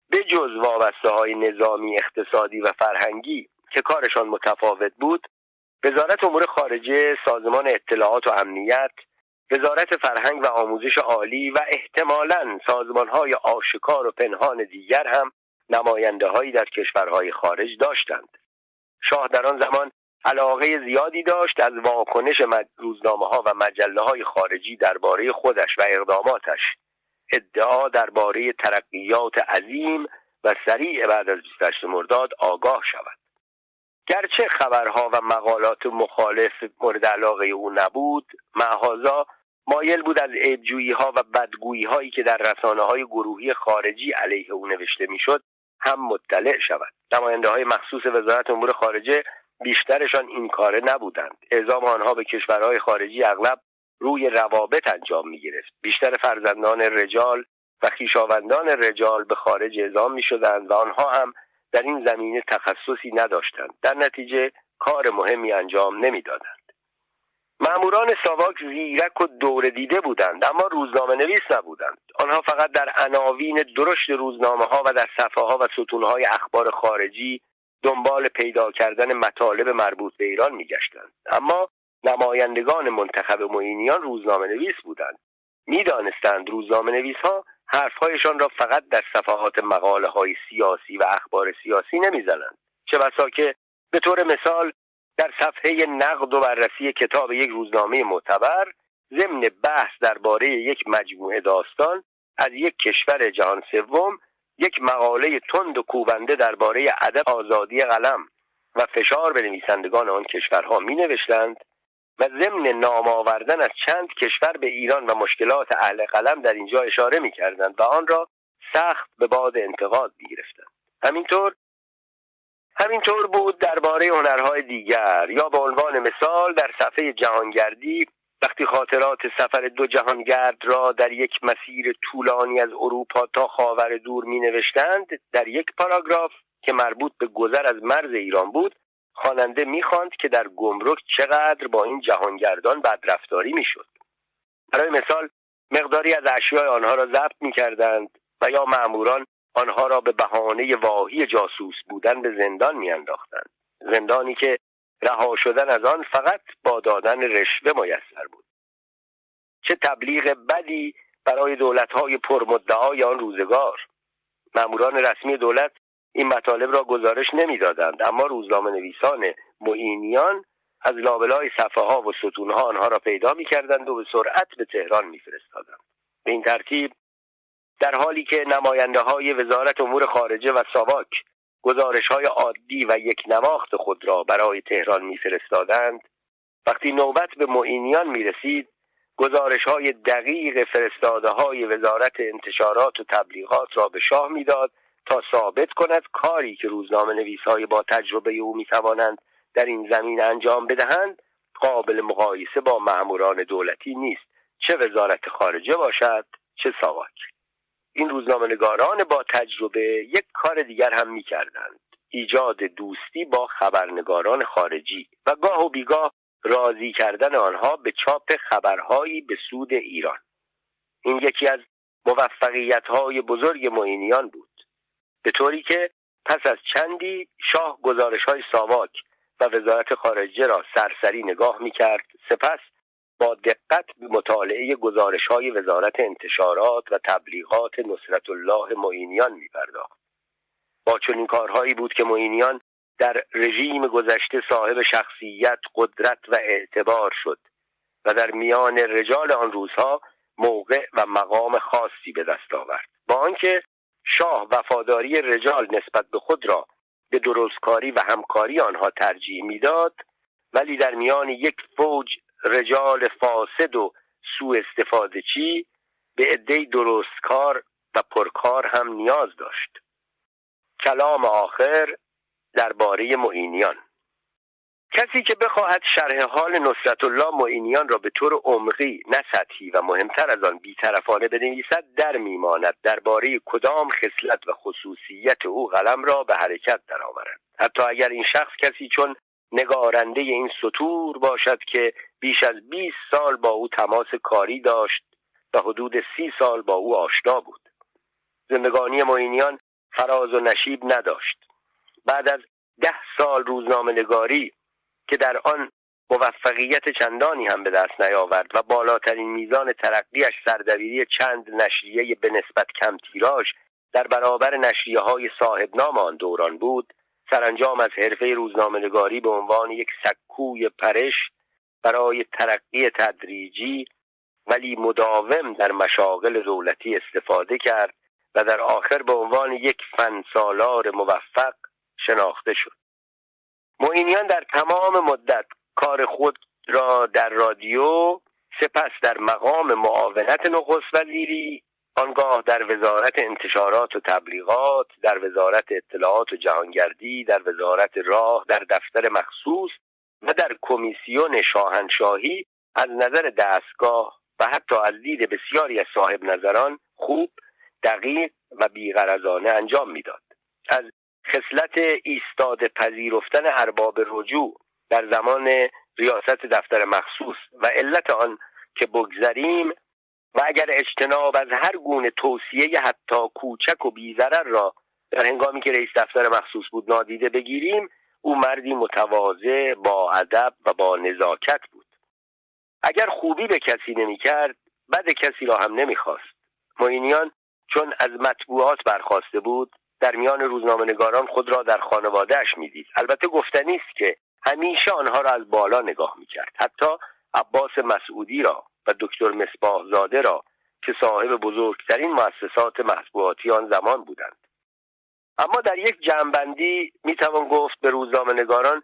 به جز وابسته های نظامی، اقتصادی و فرهنگی که کارشان متفاوت بود، وزارت امور خارجه، سازمان اطلاعات و امنیت، وزارت فرهنگ و آموزش عالی و احتمالاً سازمان‌های آشکار و پنهان دیگر هم نماینده‌هایی در کشورهای خارج داشتند. شاه در آن زمان علاقه زیادی داشت از واکنش روزنامه‌ها و مجله‌های خارجی درباره خودش و اقداماتش. ادعا درباره ترقیات عظیم و سریع بعد از بیست و هشت مرداد آگاه شود. گرچه خبرها و مقالات مخالف مورد علاقه او نبود، معهازا مایل بود از عیبجویی‌ها و بدگویی‌هایی که در رسانه‌های گروهی خارجی علیه او نوشته می‌شد هم مطلع شود. نماینده‌های مخصوص وزارت امور خارجه بیشترشان این کاره نبودند. اعزام آنها به کشورهای خارجی اغلب روی روابط انجام می‌گرفت. بیشتر فرزندان رجال و خویشاوندان رجال به خارج اعزام می‌شدند و آنها هم در این زمینه تخصصی نداشتند، در نتیجه کار مهمی انجام نمیدادند. ماموران ساواک زیرک و دوره دیده بودند، اما روزنامه نویس نبودند. آنها فقط در عناوین درشت روزنامه ها و در صفحه ها و ستون های اخبار خارجی دنبال پیدا کردن مطالب مربوط به ایران می گشتند. اما نمایندگان منتخب معینیان روزنامه نویس بودند. می دانستند روزنامه نویس ها حرفهایشان را فقط در صفحات مقاله های سیاسی و اخبار سیاسی نمیزنند، چه بسا که به طور مثال در صفحه نقد و بررسی کتاب یک روزنامه معتبر ضمن بحث درباره یک مجموعه داستان از یک کشور جهان سوم یک مقاله تند و کوبنده درباره ادب، آزادی قلم و فشار به نویسندگان آن کشورها می نوشتند و ضمن نام آوردن از چند کشور به ایران و مشکلات اهل قلم در اینجا اشاره می کردند و آن را سخت به باد انتقاد می گرفتند. همینطور همینطور بود درباره هنرهای دیگر. یا به عنوان مثال در صفحه جهانگردی وقتی خاطرات سفر دو جهانگرد را در یک مسیر طولانی از اروپا تا خاور دور می نوشتند، در یک پاراگراف که مربوط به گذر از مرز ایران بود، خواننده می‌خواند که در گمرک چقدر با این جهانگردان بدرفتاری می‌شد. برای مثال مقداری از اشیاء آنها را ضبط می‌کردند و یا مأموران آنها را به بهانه واهی جاسوس بودن به زندان می‌انداختند، زندانی که رها شدن از آن فقط با دادن رشوه میسر بود. چه تبلیغ بدی برای دولت‌های پرمدعای آن روزگار! مأموران رسمی دولت این مطالب را گزارش نمی‌دادند، اما روزنامه نویسان معینیان از لابلای صفحه ها و ستون ها آنها را پیدا می‌کردند و به سرعت به تهران می‌فرستادند. به این ترتیب در حالی که نماینده‌های وزارت امور خارجه و ساواک گزارش‌های عادی و یک نواخت خود را برای تهران می‌فرستادند، وقتی نوبت به معینیان می‌رسید، گزارش‌های دقیق فرستاده‌های وزارت انتشارات و تبلیغات را به شاه می‌داد تا ثابت کند کاری که روزنامه نویس‌های با تجربه او می‌توانند در این زمین انجام بدهند قابل مقایسه با ماموران دولتی نیست، چه وزارت خارجه باشد چه ساواک. این روزنامه‌نگاران با تجربه یک کار دیگر هم می‌کردند، ایجاد دوستی با خبرنگاران خارجی و گاه و بیگاه راضی کردن آنها به چاپ خبرهایی به سود ایران. این یکی از موفقیت‌های بزرگ معینیان بود، به طوری که پس از چندی شاه گزارش‌های ساواک و وزارت خارجه را سرسری نگاه می‌کرد، سپس با دقت به مطالعه گزارش‌های وزارت انتشارات و تبلیغات نصرتالله معینیان می‌پرداخت. با چنین کارهایی بود که معینیان در رژیم گذشته صاحب شخصیت، قدرت و اعتبار شد و در میان رجال آن روزها موقع و مقام خاصی به دست آورد. با آنکه شاه وفاداری رجال نسبت به خود را به درستکاری و همکاری آنها ترجیح میداد، ولی در میان یک فوج رجال فاسد و سوء استفاده چی به عده‌ای درستکار و پرکار هم نیاز داشت. کلام آخر درباره معینیان. کسی که بخواهد شرح حال نصرتالله معینیان را به طور عمقی، نه سطحی و مهمتر از آن بی‌طرفانه بنویسد، در میماند درباره کدام خصلت و خصوصیت او قلم را به حرکت درآورد، حتی اگر این شخص کسی چون نگارنده این سطور باشد که بیش از بیست سال با او تماس کاری داشت و حدود سی سال با او آشنا بود. زندگانی معینیان فراز و نشیب نداشت. بعد از ده سال روزنامه‌نگاری که در آن موفقیت چندانی هم به دست نیاورد و بالاترین میزان ترقیش سردبیری چند نشریه به نسبت کم تیراژ در برابر نشریه‌های صاحب نام آن دوران بود، سرانجام از حرفه روزنامه‌نگاری به عنوان یک سکوی پرش برای ترقی تدریجی ولی مداوم در مشاغل دولتی استفاده کرد و در آخر به عنوان یک فن سالار موفق شناخته شد. معینیان در تمام مدت کار خود را در رادیو، سپس در مقام معاونت نخست وزیری، آنگاه در وزارت انتشارات و تبلیغات، در وزارت اطلاعات و جهانگردی، در وزارت راه، در دفتر مخصوص و در کمیسیون شاهنشاهی از نظر دستگاه و حتی از دید بسیاری از صاحب نظران خوب، دقیق و بی‌غرضانه انجام میداد. از خصلت ایستاده پذیرفتن ارباب رجوع در زمان ریاست دفتر مخصوص و علت آن که بگذریم و اگر اجتناب از هر گونه توصیه حتی کوچک و بی‌ضرر را در هنگامی که رئیس دفتر مخصوص بود نادیده بگیریم، او مردی متواضع، با ادب و با نزاکت بود. اگر خوبی به کسی نمی‌کرد، بد کسی را هم نمی‌خواست. معینیان چون از مطبوعات برخاسته بود، در میان روزنامه‌نگاران خود را در خانواده‌اش می‌دید. البته گفتنی است که همیشه آنها را از بالا نگاه می‌کرد. حتی عباس مسعودی را و دکتر مصباح زاده را که صاحب بزرگترین مؤسسات مطبوعاتی آن زمان بودند. اما در یک جنبندی می‌توان گفت به روزنامه‌نگاران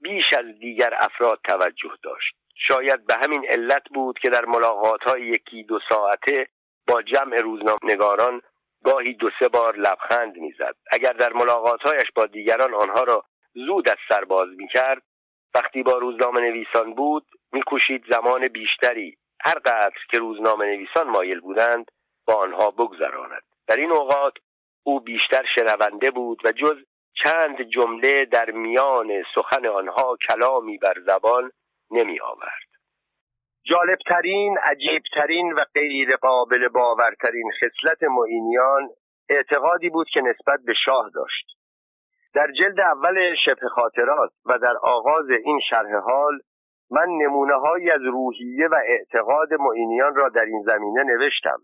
بیش از دیگر افراد توجه داشت. شاید به همین علت بود که در ملاقات‌های یکی دو ساعته با جمع روزنامه‌نگاران گاهی دو سه بار لبخند میزد. اگر در ملاقاتهایش با دیگران آنها را زود از سر باز میکرد، وقتی با روزنامه نویسان بود میکوشید زمان بیشتری هر قدر که روزنامه نویسان مایل بودند با آنها بگذراند. در این اوقات او بیشتر شنونده بود و جز چند جمله در میان سخن آنها کلامی بر زبان نمی آورد. جالبترین، عجیبترین و غیر قابل باورترین خصلت معینیان اعتقادی بود که نسبت به شاه داشت. در جلد اول شبه خاطرات و در آغاز این شرح حال من نمونه‌هایی از روحیه و اعتقاد معینیان را در این زمینه نوشتم.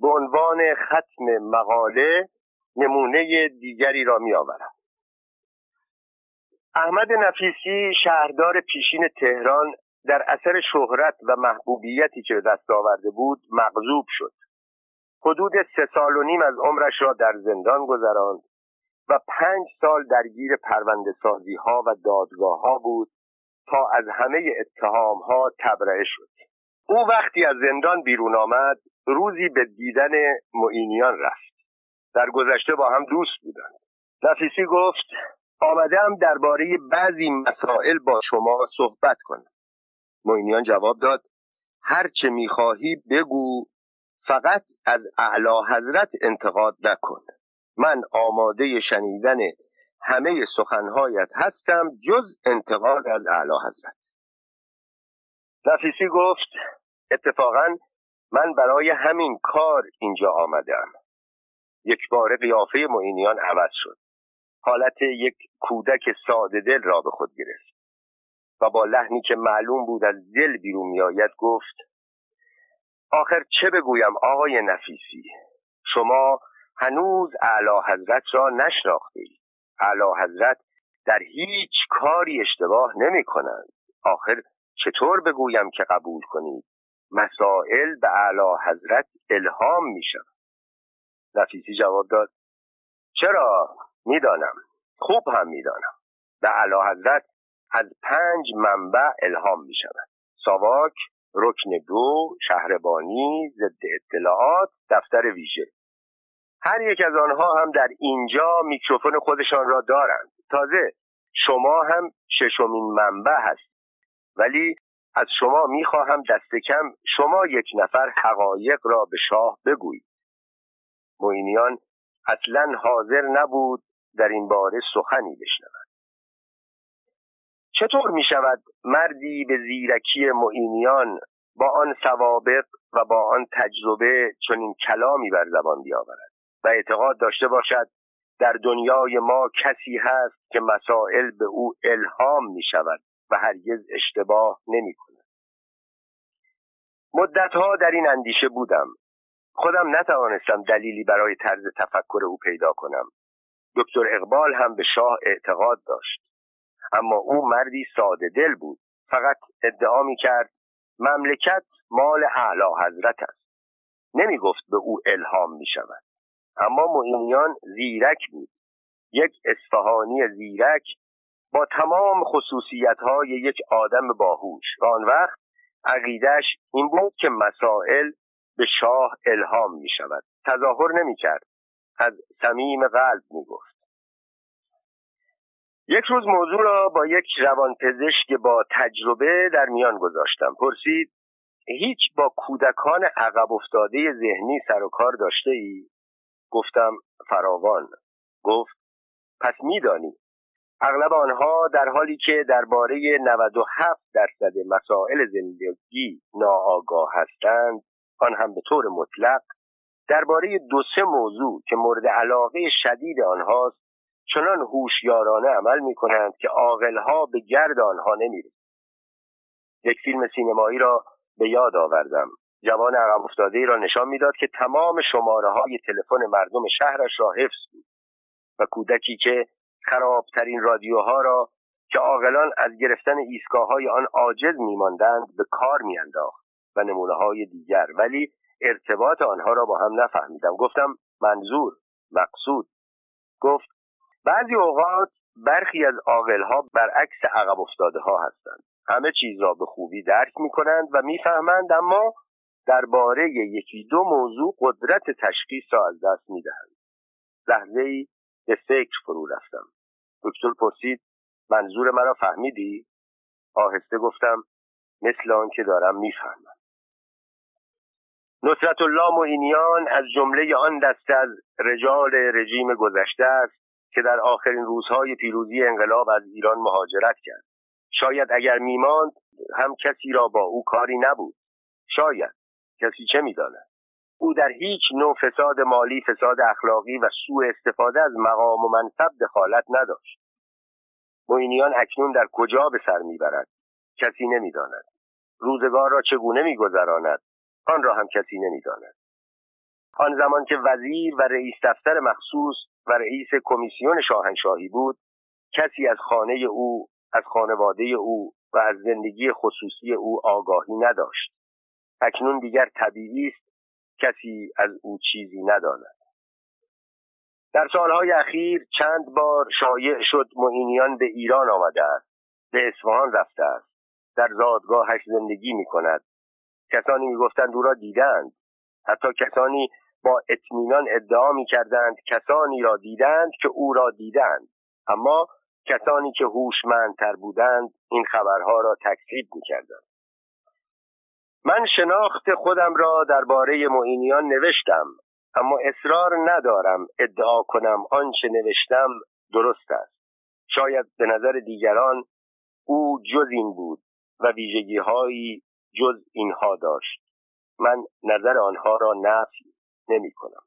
به عنوان ختم مقاله نمونه دیگری را می‌آورم. احمد نفیسی، شهردار پیشین تهران، در اثر شهرت و محبوبیتی که به دست آورده بود مغضوب شد. حدود سه سال و نیم از عمرش را در زندان گذراند و پنج سال درگیر پرونده سازی ها و دادگاه ها بود تا از همه اتهام ها تبرئه شد. او وقتی از زندان بیرون آمد روزی به دیدن معینیان رفت. در گذشته با هم دوست بودند. نفیسی گفت: آمدم درباره بعضی مسائل با شما صحبت کنم. معینیان جواب داد: هر چه میخواهی بگو، فقط از اعلی حضرت انتقاد نکن. من آماده شنیدن همه سخنهایت هستم جز انتقاد از اعلی حضرت. نفیسی گفت: اتفاقاً من برای همین کار اینجا آمدم. یک بار قیافه معینیان عوض شد. حالت یک کودک ساده دل را به خود گرفت و با لحنی که معلوم بود از دل بیرون میآید گفت: آخر چه بگویم آقای نفیسی؟ شما هنوز اعلی حضرت را نشناختید. اعلی حضرت در هیچ کاری اشتباه نمی کنند. آخر چطور بگویم که قبول کنید؟ مسائل به اعلی حضرت الهام می شود. نفیسی جواب داد: چرا؟ میدانم، خوب هم میدانم. به اعلی حضرت از پنج منبع الهام می شود: ساواک، رکن دو، شهربانی، ضد اطلاعات، دفتر ویژه. هر یک از آنها هم در اینجا میکروفون خودشان را دارند. تازه شما هم ششمین منبع هست، ولی از شما میخواهم دست کم شما یک نفر حقایق را به شاه بگویید. معینیان اصلا حاضر نبود در این باره سخنی بشنود. چطور می شود مردی به زیرکی معینیان با آن سوابق و با آن تجربه چنین کلامی بر زبان بیاورد و اعتقاد داشته باشد در دنیای ما کسی هست که مسائل به او الهام می شود و هرگز اشتباه نمی کند. مدتها در این اندیشه بودم. خودم نتوانستم دلیلی برای طرز تفکر او پیدا کنم. دکتر اقبال هم به شاه اعتقاد داشت، اما او مردی ساده دل بود. فقط ادعا می کرد مملکت مال اعلی حضرت است. نمی گفت به او الهام می شود. اما معینیان زیرک بود. یک اصفهانی زیرک با تمام خصوصیت‌های یک آدم باهوش. و آن وقت عقیدش این بود که مسائل به شاه الهام می شود. تظاهر نمی کرد. از صمیم قلب می گفت. یک روز موضوع را با یک روانپزشک با تجربه در میان گذاشتم. پرسید: هیچ با کودکان عقب افتاده ذهنی سر و کار داشته ای؟ گفتم: فراوان. گفت: پس می دانی اغلب آنها در حالی که درباره نود و هفت درصد مسائل زندگی ناآگاه هستند، آن هم به طور مطلق، درباره دو سه موضوع که مورد علاقه شدید آنهاست چنان هوشیارانه عمل می کنند که عاقل‌ها به گرد آنها نمی‌رسند. یک فیلم سینمایی را به یاد آوردم. جوان عقب افتاده‌ای را نشان می‌داد که تمام شماره‌های تلفن مردم شهرش را حفظ بود و کودکی که خرابترین رادیوها را که عاقلان از گرفتن ایستگاه‌های آن عاجز می‌ماندند به کار می‌انداخت و نمونه‌های دیگر، ولی ارتباط آنها را با هم نفهمیدم. گفتم: منظور، مقصود؟ گفت: بعضی اوقات برخی از عاقل‌ها برعکس عقب افتاده‌ها هستند. همه چیز را به خوبی درک می‌کنند و می‌فهمند، اما درباره یکی دو موضوع قدرت تشخیص را از دست می‌دهند. لحظه‌ای به فکر فرو رفتم. دکتر پرسید: منظور مرا فهمیدی؟ آهسته گفتم: مثل آن که دارم می‌فهمم. نصرتالله معینیان از جمله آن دسته از رجال رژیم گذشته است که در آخرین روزهای پیروزی انقلاب از ایران مهاجرت کرد. شاید اگر میماند هم کسی را با او کاری نبود. شاید، کسی چه میداند. او در هیچ نوع فساد مالی، فساد اخلاقی و سوء استفاده از مقام و منصب دخالت نداشت. معینیان اکنون در کجا به سر میبرد؟ کسی نمیداند. روزگار را چگونه میگذراند؟ آن را هم کسی نمیداند. آن زمان که وزیر و رئیس دفتر مخصوص و رئیس کمیسیون شاهنشاهی بود، کسی از خانه او، از خانواده او و از زندگی خصوصی او آگاهی نداشت. اکنون دیگر طبیعی است کسی از او چیزی نداند. در سالهای اخیر چند بار شایع شد معینیان به ایران آمده است، به اصفهان رفته است، در زادگاهش زندگی می کند. کسانی می گفتند او را دیدند. حتی کسانی با اطمینان ادعا می کردند کسانی را دیدند که او را دیدند. اما کسانی که هوشمندتر بودند این خبرها را تکذیب می کردند. من شناخت خودم را درباره معینیان نوشتم، اما اصرار ندارم ادعا کنم آنچه نوشتم درست است. شاید به نظر دیگران او جز این بود و ویژگی‌هایی جز اینها داشت. من نظر آنها را نفی نمی کنم.